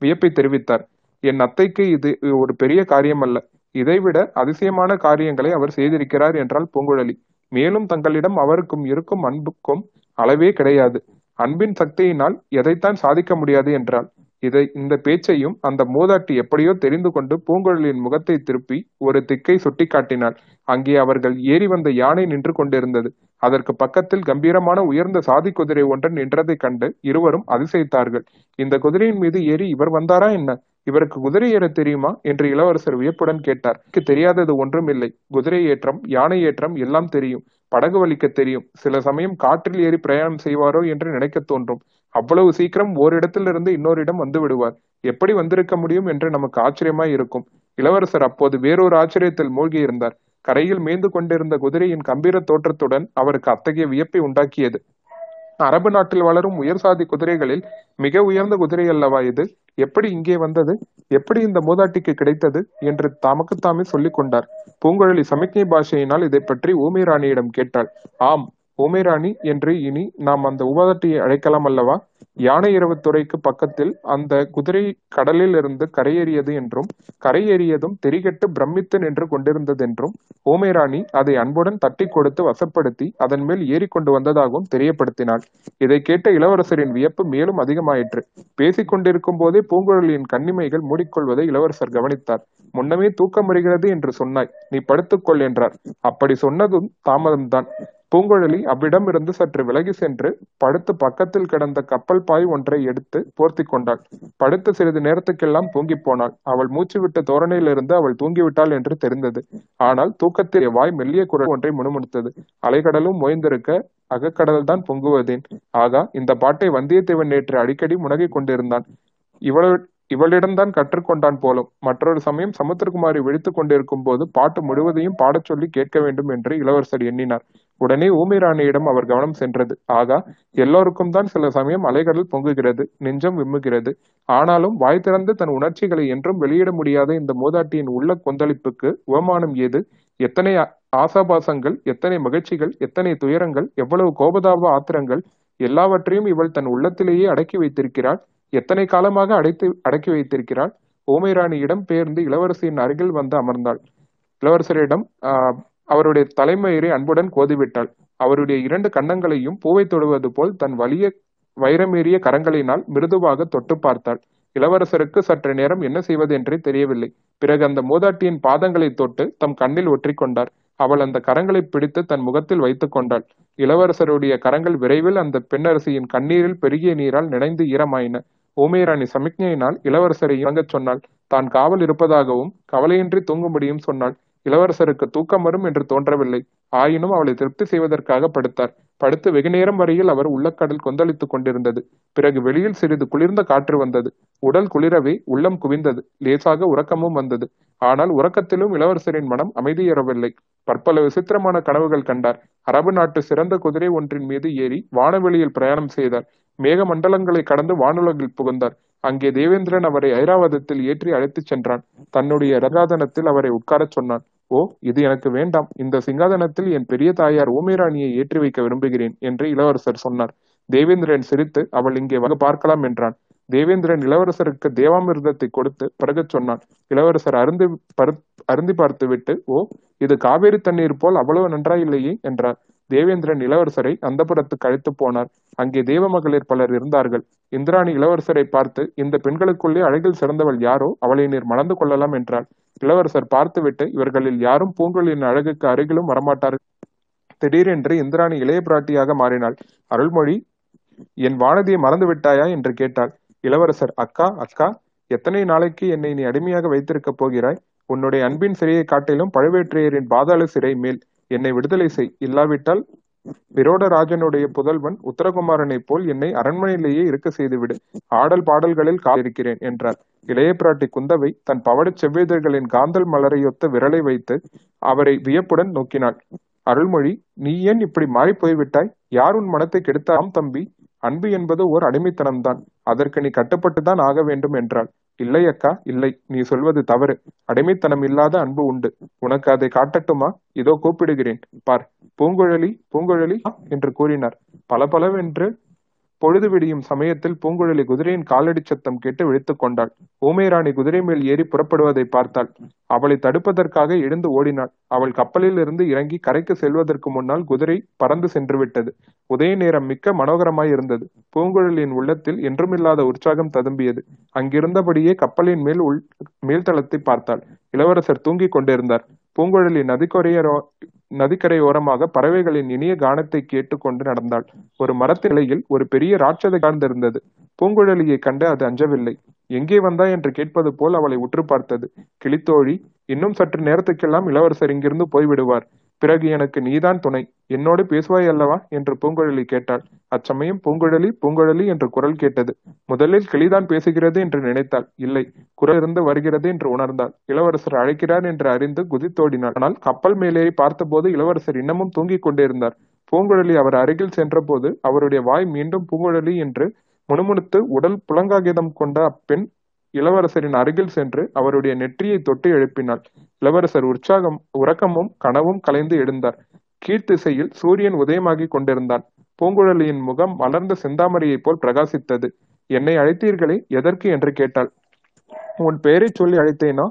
வியப்பை தெரிவித்தார். என் அத்தைக்கு இது ஒரு பெரிய காரியம் அல்ல, இதைவிட அதிசயமான காரியங்களை அவர் செய்திருக்கிறார் என்றாள் பூங்குழலி. மேலும் தங்களிடம் அவருக்கும் இருக்கும் அன்புக்கும் அளவே கிடையாது. அன்பின் சக்தியினால் எதைத்தான் சாதிக்க முடியாது என்றாள். இதை இந்த பேச்சையும் அந்த மூதாட்டி எப்படியோ தெரிந்து கொண்டு பூங்குழலியின் முகத்தை திருப்பி ஒரு திக்கை சுட்டி காட்டினாள். அங்கே அவர்கள் ஏறி வந்த யானை நின்று கொண்டிருந்தது. அதற்கு பக்கத்தில் கம்பீரமான உயர்ந்த சாதி குதிரை ஒன்றன் நின்றதை கண்டு இருவரும் அதிசயித்தார்கள். இந்த குதிரையின் மீது ஏறி இவர் வந்தாரா என்ன? இவருக்கு குதிரை ஏற தெரியுமா என்று இளவரசர் வியப்புடன் கேட்டார். தெரியாதது ஒன்றும் இல்லை. குதிரை ஏற்றம் யானை ஏற்றம் எல்லாம் தெரியும். படகு வலிக்க தெரியும். சில சமயம் காற்றில் ஏறி பிரயாணம் செய்வாரோ என்று நினைக்க தோன்றும். அவ்வளவு சீக்கிரம் ஓரிடத்திலிருந்து இன்னொரு இடம் வந்து விடுவார். எப்படி வந்திருக்க முடியும் என்று நமக்கு ஆச்சரியமாய் இருக்கும். இளவரசர் அப்போது வேறொரு ஆச்சரியத்தில் மூழ்கி இருந்தார். கரையில் மேய்ந்து கொண்டிருந்த குதிரையின் கம்பீர தோற்றத்துடன் அவருக்கு அத்தகைய வியப்பை உண்டாக்கியது. அரபு நாட்டில் வளரும் உயர் சாதி குதிரைகளில் மிக உயர்ந்த குதிரை அல்லவா இது? எப்படி இங்கே வந்தது? எப்படி இந்த மூதாட்டிக்கு கிடைத்தது என்று தமக்குத்தாமே சொல்லிக் கொண்டார். பூங்குழலி சமிக்ஞை பாஷையினால் இதை பற்றி ஓமிராணியிடம் கேட்டாள். ஆம், ஓமிராணி என்று இனி நாம் அந்த மூதாட்டியை அழைக்கலாம் அல்லவா? யானை இரவு துறைக்கு பக்கத்தில் அந்த குதிரை கடலில் இருந்து கரையேறியது என்றும் கரையேறியதும் தெரிகட்டு பிரமித்து நின்று கொண்டிருந்ததென்றும் ஓமிராணி அதை அன்புடன் தட்டி கொடுத்து வசப்படுத்தி அதன் மேல் ஏறி கொண்டு வந்ததாகவும் தெரியப்படுத்தினாள். இதை கேட்ட இளவரசரின் வியப்பு மேலும் அதிகமாயிற்று. பேசிக் கொண்டிருக்கும் போதே பூங்குழலியின் கண்ணிமைகள் மூடிக்கொள்வதை இளவரசர் கவனித்தார். முன்னமே தூக்கம் வருகிறது என்று சொன்னாய், நீ படுத்துக்கொள் என்றார். அப்படி சொன்னதும் தாமதம்தான். பூங்குழலி அவ்விடமிருந்து சற்று விலகி சென்று படுத்து பக்கத்தில் கிடந்த கப்பல் பாய் ஒன்றை எடுத்து போர்த்தி கொண்டாள். படுத்து சிறிது நேரத்துக்கெல்லாம் தூங்கி போனாள். அவள் மூச்சுவிட்ட தோரணையிலிருந்து அவள் தூங்கிவிட்டாள் என்று தெரிந்தது. ஆனால் தூக்கத்திலே வாய் மெல்லிய குரல் ஒன்றை முணுமுணுத்தது. அலைகடலும் ஓய்ந்திருக்க அகக்கடல் தான் பொங்குவதேன். ஆகா, இந்த பாட்டை வந்தியத்தேவன் நேற்று அடிக்கடி முனகிக் கொண்டிருந்தான். இவள் இவளிடம்தான் கற்றுக்கொண்டான் போலும். மற்றொரு சமயம் சமுத்திரகுமாரி விழித்து கொண்டிருக்கும் போது பாட்டு முழுவதையும் பாடச் சொல்லி கேட்க வேண்டும் என்று இளவரசர் எண்ணினார். உடனே ஊமிராணியிடம் அவர் கவனம் சென்றது. ஆகா, எல்லோருக்கும் தான் சில சமயம் அலைகடல் பொங்குகிறது, நெஞ்சம் விம்முகிறது. ஆனாலும் வாய் திறந்து தன் உணர்ச்சிகளை என்றும் வெளியிட முடியாத இந்த மூதாட்டியின் உள்ள கொந்தளிப்புக்கு உவமானம் ஏது? எத்தனை ஆசாபாசங்கள், எத்தனை மகிழ்ச்சிகள், எத்தனை துயரங்கள், எவ்வளவு கோபதாப ஆத்திரங்கள், எல்லாவற்றையும் இவள் தன் உள்ளத்திலேயே அடக்கி வைத்திருக்கிறாள். எத்தனை காலமாக அடைத்து அடக்கி வைத்திருக்கிறாள். ஓமிராணியிடம் பேர்ந்து இளவரசியின் அருகில் வந்து அமர்ந்தாள். இளவரசரிடம் ஆஹ் அவருடைய தலைமயிரை அன்புடன் கோதிவிட்டாள். அவருடைய இரண்டு கன்னங்களையும் பூவை தொடுவது போல் தன் வலிய வைரமேறிய கரங்களினால் மிருதுவாக தொட்டு பார்த்தாள். இளவரசருக்கு சற்று நேரம் என்ன செய்வது என்றே தெரியவில்லை. பிறகு அந்த மூதாட்டியின் பாதங்களை தொட்டு தம் கண்ணில் ஒற்றி கொண்டார். அவள் அந்த கரங்களை பிடித்து தன் முகத்தில் வைத்துக் கொண்டாள். இளவரசருடைய கரங்கள் விரைவில் அந்த பெண்ணரசியின் கண்ணீரில் பெருகிய நீரால் நினைந்து ஈரமாயின. ஓமிராணி சமிக்ஞையினால் இளவரசரை இறங்கச் சொன்னாள். தான் காவல் இருப்பதாகவும் கவலையின்றி தூங்கும்படியும் சொன்னாள். இளவரசருக்கு தூக்கம் வரும் என்று தோன்றவில்லை. ஆயினும் அவளை திருப்தி செய்வதற்காக படுத்தார். படுத்து வெகு நேரம் வரையில் அவர் உள்ளக்கடல் கொந்தளித்துக் கொண்டிருந்தது. பிறகு வெளியில் சிறிது குளிர்ந்த காற்று வந்தது. உடல் குளிரவே உள்ளம் குவிந்தது. லேசாக உறக்கமும் வந்தது. ஆனால் உறக்கத்திலும் இளவரசரின் மனம் அமைதியேறவில்லை. பற்பல விசித்திரமான கனவுகள் கண்டார். அரபு நாட்டு சிறந்த குதிரை ஒன்றின் மீது ஏறி வானவெளியில் பிரயாணம் செய்தார். மேகமண்டலங்களை கடந்து வானுலகில் புகுந்தார். அங்கே தேவேந்திரன் அவரை ஐராவதத்தில் ஏற்றி அழைத்துச் சென்றான். தன்னுடைய ரதாதனத்தில் அவரை உட்காரச் சொன்னான். ஓ, இது எனக்கு வேண்டாம். இந்த சிங்காதனத்தில் என் பெரிய தாயார் ஓமிராணியை ஏற்றி வைக்க விரும்புகிறேன் என்று இளவரசர் சொன்னார். தேவேந்திரன் சிரித்து, அவள் இங்கே வந்து பார்க்கலாம் என்றான். தேவேந்திரன் இளவரசருக்கு தேவாமிர்தத்தை கொடுத்து பருகச் சொன்னான். இளவரசர் அருந்து அருந்தி பார்த்து விட்டு, ஓ, இது காவேரி தண்ணீர் போல் அவ்வளவு நன்றாயில்லையே என்றார். தேவேந்திரன் இளவரசரை அந்தப்புறத்துக்கு அழைத்து போனார். அங்கே தேவமகளிர் பலர் இருந்தார்கள். இந்திராணி இளவரசரை பார்த்து, இந்த பெண்களுக்குள்ளே அழகில் சிறந்தவள் யாரோ அவளை நீர் மணந்து கொள்ளலாம் என்றாள். இளவரசர் பார்த்துவிட்டு, இவர்களில் யாரும் பூங்குழலியின் அழகுக்கு அருகிலும் வரமாட்டார்கள். திடீரென்று இந்திராணி இளைய பிராட்டியாக மாறினாள். அருள்மொழி, என் வானதியை மறந்து விட்டாயா என்று கேட்டாள். இளவரசர், அக்கா அக்கா எத்தனை நாளைக்கு என்னை நீ அடிமையாக வைத்திருக்கப் போகிறாய்? உன்னுடைய அன்பின் சிறையை காட்டிலும் பழுவேற்றையரின் பாதாள சிறை மேல். என்னை விடுதலை செய். இல்லாவிட்டால் விரோடராஜனுடைய புதல்வன் உத்தரகுமாரனை போல் என்னை அரண்மனையிலேயே இருக்க செய்துவிடு. ஆடல் பாடல்களில் காத்திருக்கிறேன் என்றார். இளைய பிராட்டி குந்தவை தன் பவடச் செவ்வேதர்களின் காந்தல் மலரையொத்த விரலை வைத்து அவரை வியப்புடன் நோக்கினாள். அருள்மொழி, நீ ஏன் இப்படி மாறி போய்விட்டாய்? யார் உன் மனத்தை கெடுத்தாம் தம்பி? அன்பு என்பது ஓர் அடிமைத்தனம்தான். அதற்கு நீ கட்டுப்பட்டுதான் ஆக வேண்டும் என்றாள். இல்லை அக்கா, இல்லை, நீ சொல்வது தவறு. அடிமைத்தனம் இல்லாத அன்பு உண்டு. உனக்கு அதை காட்டட்டுமா? இதோ கூப்பிடுகிறேன் பார். பூங்குழலி, பூங்குழலி என்று கூறினார். பல பலவென்று பொழுது விடியும் சமயத்தில் பூங்குழலி குதிரையின் காலடி சத்தம் கேட்டு விழித்து கொண்டாள். ஓமைராணி குதிரை மேல் ஏறி புறப்படுவதை பார்த்தாள். அவளை தடுப்பதற்காக எழுந்து ஓடினாள். அவள் கப்பலில் இருந்து இறங்கி கரைக்கு செல்வதற்கு முன்னால் குதிரை பறந்து சென்று விட்டது. உதய நேரம் மிக்க மனோகரமாய் இருந்தது. பூங்குழலியின் உள்ளத்தில் என்றுமில்லாத உற்சாகம் ததும்பியது. அங்கிருந்தபடியே கப்பலின் மேல் உள் மேல்தளத்தை பார்த்தாள். இளவரசர் தூங்கிக் கொண்டிருந்தார். பூங்குழலி நதிக்கரையோ நதிக்கரையோரமாக பறவைகளின் இனிய கானத்தை கேட்டுக்கொண்டு நடந்தாள். ஒரு மரத்து நிலையில் ஒரு பெரிய ராட்சத காந்திருந்தது. பூங்குழலியை கண்டு அது அஞ்சவில்லை. எங்கே வந்தாய் என்று கேட்பது போல் அவளை உற்று பார்த்தது. கிளித்தோழி, இன்னும் சற்று நேரத்துக்கெல்லாம் இளவரசர் இங்கிருந்து போய்விடுவார். பிறகு எனக்கு நீதான் துணை. என்னோடு பேசுவாய் அல்லவா என்று பூங்குழலி கேட்டாள். அச்சமயம் பூங்குழலி பூங்குழலி என்று குரல் கேட்டது. முதலில் கிளிதான் பேசுகிறது என்று நினைத்தாள். இல்லை, குரல் இருந்து வருகிறது என்று உணர்ந்தாள். இளவரசர் அழைக்கிறார் என்று அறிந்து குதித்தோடினாள். ஆனால் கப்பல் மேலேறி பார்த்தபோது இளவரசர் இன்னமும் தூங்கிக் கொண்டிருந்தார். பூங்குழலி அவர் அருகில் சென்றபோது அவருடைய வாய் மீண்டும் பூங்குழலி என்று முணுமுணுத்து உடல் புலங்காகிதம் கொண்ட அப்பெண் இளவரசரின் அருகில் சென்று அவருடைய நெற்றியை தொட்டு எழுப்பினாள். இளவரசர் உற்சாகம் உறக்கமும் கனவும் கலைந்து எழுந்தார். கீழ்த்திசையில் சூரியன் உதயமாகி கொண்டிருந்தான். பூங்குழலியின் முகம் மலர்ந்த செந்தாமரையை போல் பிரகாசித்தது. என்னை அழைத்தீர்களே, எதற்கு என்று கேட்டாள். உன் பெயரை சொல்லி அழைத்தேனா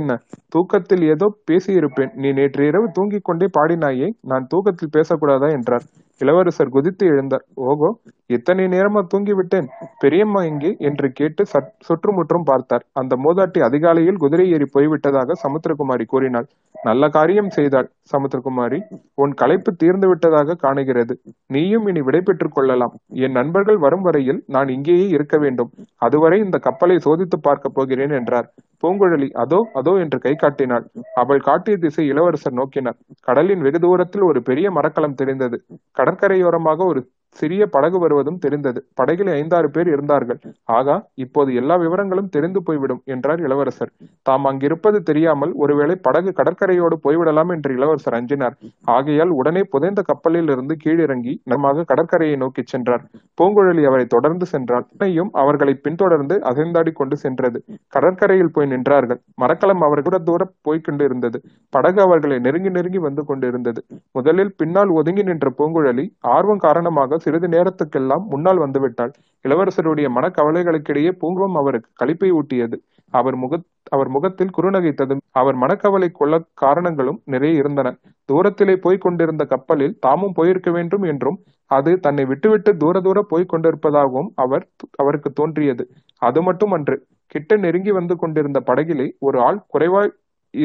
என்ன? தூக்கத்தில் ஏதோ பேசியிருப்பேன். நீ நேற்று இரவு தூங்கிக் கொண்டே பாடினாயே, நான் தூக்கத்தில் பேசக்கூடாதா என்றார். இளவரசர் குதித்து எழுந்தார். ஓகோ, இத்தனை நேரமா தூங்கிவிட்டேன். பெரியம்மா எங்கே என்று கேட்டு சற் சுற்றுமுற்றும் பார்த்தார். அந்த மூதாட்டி அதிகாலையில் குதிரை ஏறி போய்விட்டதாக சமுத்திரகுமாரி கூறினாள். நல்ல காரியம் செய்தாள் சமுத்திரகுமாரி. உன் களைப்பு தீர்ந்து விட்டதாக காணுகிறது. நீயும் இனி விடை பெற்றுக் கொள்ளலாம். என் நண்பர்கள் வரும் வரையில் நான் இங்கேயே இருக்க வேண்டும். அதுவரை இந்த கப்பலை சோதித்து பார்க்க போகிறேன் என்றார். பூங்குழலி அதோ அதோ என்று கை காட்டினாள். அவள் காட்டிய திசை இளவரசர் நோக்கினார். கடலின் வெகு தூரத்தில் ஒரு பெரிய மரக்கலம் தெரிந்தது. கடற்கரையோரமாக ஒரு சிறிய படகு வருவதும் தெரிந்தது. படகில் ஐந்தாறு பேர் இருந்தார்கள். ஆகா, இப்போது எல்லா விவரங்களும் தெரிந்து போய்விடும் என்றார் இளவரசர். தாம் அங்கிருப்பது தெரியாமல் ஒருவேளை படகு கடற்கரையோடு போய்விடலாம் என்று இளவரசர் அஞ்சினார். ஆகையால் உடனே புதைந்த கப்பலில் இருந்து கீழிறங்கி நமாக கடற்கரையை நோக்கி சென்றார். பூங்குழலி அவரை தொடர்ந்து சென்றார். அன்னையும் அவர்களை பின்தொடர்ந்து அசைந்தாடி கொண்டு சென்றது. கடற்கரையில் போய் நின்றார்கள். மரக்கலம் அவர் தூர தூர போய்கொண்டு இருந்தது. படகு அவர்களை நெருங்கி நெருங்கி வந்து கொண்டிருந்தது. முதலில் பின்னால் ஒதுங்கி நின்ற பூங்குழலி ஆர்வம் காரணமாக சிறிது நேரத்துக்கெல்லாம் முன்னால் வந்துவிட்டாள். இளவரசருடைய மன கவலைகளுக்கிடையே பூங்கம் அவருக்கு களிப்பை ஊட்டியது. அவர் முக அவர் முகத்தில் குறுநகைத்ததும் அவர் மனக்கவலை கொள்ள காரணங்களும் நிறைய இருந்தன. தூரத்திலே போய்க் கொண்டிருந்த கப்பலில் தாமும் போயிருக்க வேண்டும் என்றும் அது தன்னை விட்டுவிட்டு தூர தூர போய்க் கொண்டிருப்பதாகவும் அவர் அவருக்கு தோன்றியது. அது மட்டுமன்று, கிட்ட நெருங்கி வந்து கொண்டிருந்த படகிலே ஒரு ஆள் குறைவாய்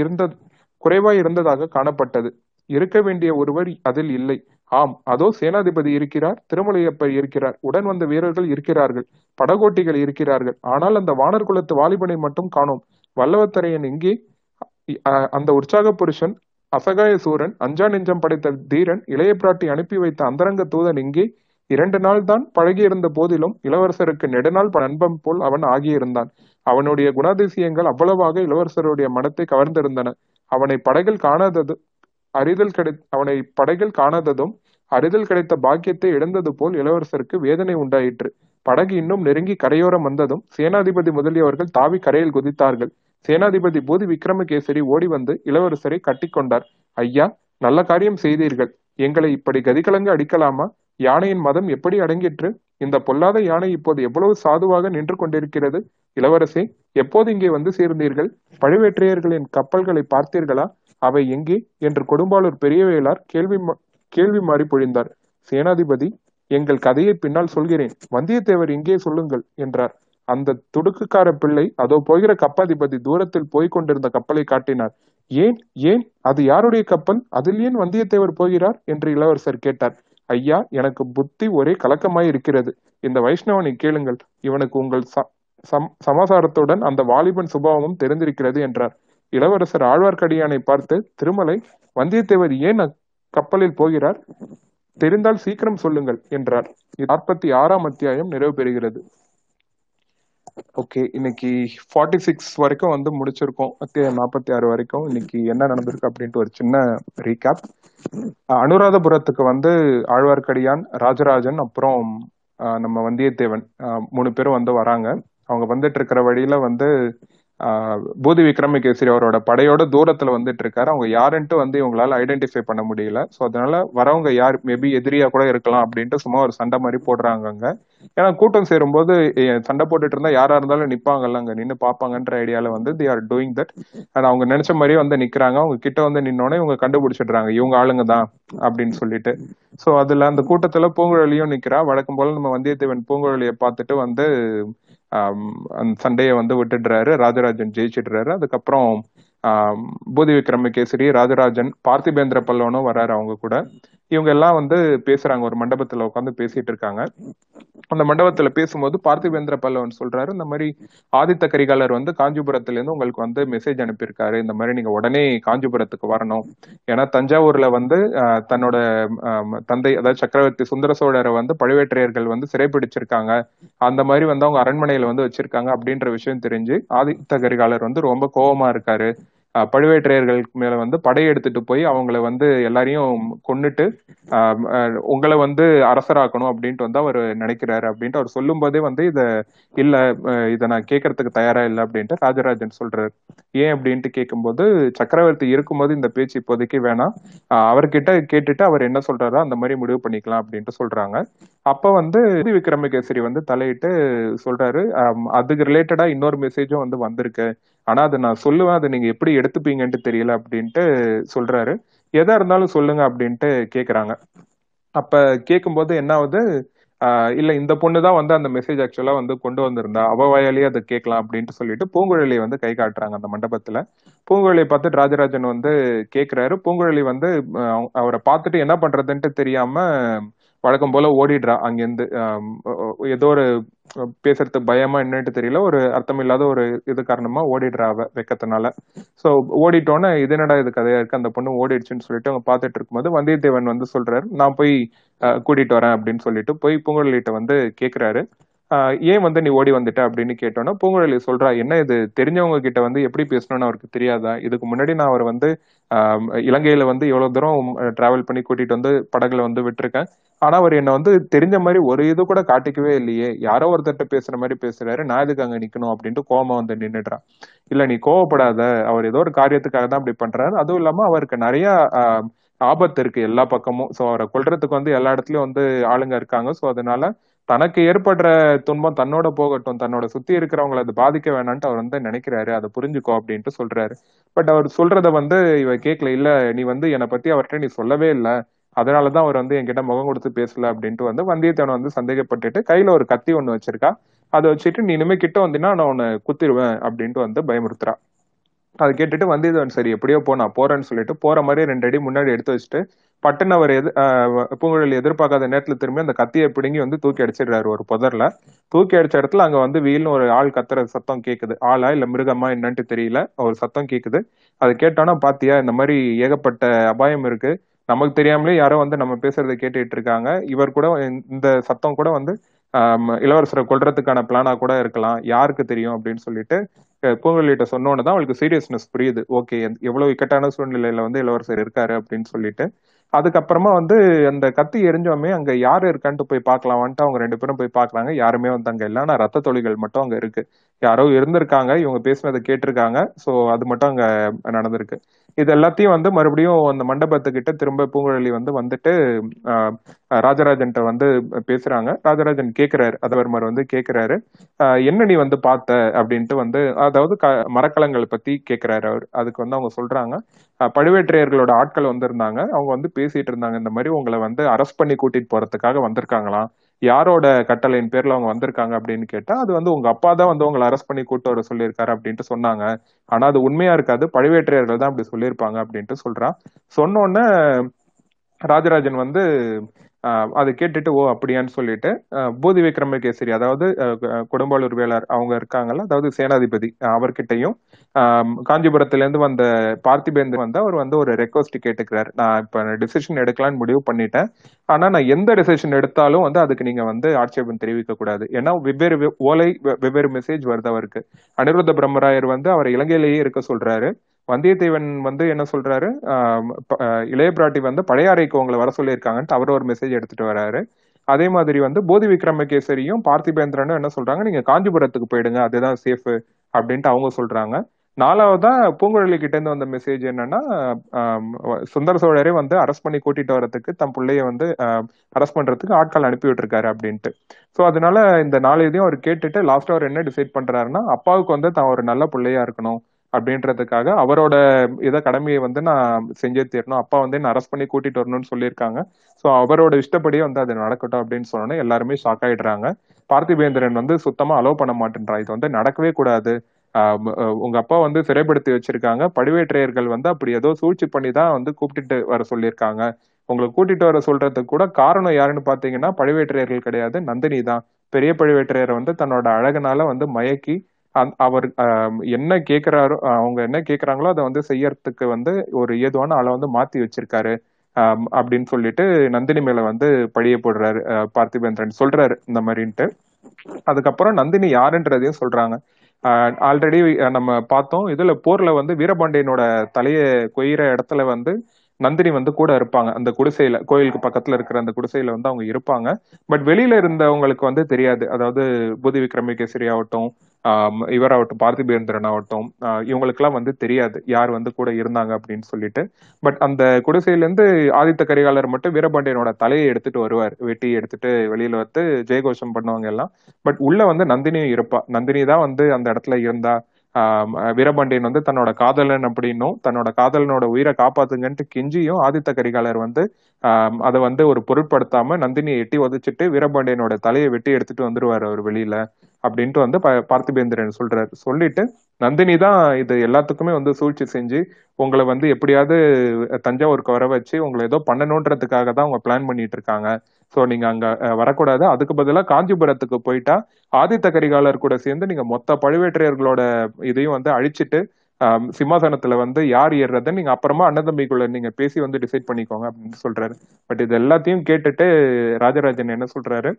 இருந்த குறைவாய் இருந்ததாக காணப்பட்டது. இருக்க வேண்டிய ஒருவர் அதில் இல்லை. ஆம், அதோ சேனாதிபதி இருக்கிறார், திருமலையப்பர் இருக்கிறார், உடன் வந்த வீரர்கள் இருக்கிறார்கள், படகோட்டிகள் இருக்கிறார்கள். ஆனால் அந்த வானர் குலத்து வாலிபனை மட்டும் காணோம். வல்லவத்தரையன் எங்கே? அந்த உற்சாக புருஷன், அசகாய சூரன், அஞ்சா நெஞ்சம் படைத்த தீரன், இளைய பிராட்டி அனுப்பி வைத்த அந்தரங்க தூதன் எங்கே? இரண்டு நாள் தான் பழகியிருந்த போதிலும் இளவரசருக்கு நெடுநாள் நண்பன் போல் அவன் ஆகியிருந்தான். அவனுடைய குணாதிசயங்கள் அவ்வளவாக இளவரசருடைய மனத்தை கவர்ந்திருந்தன. அவனை படகில் காணாதது அறிதல் கிடை அவனை படகில் காணாததும் அரிதில் கிடைத்த பாக்கியத்தை இழந்தது போல் இளவரசருக்கு வேதனை உண்டாயிற்று. படகு இன்னும் நெருங்கி கரையோரம் வந்ததும் சேனாதிபதி முதலியவர்கள் தாவி கரையில் குதித்தார்கள். சேனாதிபதி பூதி விக்ரமகேசரி ஓடி வந்து இளவரசரை கட்டி கொண்டார். ஐயா, நல்ல காரியம் செய்தீர்கள். எங்களை இப்படி கதிகலங்கு அடிக்கலாமா? யானையின் மதம் எப்படி அடங்கிற்று? இந்த பொல்லாத யானை இப்போது எவ்வளவு சாதுவாக நின்று கொண்டிருக்கிறது. இளவரசே, எப்போது இங்கே வந்து சேர்ந்தீர்கள்? பழுவேற்றையர்களின் கப்பல்களை பார்த்தீர்களா? அவை எங்கே என்று கொடும்பாளூர் பெரிய வேளார் கேள்வி கேள்வி மாறி பொழிந்தார். சேனாதிபதி, எங்கள் கதையை பின்னால் சொல்கிறேன், வந்தியத்தேவர் இங்கே சொல்லுங்கள் என்றார். அந்த துடுக்குக்கார பிள்ளை அதோ போகிற கப்பாதிபதி தூரத்தில் போய்க் கொண்டிருந்த கப்பலை காட்டினார். ஏன் ஏன் அது யாருடைய கப்பல்? அதில் ஏன் வந்தியத்தேவர் போகிறார் என்று இளவரசர் கேட்டார். ஐயா, எனக்கு புத்தி ஒரே கலக்கமாய் இருக்கிறது. இந்த வைஷ்ணவனை கேளுங்கள், இவனுக்கு உங்கள் சமாசாரத்துடன் அந்த வாலிபன் சுபாவமும் தெரிந்திருக்கிறது என்றார். இளவரசர் ஆழ்வார்க்கடியானை பார்த்து, திருமலை, வந்தியத்தேவர் ஏன் கப்பலில் போகிறார்? தெரிந்தால் சீக்கிரம் சொல்லுங்கள் என்றார். நாற்பத்தி ஆறாம் அத்தியாயம் நிறைவு பெறுகிறது. ஓகே, இன்னைக்கு ஃபார்ட்டி சிக்ஸ் வரைக்கும் வந்து முடிச்சிருக்கோம். அத்தியாயம் நாற்பத்தி ஆறு வரைக்கும் இன்னைக்கு என்ன நடந்திருக்கு அப்படின்ட்டு ஒரு சின்ன ரீகேப். அனுராதபுரத்துக்கு வந்து ஆழ்வார்க்கடியான், ராஜராஜன், அப்புறம் நம்ம வந்தியத்தேவன் மூணு பேரும் வந்து வராங்க. அவங்க வந்துட்டு இருக்கிற வழியில வந்து ஆஹ் பூதி விக்ரமகேசரி அவரோட படையோட தூரத்துல வந்துட்டு இருக்காரு. அவங்க யாருன்ட்டு வந்து இவங்களால ஐடென்டிஃபை பண்ண முடியல. ஸோ அதனால வரவங்க யார், மேபி எதிரியா கூட இருக்கலாம் அப்படின்ட்டு சும்மா ஒரு சண்டை மாதிரி போடுறாங்க. ஏன்னா கூட்டம் சேரும்போது சண்டை போட்டுட்டு இருந்தா யாரா இருந்தாலும் நிப்பாங்கல்ல, அங்க நின்று பாப்பாங்கன்ற ஐடியால வந்து தே ஆர் டூயிங் தட். ஆனா அவங்க நினைச்ச மாதிரியே வந்து நிக்கிறாங்க. அவங்க கிட்ட வந்து நின்னோடனே இவங்க கண்டுபிடிச்சிடுறாங்க, இவங்க ஆளுங்க தான் அப்படின்னு சொல்லிட்டு. ஸோ அதுல அந்த கூட்டத்துல பூங்குழலியும் நிக்கிறா. வழக்கம் போல நம்ம வந்தியத்தேவன் பூங்குழலியை பார்த்துட்டு வந்து அந்த சண்டையை வந்து விட்டுடுறாரு. ராஜராஜன் ஜெயிச்சிடுறாரு. அதுக்கப்புறம் ஆஹ் பூதி விக்ரமகேசரி, ராஜராஜன், பார்த்திபேந்திர பல்லவனும் வர்றாரு அவங்க கூட. இவங்க எல்லாம் வந்து பேசுறாங்க, ஒரு மண்டபத்துல உட்காந்து பேசிட்டு இருக்காங்க. அந்த மண்டபத்துல பேசும்போது பார்த்திபேந்திர பல்லவன் சொல்றாரு, இந்த மாதிரி ஆதித்த கரிகாலர் வந்து காஞ்சிபுரத்துல இருந்து உங்களுக்கு வந்து மெசேஜ் அனுப்பியிருக்காரு, இந்த மாதிரி நீங்க உடனே காஞ்சிபுரத்துக்கு வரணும். ஏன்னா தஞ்சாவூர்ல வந்து அஹ் தன்னோட தந்தை, அதாவது சக்கரவர்த்தி சுந்தர சோழரை வந்து பழுவேட்டரையர்கள் வந்து சிறைப்பிடிச்சிருக்காங்க. அந்த மாதிரி வந்து அவங்க அரண்மனையில வந்து வச்சிருக்காங்க அப்படின்ற விஷயம் தெரிஞ்சு ஆதித்த கரிகாலர் வந்து ரொம்ப கோபமா இருக்காரு. பழுவேற்றையர்களுக்கு மேல வந்து படையெடுத்துட்டு போய் அவங்கள வந்து எல்லாரையும் கொன்னுட்டு ஆஹ் உங்களை வந்து அரசராக்கணும் அப்படின்ட்டு வந்து அவர் நினைக்கிறாரு அப்படின்ட்டு அவர் சொல்லும் போதே வந்து இத இல்ல இதை நான் கேட்கறதுக்கு தயாரா இல்லை அப்படின்ட்டு ராஜராஜன் சொல்றாரு. ஏன் அப்படின்ட்டு கேட்கும்போது, சக்கரவர்த்தி இருக்கும்போது இந்த பேச்சு இப்போதைக்கு வேணாம், அவர்கிட்ட கேட்டுட்டு அவர் என்ன சொல்றாரோ அந்த மாதிரி முடிவு பண்ணிக்கலாம் அப்படின்ட்டு சொல்றாங்க. அப்ப வந்து விக்ரமகேசரி வந்து தலையிட்டு சொல்றாரு, அதுக்கு ரிலேட்டடா இன்னொரு மெசேஜும் வந்து வந்திருக்கு, ஆனா அதை நான் சொல்லுவேன், அதை நீங்க எப்படி எடுத்துப்பீங்கன்ட்டு தெரியல அப்படின்ட்டு சொல்றாரு. எதா இருந்தாலும் சொல்லுங்க அப்படின்ட்டு கேக்குறாங்க. அப்ப கேட்கும்போது என்ன ஆகுது, ஆஹ் இல்ல இந்த பொண்ணுதான் வந்து அந்த மெசேஜ் ஆக்சுவலா வந்து கொண்டு வந்திருந்தா, அவ வாயாலேயே அதை கேட்கலாம் அப்படின்ட்டு சொல்லிட்டு பூங்குழலியை வந்து கை காட்டுறாங்க அந்த மண்டபத்துல. பூங்குழலியை பார்த்துட்டு ராஜராஜன் வந்து கேட்கிறாரு. பூங்குழலி வந்து அவரை பார்த்துட்டு என்ன பண்றதுன்ட்டு தெரியாம வழக்கம் போல ஓடிடுறா அங்கேருந்து. ஏதோ ஒரு பேசுறது பயமா என்னன்ட்டு தெரியல, ஒரு அர்த்தம் இல்லாத ஒரு இது காரணமா ஓடிடுறா அவ வெக்கத்தினால. ஸோ ஓடிட்டோன்னு இது என்னடா இது கதையா இருக்கு, அந்த பொண்ணு ஓடிடுச்சுன்னு சொல்லிட்டு அவங்க பார்த்துட்டு இருக்கும்போது வந்தியத்தேவன் வந்து சொல்றாரு, நான் போய் கூட்டிட்டு வரேன் அப்படின்னு சொல்லிட்டு போய் பூங்குழலிட்ட வந்து கேட்கிறாரு, ஏன் வந்து நீ ஓடி வந்துட்ட அப்படின்னு கேட்டோன்னா பூங்குழலி சொல்றா, என்ன இது தெரிஞ்சவங்க கிட்ட வந்து எப்படி பேசணும்னு அவருக்கு தெரியாதா? இதுக்கு முன்னாடி நான் அவர் வந்து ஆஹ் இலங்கையில வந்து எவ்வளவு தூரம் டிராவல் பண்ணி கூட்டிட்டு வந்து படகுல வந்து விட்டுருக்கேன், ஆனா அவர் என்னை வந்து தெரிஞ்ச மாதிரி ஒரு இது கூட காட்டிக்கவே இல்லையே, யாரோ ஒருத்தர்கிட்ட பேசுற மாதிரி பேசுறாரு, நான் இதுக்கு அங்க நிக்கணும் அப்படின்ட்டு கோவமா வந்து நின்றுடுறான். இல்ல நீ கோவப்படாத, அவர் ஏதோ ஒரு காரியத்துக்காக தான் அப்படி பண்றாரு, அதுவும் இல்லாம அவருக்கு நிறைய ஆஹ் ஆபத்து இருக்கு எல்லா பக்கமும். சோ அவரை கொல்றதுக்கு வந்து எல்லா இடத்துலயும் வந்து ஆளுங்க இருக்காங்க. சோ அதனால தனக்கு ஏற்படுற துன்பம் தன்னோட போகட்டும், தன்னோட சுத்தி இருக்கிறவங்களை அது பாதிக்க வேணான்ட்டு அவர் வந்து நினைக்கிறாரு, அதை புரிஞ்சுக்கோ அப்படின்ட்டு சொல்றாரு. பட் அவர் சொல்றத வந்து இவ கேட்கல. இல்ல நீ வந்து என்னை பத்தி அவர்கிட்ட நீ சொல்லவே இல்லை, அதனாலதான் அவர் வந்து என்கிட்ட முகம் கொடுத்து பேசல அப்படின்ட்டு வந்து வந்தியத்தேவன் வந்து சந்தேகப்பட்டுட்டு கையில ஒரு கத்தி ஒண்ணு வச்சிருக்கா, அதை வச்சுட்டு நீ இனிமே கிட்ட வந்தீங்கன்னா நான் உன்னை குத்திடுவேன் அப்படின்ட்டு வந்து பயமுறுத்துறா. அதை கேட்டுட்டு வந்தியத்தேவன் சரி எப்படியோ போ, நான் போறேன்னு சொல்லிட்டு போற மாதிரி ரெண்டு அடி முன்னாடி எடுத்து வச்சுட்டு பட்டுன்னு அவர் எது பூங்குழலி எதிர்பார்க்காத நேரத்துல திரும்பி அந்த கத்தியை பிடுங்கி வந்து தூக்கி அடிச்சிடுறாரு ஒரு புதர்ல. தூக்கி அடிச்ச இடத்துல அங்க வந்து வீல்னு ஒரு ஆள் கத்துற சத்தம் கேக்குது. ஆளா இல்ல மிருகமா என்னன்ட்டு தெரியல, ஒரு சத்தம் கேக்குது. அது கேட்டோன்னா பாத்தியா இந்த மாதிரி ஏகப்பட்ட அபாயம் இருக்கு, நமக்கு தெரியாமலே யாரோ வந்து நம்ம பேசுறதை கேட்டுட்டு இருக்காங்க, இவர் கூட இந்த சத்தம் கூட வந்து ஆஹ் இளவரசரை கொல்றதுக்கான பிளானா கூட இருக்கலாம், யாருக்கு தெரியும் அப்படின்னு சொல்லிட்டு பூங்குழலிட்ட சொன்னோன்னு தான் அவளுக்கு சீரியஸ்னஸ் புரியுது. ஓகே, எவ்வளவு இக்கட்டான சூழ்நிலையில வந்து இளவரசர் இருக்காரு அப்படின்னு சொல்லிட்டு அதுக்கப்புறமா வந்து அந்த கத்தி எரிஞ்சோமே அங்க யாரு இருக்கான்ட்டு போய் பார்க்கலாமான்ட்டு அவங்க ரெண்டு பேரும் போய் பாக்குறாங்க. யாருமே வந்து அங்க இல்லை, ஆனா ரத்த தொழில்கள் மட்டும் அங்க இருக்கு. யாரோ இருந்திருக்காங்க, இவங்க பேசினதை கேட்டிருக்காங்க. சோ அது மட்டும் அங்க நடந்திருக்கு. இது எல்லாத்தையும் வந்து மறுபடியும் அந்த மண்டபத்துக்கிட்ட திரும்ப பூங்குழலி வந்து வந்துட்டு ஆஹ் ராஜராஜன்ட்ட வந்து பேசுறாங்க. ராஜராஜன் கேட்கிறாரு, அதவர்மர் வந்து கேட்கிறாரு, ஆஹ் என்ன நீ வந்து பார்த்த அப்படின்ட்டு வந்து, அதாவது க மரக்கலங்களை பத்தி கேட்கிறாரு அவர். அதுக்கு வந்து அவங்க சொல்றாங்க, பழுவேற்றையர்களோட ஆட்கள் வந்திருந்தாங்க, அவங்க வந்து பேசிட்டு இருந்தாங்க, இந்த மாதிரி உங்களை வந்து அரெஸ்ட் பண்ணி கூட்டிட்டு போறதுக்காக வந்திருக்காங்களாம், யாரோட கட்டளையின் பேர்ல அவங்க வந்திருக்காங்க அப்படின்னு கேட்டா, அது வந்து உங்க அப்பா தான் வந்து உங்களை அரெஸ்ட் பண்ணி கூட்டு வர சொல்லியிருக்காரு அப்படின்ட்டு சொன்னாங்க. ஆனா அது உண்மையா இருக்காது, பழுவேற்றையர்கள் தான் அப்படி சொல்லியிருப்பாங்க அப்படின்ட்டு சொல்றான். சொன்ன உடனே ராஜராஜன் வந்து ஆஹ் அதை கேட்டுட்டு ஓ அப்படியான்னு சொல்லிட்டு பூதி விக்ரமகேசரி, அதாவது கொடும்பாளூர் வேளார் அவங்க இருக்காங்கல்ல, அதாவது சேனாதிபதி, அவர்கிட்டையும் காஞ்சிபுரத்திலேருந்து வந்த பார்த்திபேந்திரன் வந்து அவர் வந்து ஒரு ரெக்வஸ்ட் கேட்டுக்கிறார். நான் இப்போ டிசிஷன் எடுக்கலான்னு முடிவு பண்ணிட்டேன், ஆனால் நான் எந்த டிசிஷன் எடுத்தாலும் வந்து அதுக்கு நீங்கள் வந்து ஆட்சேபம் தெரிவிக்கக்கூடாது. ஏன்னா வெவ்வேறு ஓலை வெவ்வேறு மெசேஜ் வருது அவருக்கு. அனிருத்த பிரம்மராயர் வந்து அவர் இலங்கையிலேயே இருக்க சொல்றாரு. வந்தியத்தேவன் வந்து என்ன சொல்றாரு, இளைய பிராட்டி வந்து பழையாறைக்கு உங்களை வர சொல்லியிருக்காங்கன்ட்டு அவர் ஒரு மெசேஜ் எடுத்துட்டு வராரு. அதே மாதிரி வந்து போதி விக்ரமகேசரியும் பார்த்திபேந்திரனும் என்ன சொல்றாங்க, நீங்க காஞ்சிபுரத்துக்கு போயிடுங்க, அதுதான் சேஃப் அப்படின்ட்டு அவங்க சொல்றாங்க. நாலாவதா பூங்குழலி கிட்ட இருந்து வந்த மெசேஜ் என்னன்னா, சுந்தர சோழரே வந்து அரெஸ்ட் பண்ணி கூட்டிட்டு வர்றதுக்கு தம் பிள்ளைய வந்து அரெஸ்ட் பண்றதுக்கு ஆட்கள் அனுப்பிவிட்டு இருக்காரு அப்படின்ட்டு. ஸோ அதனால இந்த நாலு இதையும் அவர் கேட்டுட்டு லாஸ்ட் அவர் என்ன டிசைட் பண்றாருன்னா, அப்பாவுக்கு வந்து தான் ஒரு நல்ல பிள்ளையா இருக்கணும் அப்படின்றதுக்காக அவரோட இதை கடமையை வந்து நான் செஞ்சே தீரணும், அப்பா வந்து என்ன அரெஸ்ட் பண்ணி கூட்டிட்டு வரணும்னு சொல்லியிருக்காங்க, ஸோ அவரோட இஷ்டப்படியே வந்து அது நடக்கட்டும் அப்படின்னு சொன்னோன்னே எல்லாருமே ஷாக் ஆயிடுறாங்க. பார்த்திபேந்திரன் வந்து சுத்தமா அலோவ் பண்ண மாட்டேன்றான், இது வந்து நடக்கவே கூடாது, உங்க அப்பா வந்து சிறைப்படுத்தி வச்சிருக்காங்க, பழுவேற்றையர்கள் வந்து அப்படி ஏதோ சூழ்ச்சி பண்ணி தான் வந்து கூப்பிட்டுட்டு வர சொல்லியிருக்காங்க, உங்களை கூட்டிட்டு வர சொல்றதுக்கு கூட காரணம் யாருன்னு பாத்தீங்கன்னா பழுவேற்றையர்கள் கிடையாது, நந்தினி தான். பெரிய பழுவேற்றையரை வந்து தன்னோட அழகுனால வந்து மயக்கி அவர் என்ன கேட்கிறாரோ அவங்க என்ன கேட்கிறாங்களோ அதை வந்து செய்யறதுக்கு வந்து ஒரு ஏதுவான ஆளை வந்து மாத்தி வச்சிருக்காரு ஆஹ் அப்படின்னு சொல்லிட்டு நந்தினி மேல வந்து பழிய போடுறாரு பார்த்திபேந்திரன், சொல்றாரு இந்த மாதிரின்ட்டு. அதுக்கப்புறம் நந்தினி யாருன்றதையும் சொல்றாங்க. ஆஹ் ஆல்ரெடி நம்ம பார்த்தோம், இதுல போர்ல வந்து வீரபாண்டியனோட தலையை கொய்யிற இடத்துல வந்து நந்தினி வந்து கூட இருப்பாங்க, அந்த குடிசையில, கோயிலுக்கு பக்கத்துல இருக்கிற அந்த குடிசையில வந்து அவங்க இருப்பாங்க. பட் வெளியில இருந்தவங்களுக்கு வந்து தெரியாது, அதாவது பூதி விக்ரமகேசரி ஆகட்டும், ஆஹ் இவராகட்டும், பார்த்திபேந்திரன் ஆகட்டும், இவங்களுக்கெல்லாம் வந்து தெரியாது யார் வந்து கூட இருந்தாங்க அப்படின்னு சொல்லிட்டு. பட் அந்த குடிசையிலேருந்து ஆதித்த கரிகாலர் மட்டும் வீரபாண்டியனோட தலையை எடுத்துட்டு வருவார், வெட்டி எடுத்துட்டு வெளியில வந்து ஜெயகோஷம் பண்ணுவாங்க எல்லாம். பட் உள்ள வந்து நந்தினியும் இருப்பா, நந்தினி தான் வந்து அந்த இடத்துல இருந்தா. ஆஹ் வீரபாண்டியன் வந்து தன்னோட காதலன் அப்படின்னும் தன்னோட காதலனோட உயிரை காப்பாத்துங்கன்ட்டு கெஞ்சியும் ஆதித்த கரிகாலர் வந்து ஆஹ் அதை வந்து ஒரு பொருட்படுத்தாம நந்தினியை எட்டி உதச்சிட்டு வீரபாண்டியனோட தலையை வெட்டி எடுத்துட்டு வந்துருவாரு அவர் வெளியில அப்படின்ட்டு வந்து பார்த்திபேந்திரன் சொல்றாரு. சொல்லிட்டு நந்தினி தான் இது எல்லாத்துக்குமே வந்து சூழ்ச்சி செஞ்சு உங்களை வந்து எப்படியாவது தஞ்சாவூருக்கு வர வச்சு உங்களை ஏதோ பண்ணணுன்றதுக்காக தான் அவங்க பிளான் பண்ணிட்டு இருக்காங்க, ஸோ நீங்க அங்க வரக்கூடாது, அதுக்கு பதிலாக காஞ்சிபுரத்துக்கு போயிட்டா ஆதித்த கரிகாலர் கூட சேர்ந்து நீங்க மொத்த பழுவேற்றையர்களோட இதையும் வந்து அழிச்சிட்டு ஆஹ் சிம்மாசனத்துல வந்து யார் ஏறுறத நீங்க அப்புறமா அண்ணதம்பிக்குள்ள நீங்க பேசி வந்து டிசைட் பண்ணிக்கோங்க அப்படின்னு சொல்றாரு. பட் இது எல்லாத்தையும் கேட்டுட்டு ராஜராஜன் என்ன சொல்றாரு,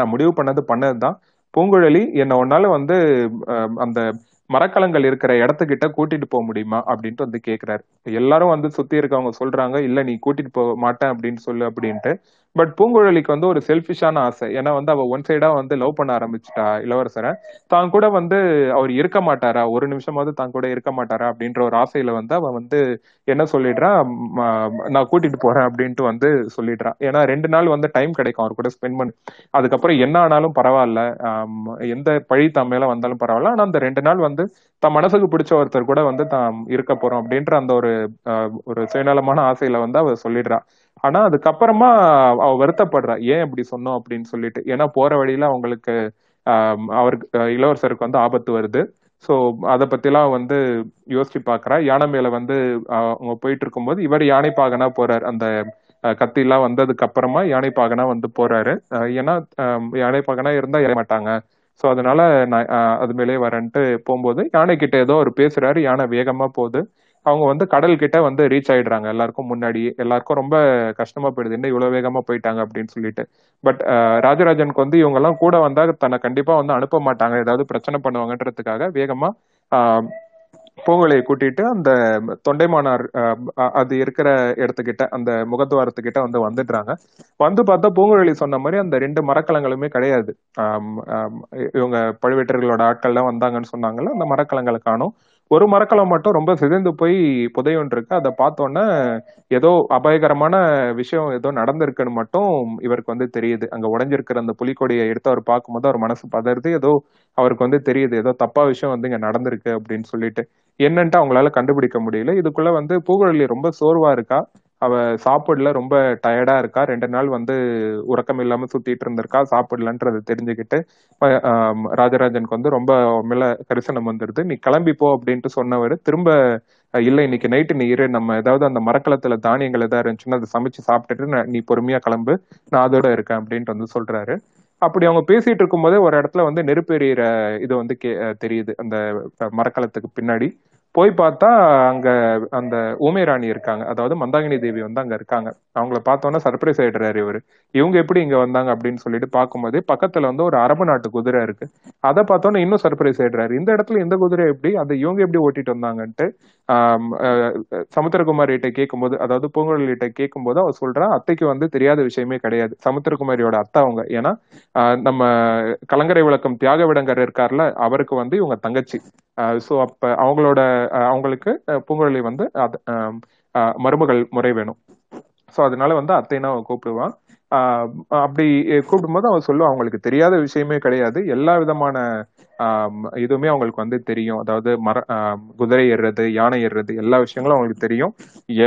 நான் முடிவு பண்ணது பண்ணதுதான், பூங்குழலி என்ன ஒன்னால வந்து அந்த மரக்கலங்கள் இருக்கிற இடத்துக்கிட்ட கூட்டிட்டு போக முடியுமா அப்படின்ட்டு வந்து கேட்கிறாரு. எல்லாரும் வந்து சுத்தி இருக்கவங்க சொல்றாங்க, இல்ல நீ கூட்டிட்டு போக மாட்டேன் அப்படின்னு சொல்லு அப்படின்ட்டு. பட் பூங்குழலிக்கு வந்து ஒரு செல்ஃபிஷான ஆசை, ஏன்னா வந்து அவ ஒன் சைடா வந்து லவ் பண்ண ஆரம்பிச்சுட்டா இளவரசரை, தான் கூட வந்து அவர் இருக்க மாட்டாரா, ஒரு நிமிஷமாவது தான் கூட இருக்க மாட்டாரா அப்படின்ற ஒரு ஆசையில வந்து அவ வந்து என்ன சொல்லிடுறா, நான் கூட்டிட்டு போறேன் அப்படின்ட்டு வந்து சொல்லிடுறான். ஏன்னா ரெண்டு நாள் வந்து டைம் கிடைக்கும் அவர் கூட ஸ்பெண்ட் பண்ணு, அதுக்கப்புறம் என்ன ஆனாலும் பரவாயில்ல, எந்த பழி தம்மையில வந்தாலும் பரவாயில்ல, ஆனா அந்த ரெண்டு நாள் வந்து தன் மனசுக்கு பிடிச்ச ஒருத்தர் கூட வந்து தான் இருக்க போறோம் அப்படின்ற அந்த ஒரு ஒரு சுயநலமான ஆசையில வந்து அவ சொல்லிடுறான். ஆனா அதுக்கப்புறமா அவ வருத்தப்படுறா, ஏன் இப்படி சொன்னோம் அப்படின்னு சொல்லிட்டு. ஏன்னா போற வழியில அவங்களுக்கு ஆஹ் அவருக்கு இளவரசருக்கு வந்து ஆபத்து வருது, ஸோ அதை பத்திலாம் வந்து யோசிச்சு பாக்குறா. யானை மேல வந்து அவங்க போயிட்டு இருக்கும்போது இவர் யானை பாகனா போறாரு, அந்த கத்தி எல்லாம் வந்ததுக்கு அப்புறமா யானை பாகனா வந்து போறாரு. ஏன்னா யானை பாகனா இருந்தா ஏற மாட்டாங்க, ஸோ அதனால நான் அது மேலேயே வரேன்ட்டு போகும்போது யானைக்கிட்ட ஏதோ ஒரு பேசுறாரு, யானை வேகமா போகுது, அவங்க வந்து கடல் கிட்ட வந்து ரீச் ஆயிடுறாங்க எல்லாருக்கும் முன்னாடி. எல்லாருக்கும் ரொம்ப கஷ்டமா போயிடுது, என்ன இவ்வளவு வேகமா போயிட்டாங்க அப்படின்னு சொல்லிட்டு. பட் ராஜராஜனுக்கு வந்து இவங்க எல்லாம் கூட வந்தா தன்னை கண்டிப்பா வந்து அனுப்ப மாட்டாங்க, ஏதாவது பிரச்சனை பண்ணுவாங்கன்றதுக்காக வேகமா பூங்குழலியை கூட்டிட்டு அந்த தொண்டைமானார் அது இருக்கிற இடத்துக்கிட்ட அந்த முகத்துவாரத்துக்கிட்ட வந்து வந்துடுறாங்க. வந்து பார்த்தா பூங்குழலி சொன்ன மாதிரி அந்த ரெண்டு மரக்கலங்களுமே கிடையாது. இவங்க பழுவேட்டர்களோட ஆட்கள்லாம் வந்தாங்கன்னு சொன்னாங்கல்ல, அந்த மரக்கலங்களை காணும். ஒரு மரக்கலம் மட்டும் ரொம்ப சிதைந்து போய் புதையொன்றிருக்கு. அதை பார்த்தோன்னே ஏதோ அபாயகரமான விஷயம் ஏதோ நடந்திருக்குன்னு மட்டும் இவருக்கு வந்து தெரியுது. அங்க உடஞ்சிருக்கிற அந்த புலிக்கொடியை எடுத்து அவர் பார்க்கும்போது அவர் மனசு பதறது. ஏதோ அவருக்கு வந்து தெரியுது ஏதோ தப்பா விஷயம் வந்து இங்க நடந்திருக்கு அப்படின்னு சொல்லிட்டு. என்னன்ட்டு அவங்களால கண்டுபிடிக்க முடியல. இதுக்குள்ள வந்து பூங்குழலி ரொம்ப சோர்வா இருக்கா, அவ சாப்பிடல, ரொம்ப டயர்டா இருக்கா, ரெண்டு நாள் வந்து உறக்கம் இல்லாம சுத்திட்டு இருந்திருக்கா, சாப்பிடலன்றதை தெரிஞ்சுக்கிட்டு ராஜராஜனுக்கு வந்து ரொம்ப மேல கரிசனம் வந்துருது. நீ கிளம்பி போ அப்படின்ட்டு சொன்னவர் திரும்ப இல்லை இன்னைக்கு நைட்டு நீர் நம்ம ஏதாவது அந்த மரக்கலத்துல தானியங்கள் ஏதாவது இருந்துச்சுன்னா அதை சமைச்சு சாப்பிட்டுட்டு நீ பொறுமையா கிளம்பு, நான் அதோட இருக்கேன் அப்படின்ட்டு வந்து சொல்றாரு. அப்படி அவங்க பேசிட்டு இருக்கும் போதே ஒரு இடத்துல வந்து நெருப்பு எறிகிற இது வந்து கே தெரியுது அந்த மரக்கலத்துக்கு பின்னாடி. போய் பார்த்தா அங்க அந்த ஓமிராணி இருக்காங்க, அதாவது மண்டாகினி தேவி வந்து அங்க இருக்காங்க. அவங்கள பார்த்தோன்னா சர்ப்ரைஸ் ஆயிடுறாரு இவரு, இவங்க எப்படி இங்க வந்தாங்க அப்படின்னு சொல்லிட்டு பார்க்கும்போது பக்கத்துல வந்து ஒரு அரபு நாட்டு குதிரை இருக்கு. அதை பார்த்தோன்னா இன்னும் சர்ப்ரைஸ் ஆயிடுறாரு, இந்த இடத்துல இந்த குதிரை எப்படி, அதை இவங்க எப்படி ஓட்டிட்டு வந்தாங்கன்ட்டு ஆஹ் சமுத்திரகுமாரிகிட்ட கேட்கும்போது, அதாவது பூங்குழலிகிட்ட கேட்கும்போது அவர் சொல்றான் அத்தைக்கு வந்து தெரியாத விஷயமே கிடையாது, சமுத்திரகுமாரியோட அத்தை அவங்க. ஏன்னா நம்ம கலங்கரை விளக்கம் தியாக விடங்கர் இருக்கார்ல, அவருக்கு வந்து இவங்க தங்கச்சி. ஸோ அப்ப அவங்களோட அவங்களுக்கு பூங்குழலி வந்து அது மருமகள் முறை வேணும். ஸோ அதனால வந்து அத்தைன்னா அவன் கூப்பிடுவான். ஆஹ் அப்படி கூப்பிடும்போது அவன் சொல்லுவான் அவங்களுக்கு தெரியாத விஷயமே கிடையாது, எல்லா விதமான ஆஹ் இதுவுமே அவங்களுக்கு வந்து தெரியும். அதாவது மர ஆஹ் குதிரை ஏறுறது, யானை ஏறுறது, எல்லா விஷயங்களும் அவங்களுக்கு தெரியும்.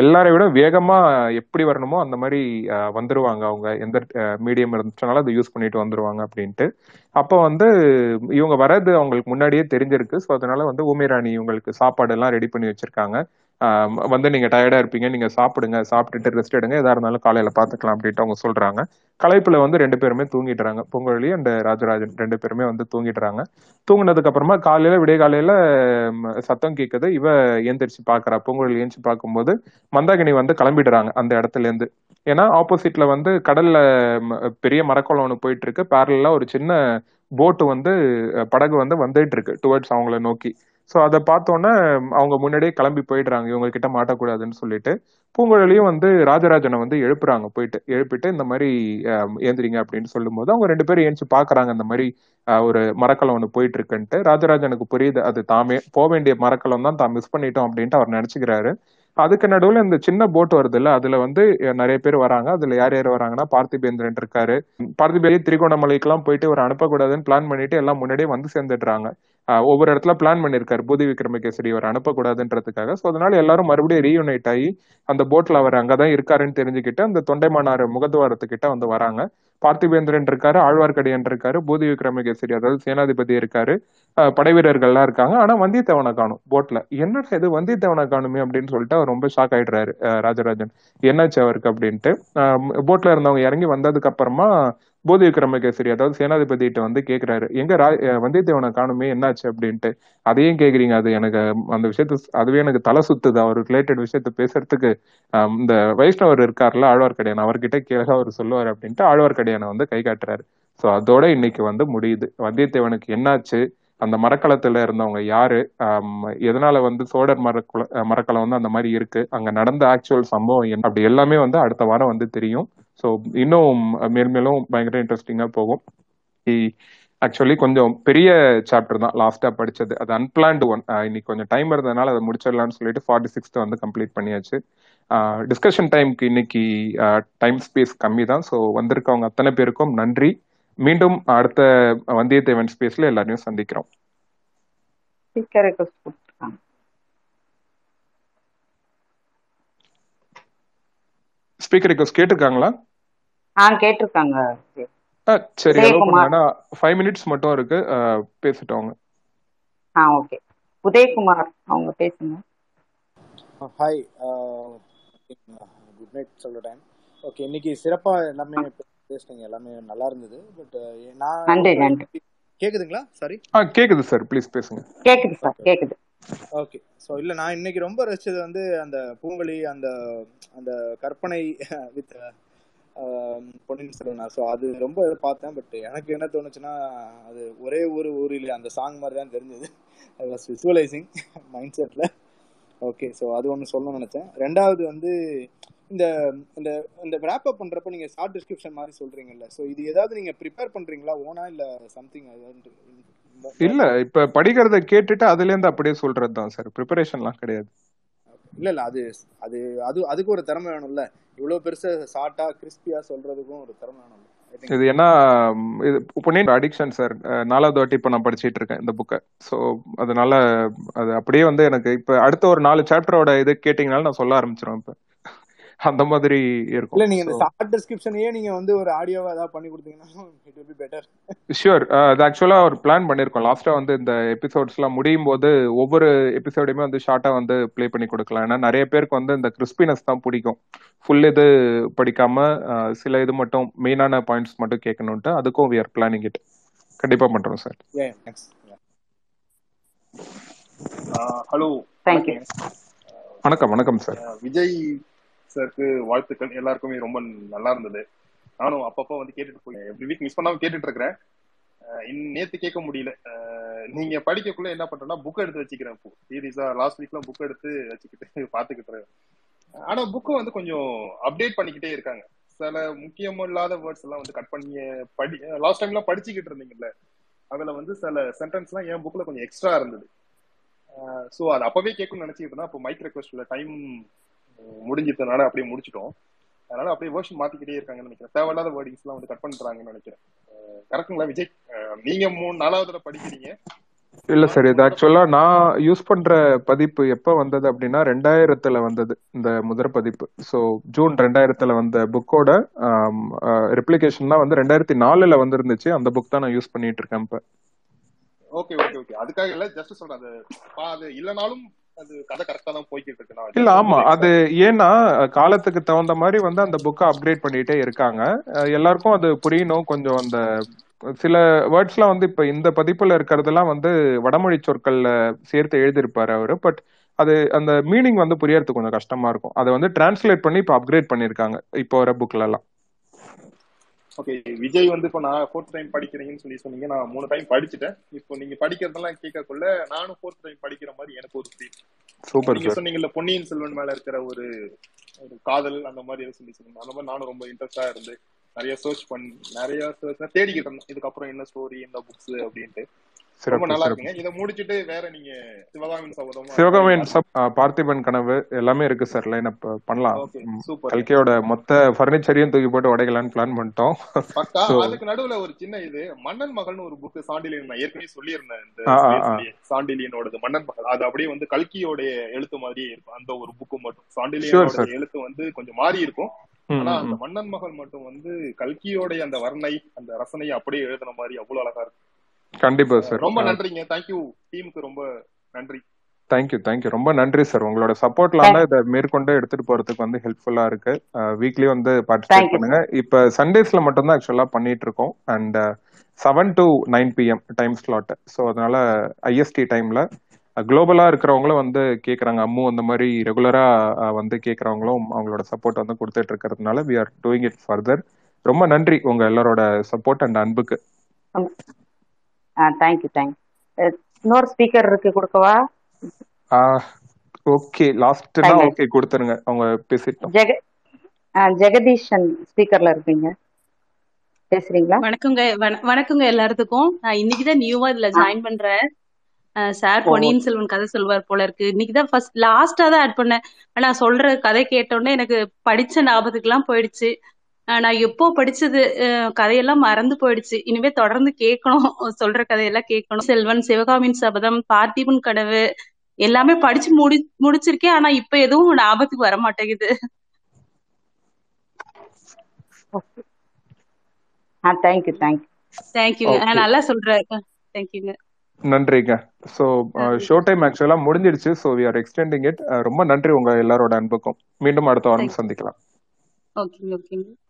எல்லாரை விட வேகமா எப்படி வரணுமோ அந்த மாதிரி ஆஹ் வந்துருவாங்க அவங்க. எந்த மீடியம் இருந்துச்சுனாலும் அதை யூஸ் பண்ணிட்டு வந்துருவாங்க அப்படின்ட்டு. அப்போ வந்து இவங்க வர்றது அவங்களுக்கு முன்னாடியே தெரிஞ்சிருக்கு. ஸோ அதனால வந்து ஓமிராணி இவங்களுக்கு சாப்பாடு எல்லாம் ரெடி பண்ணி வச்சிருக்காங்க. ஆஹ் வந்து நீங்க டயர்டா இருப்பீங்க, நீங்க சாப்பிடுங்க, சாப்பிட்டுட்டு ரெஸ்ட் எடுங்க, எதா இருந்தாலும் காலையில பாத்துக்கலாம் அப்படின்ட்டு அவங்க சொல்றாங்க. களைப்புல வந்து ரெண்டு பேருமே தூங்கிடுறாங்க, பூங்குழலி அண்ட் ராஜராஜன் ரெண்டு பேருமே வந்து தூங்கிடுறாங்க. தூங்கினதுக்கு அப்புறமா காலையில விடிய காலையில சத்தம் கேட்குது. இவ ஏந்திரிச்சு பாக்குறா, பூங்குழலி ஏந்திரிச்சு பார்க்கும்போது மந்தாகினி வந்து கிளம்பிடுறாங்க அந்த இடத்துல இருந்து. ஏன்னா ஆப்போசிட்ல வந்து கடல்ல பெரிய மரக்கலம் ஒன்று போயிட்டு இருக்கு, பேரலா ஒரு சின்ன போட்டு வந்து படகு வந்து வந்துட்டு இருக்கு டுவர்ட்ஸ் அவங்கள நோக்கி. ஸோ அதை பார்த்தோன்னே அவங்க முன்னாடியே கிளம்பி போயிடுறாங்க, இவங்க கிட்ட மாட்டக்கூடாதுன்னு சொல்லிட்டு. பூங்குழலியும் வந்து ராஜராஜனை வந்து எழுப்புறாங்க, போயிட்டு எழுப்பிட்டு இந்த மாதிரி ஏந்திரிங்க அப்படின்னு சொல்லும் போது அவங்க ரெண்டு பேரும் ஏந்திச்சு பாக்குறாங்க இந்த மாதிரி ஒரு மரக்கலம் ஒன்று போயிட்டு இருக்குன்ட்டு. ராஜராஜனுக்கு புரியுது அது தாமே போக வேண்டிய மரக்கலம் தான், தான் மிஸ் பண்ணிட்டோம் அப்படின்ட்டு அவர் நினைச்சுக்கிறாரு. அதுக்கு நடுவில் இந்த சின்ன போட் வருது இல்ல, அதுல வந்து நிறைய பேர் வராங்க. அதுல யார் யார் வராங்கன்னா பார்த்திபேந்திரன் இருக்காரு. பார்த்திபேந்திரன் திரிகோணமலைக்கு எல்லாம் போயிட்டு அவர் அனுப்பக்கூடாதுன்னு பிளான் பண்ணிட்டு எல்லாம் முன்னாடியே வந்து சேர்ந்துடுறாங்க. ஒவ்வொரு இடத்துல பிளான் பண்ணிருக்காரு பூதி விக்ரமகேசரி அவர் அனுப்பக்கூடாதுன்றதுக்காக. ஸோ அதனால எல்லாரும் மறுபடியும் ரீயூனைட் ஆகி அந்த போட்ல அவர் அங்கதான் இருக்காருன்னு தெரிஞ்சுக்கிட்டு அந்த தொண்டைமானார் முகத்துவாரத்துக்கிட்ட வந்து வராங்க. பார்த்திபேந்திரன் இருக்காரு, ஆழ்வார்க்கடியான் இருக்காரு, பூதி விக்ரமகேசரி அதாவது சேனாதிபதி இருக்காரு, படை வீரர்கள்லாம் இருக்காங்க. ஆனா வந்தியத்தேவனை காணும் போட்ல. என்ன இது வந்தியத்தேவனை காணுமே அப்படின்னு சொல்லிட்டு அவர் ரொம்ப ஷாக் ஆயிடுறாரு ராஜராஜன், என்னாச்சு அவருக்கு அப்படின்ட்டு. போட்ல இருந்தவங்க இறங்கி வந்ததுக்கு அப்புறமா பூதி விக்ரமகேசரி அதாவது சேனாதிபதியிட்ட வந்து கேட்கிறாரு, எங்க ரா வந்தியத்தேவனை காணுமே என்னாச்சு அப்படின்ட்டு. அதையும் கேக்குறீங்க, அது எனக்கு அந்த விஷயத்த அதுவே எனக்கு தலை சுத்துது. அவர் ரிலேட்டட் விஷயத்த பேசுறதுக்கு இந்த வைஷ்ணவர் இருக்காருல்ல ஆழ்வார்க்கடியான், அவர்கிட்ட கேட்க அவர் சொல்லுவார் அப்படின்ட்டு ஆழ்வார்க்கடியானை வந்து கை காட்டுறாரு. ஸோ அதோட இன்னைக்கு வந்து முடியுது. வந்தியத்தேவனுக்கு என்னாச்சு, அந்த மரக்கலத்துல இருந்தவங்க யாரு, எதனால வந்து சோழர் மரக்குல மரக்கலம் வந்து அந்த மாதிரி இருக்கு, அங்க நடந்த ஆக்சுவல் சம்பவம் என்ன, அப்படி எல்லாமே வந்து அடுத்த வாரம் வந்து தெரியும். ஸோ இன்னும் மேல்மேலும் பயங்கர இன்ட்ரெஸ்டிங்கா போகும். ஆக்சுவலி கொஞ்சம் பெரிய சாப்டர் தான் லாஸ்டா படிச்சது, அது அன்பிளான்டு ஒன். இன்னைக்கு கொஞ்சம் டைம் இருந்ததுனால அதை முடிச்சிடலாம்னு சொல்லிட்டு ஃபார்ட்டி சிக்ஸ்த் வந்து கம்ப்ளீட் பண்ணியாச்சு. டிஸ்கஷன் டைமுக்கு இன்னைக்கு டைம் ஸ்பேஸ் கம்மி தான். ஸோ வந்திருக்கவங்க அத்தனை பேருக்கும் நன்றி. மீண்டும் அடுத்த வந்தியத்தேவன் ஸ்பேஸ்ல எல்லாரையும் சந்திக்கிறோம். ஸ்பீக்கர் ரிக்வெஸ்ட் கேட்டிருக்காங்களா? ஆ கேட்டிருக்காங்க. சரி, ஆனா ஐந்து மினிட்ஸ் மட்டும் இருக்கு, பேசிட்டோங்க. ஆ ஓகே, உதயகுமார் அவங்க பேசுங்க. ஹாய், குட் நைட் சொல்றேன். ஓகே, இன்னைக்கு சிறப்பா நம்ம பேசுனீங்க, எல்லாமே நல்லா இருந்தது. பட் நான் நன்றி நன்றி கேக்குதுங்களா? சாரி, ஆ கேக்குது சார், ப்ளீஸ் பேசுங்க. கேக்குது சார், கேக்குது. ஓகே, ஸோ இல்லை நான் இன்னைக்கு ரொம்ப ரசிச்சது வந்து அந்த பூங்குழலி அந்த அந்த கற்பனை வித் பொன்னியின் செல்வனா. ஸோ அது ரொம்ப பார்த்தேன். பட் எனக்கு என்ன தோணுச்சுன்னா அது ஒரே ஒரு ஊர் இல்லையா அந்த சாங் மாதிரி தான் தெரிஞ்சது. I was visualising mind settle. Okay, so அது ஒன்று சொல்லணும்னு நினச்சேன். ரெண்டாவது வந்து இந்த இந்த இந்த ரேப்அப் பண்ணுறப்ப நீங்கள் ஷார்ட் டிஸ்கிரிப்ஷன் மாதிரி சொல்கிறீங்கல்ல, ஸோ இது ஏதாவது நீங்கள் ப்ரிப்பேர் பண்ணுறீங்களா ஓனா இல்லை சம்திங்? அது இல்லை, இப்போ படிக்கிறத கேட்டுட்டு அதுலேருந்து அப்படியே சொல்கிறது தான் சார், ப்ரிப்பரேஷன்லாம் கிடையாது. இல்லை இல்லை, அது அது அது அதுக்கு ஒரு திறமை வேணும்ல, இவ்வளோ பெருசாக ஷார்ட்டாக கிறிஸ்பியாக சொல்கிறதுக்கும் ஒரு திறமை வேணும்ல. இது ஏன்னா இது பொன்னியின் அடிக்ஷன் சார், நாலாவது வாட்டி இப்போ நான் படிச்சுட்டு இருக்கேன் இந்த புக்கை. ஸோ அதனால அது அப்படியே வந்து எனக்கு இப்போ அடுத்த ஒரு நாலு சாப்டரோட இது கேட்டிங்கனால நான் சொல்ல ஆரம்பிச்சிடும். இப்போ அந்த மாதிரி இருக்கும். இல்ல நீங்க இந்த ஷார்ட் டிஸ்கிரிப்ஷனையே நீங்க வந்து ஒரு ஆடியோவா ஏதாவது பண்ணி கொடுத்தீங்கன்னா it will be better. Sure, அது एक्चुअली ஒரு பிளான் பண்ணிருக்கோம். லாஸ்டா வந்து இந்த எபிசோட்ஸ்லாம் முடியும் போது ஒவ்வொரு எபிசோடுமே வந்து ஷார்ட்டா வந்து ப்ளே பண்ணி கொடுக்கலாம். ஏன்னா நிறைய பேருக்கு வந்து இந்த கிறிஸ்பினஸ் தான் பிடிக்கும், ஃபுல் இது படிக்காம சில இது மட்டும் மெயினான பாயிண்ட்ஸ் மட்டும் கேட்கணும்ட்டு. அதுக்கும் we are planning it. கண்டிப்பா பண்றோம் சார். Hello, thank you. வணக்கம் வணக்கம் சார். விஜய் சாருக்கு வாழ்த்துக்கள். எல்லாருக்குமே ரொம்ப நல்லா இருந்தது. நானும் அப்பப்போ வந்து கேட்டுட்டு போய் எவ்ரி வீக் மிஸ் பண்ணாம கேட்டுட்டு இருக்கிறேன். நேற்று கேட்க முடியல. நீங்க படிக்கக்குள்ள என்ன பண்றேன்னா புக் எடுத்து வச்சுக்கிறேன். இப்போ சீரியஸா லாஸ்ட் வீக்லாம் புக் எடுத்து வச்சுக்கிட்டு பாத்துக்கிட்டு. ஆனா புக்கை வந்து கொஞ்சம் அப்டேட் பண்ணிக்கிட்டே இருக்காங்க. சில முக்கியமில்லாத வேர்ட்ஸ் எல்லாம் வந்து கட் பண்ணி படி லாஸ்ட் டைம்லாம் படிச்சுக்கிட்டு இருந்தீங்கல்ல, அதுல வந்து சில சென்டென்ஸ் எல்லாம் என் புக்ல கொஞ்சம் எக்ஸ்ட்ரா இருந்தது. ஸோ அது அப்பவே கேட்கணும்னு நினைச்சிக்கிட்டு இருந்தேன். அப்போ மைக் ரெக்வஸ்ட்ல டைம் முடிஞ்சதுனால அப்படியே முடிச்சிட்டோம். அதனால அப்படியே வேர்ஷன் மாத்திக்கிட்டே இருக்காங்கன்னு நினைக்கிறேன். தேவையில்லாத வேர்டிங்ஸ் எல்லாம் வந்து கட் பண்றாங்கன்னு நினைக்கிறேன். கரெக்டுங்களா விஜய்? நீங்க மூணு நாலாவதுல படிக்கிறீங்க இல்ல சார்? இது ஆக்சுவலா நான் யூஸ் பண்ற பதிப்பு எப்ப வந்தது அப்படின்னா ரெண்டாயிரத்துல வந்தது இந்த முதற் பதிப்பு. ஸோ ஜூன் ரெண்டாயிரத்துல வந்த புக்கோட ரெப்ளிகேஷன் தான் வந்து ரெண்டாயிரத்தி நாலுல வந்துருந்துச்சு. அந்த புக் தான் நான் யூஸ் பண்ணிட்டு இருக்கேன் இப்ப. ஓகே ஓகே ஓகே, அதுக்காக இல்ல, ஜஸ்ட் சொல்றேன். அது இல்லைனாலும் இல்ல. ஆமா, அது ஏன்னா காலத்துக்கு தகுந்த மாதிரி வந்து அந்த புக்கை அப்கிரேட் பண்ணிட்டே இருக்காங்க. எல்லாருக்கும் அது புரியணும். கொஞ்சம் அந்த சில வேர்ட்ஸ் எல்லாம் வந்து இப்ப இந்த பதிப்புல இருக்கிறதெல்லாம் வந்து வடமொழி சொற்கள்ல சேர்த்து எழுதியிருப்பாரு அவரு. பட் அது அந்த மீனிங் வந்து புரியறதுக்கு கொஞ்சம் கஷ்டமா இருக்கும். அதை வந்து டிரான்ஸ்லேட் பண்ணி இப்ப அப்கிரேட் பண்ணிருக்காங்க இப்போ வர புக்ல எல்லாம். ஓகே விஜய் வந்து இப்போ நான் ஃபோர்த் டைம் படிக்கிறீங்கன்னு சொல்லி சொன்னீங்க. நான் மூணு டைம் படிச்சுட்டேன். இப்போ நீங்க படிக்கிறதெல்லாம் கேட்கக்குள்ள நானும் ஃபோர்த் டைம் படிக்கிற மாதிரி எனக்கு ஒரு ஃபீல். சூப்பர். நீங்க சொன்னீங்கல்ல பொன்னியின் செல்வன் மேல இருக்கிற ஒரு ஒரு காதல் அந்த மாதிரி எதுவும் சொல்லி சொன்னீங்க. அந்த மாதிரி நானும் ரொம்ப இன்ட்ரெஸ்டா இருந்து நிறைய சர்ச் பண்ணி நிறைய சர்ச் தேடிக்கிட்டு இருந்தேன். இதுக்கப்புறம் என்ன ஸ்டோரி இந்த புக்ஸ் அப்படின்ட்டு ரொம்ப நல்லா இருக்குங்க. இதை முடிச்சுட்டு வேற நீங்க சிவகாமியின் சபதம், சிவகாமியின் பார்த்திபன் கனவு எல்லாமே இருக்கு சார். லைன் அப் பண்ணலாம். கல்கையோட மொத்த பர்னிச்சரையும் தூக்கி போட்டு உடைக்கலான்னு பிளான் பண்ணிட்டோம். அதுக்கு நடுவுல ஒரு சின்ன இது மன்னன் மகள்னு ஒரு புக் சாண்டிலியன் நான் ஏற்கனவே சொல்லியிருந்தேன். இந்த சாண்டிலியனோடது மன்னன் மகள் அது அப்படியே வந்து கல்கையோடைய எழுத்து மாதிரியே இருக்கும். அந்த ஒரு புக்கு மட்டும் சாண்டிலியனோட எழுத்து வந்து கொஞ்சம் மாறி இருக்கும். ஆனா அந்த மன்னன் மகள் மட்டும் வந்து கல்கையோடைய அந்த வர்ணை அந்த ரசனையை அப்படியே எழுதுன மாதிரி அவ்வளவு அழகா இருக்கும். கண்டிப்பா சார், ரொம்ப நன்றிங்க. थैंक यू டீமுக்கு, ரொம்ப நன்றி. थैंक यू थैंक यू, ரொம்ப நன்றி சார். உங்களோட சப்போர்ட்லால இத மேற்கொண்டு எடுத்துட்டு போறதுக்கு வந்து ஹெல்ப்ஃபுல்லா இருக்கு. வீக்லி வந்து பார்ட்டிசிபேட் பண்ணுங்க. இப்ப சண்டேஸ்ல மட்டும் தான் एक्चुअली பண்ணிட்டு இருக்கோம். And seven to nine p m time slot. So அதனால ஐ எஸ் டி டைம்ல குளோபலா இருக்கிறவங்களும் வந்து கேக்குறாங்க. அம்மு அந்த மாதிரி ரெகுலரா வந்து கேக்குறவங்களும் அவங்களோட சப்போர்ட் வந்து கொடுத்துட்டு இருக்கிறதுனால we are doing it further. ரொம்ப நன்றி உங்க எல்லாரோட சப்போர்ட் அண்ட் அன்புக்கு. Thank you thank you. இன்னொரு ஸ்பீக்கர் இருக்கு, கொடுக்கவா? ஓகே, லாஸ்ட் நான் ஓகே கொடுத்துருங்க. அவங்க பேசிட்டோம். ஜெக ஜெகதீஷன் ஸ்பீக்கர்ல இருக்கீங்க, பேசுறீங்களா? வணக்கம்ங்க வணக்கம்ங்க எல்லாருக்கும். நான் இன்னைக்கு தான் நியூவா இதுல ஜாயின் பண்றேன் சார். பொன்னியின் செல்வன் கதை சொல்வார் போல இருக்கு. இன்னைக்குதான் ஃபர்ஸ்ட் லாஸ்டா தான் ஆட் பண்ணேன். ஆனா சொல்ற கதை கேட்டோடனே எனக்கு படிச்ச ஞாபகத்துக்கு எல்லாம் போயிடுச்சு. நான் எப்போ படிச்சது கதையெல்லாம் மறந்து போயிடுச்சு. இனிமே தொடர்ந்து கேட்கணும், சொல்ற கதையெல்லாம் கேட்கணும். செல்வன், சிவகாமியின் சபதம், பார்த்திபன் கனவு எல்லாமே படிச்சு முடி முடிச்சிருக்கேன். ஆனா இப்ப எதுவும் ஞாபகத்துக்கு வர மாட்டேங்குது. தேங்க்யூ தேங்க்யூ தேங்க்யூ, நல்லா சொல்ற. தேங்க்யூங்க, நன்றிங்க. ஸோ ஷோ டைம் ஆக்சுவலா முடிஞ்சிடுச்சு. So we are extending it. ரொம்ப நன்றி உங்க எல்லாரோட அன்புக்கும். மீண்டும் அடுத்த வாரம் சந்திக்கலாம். Okay okay.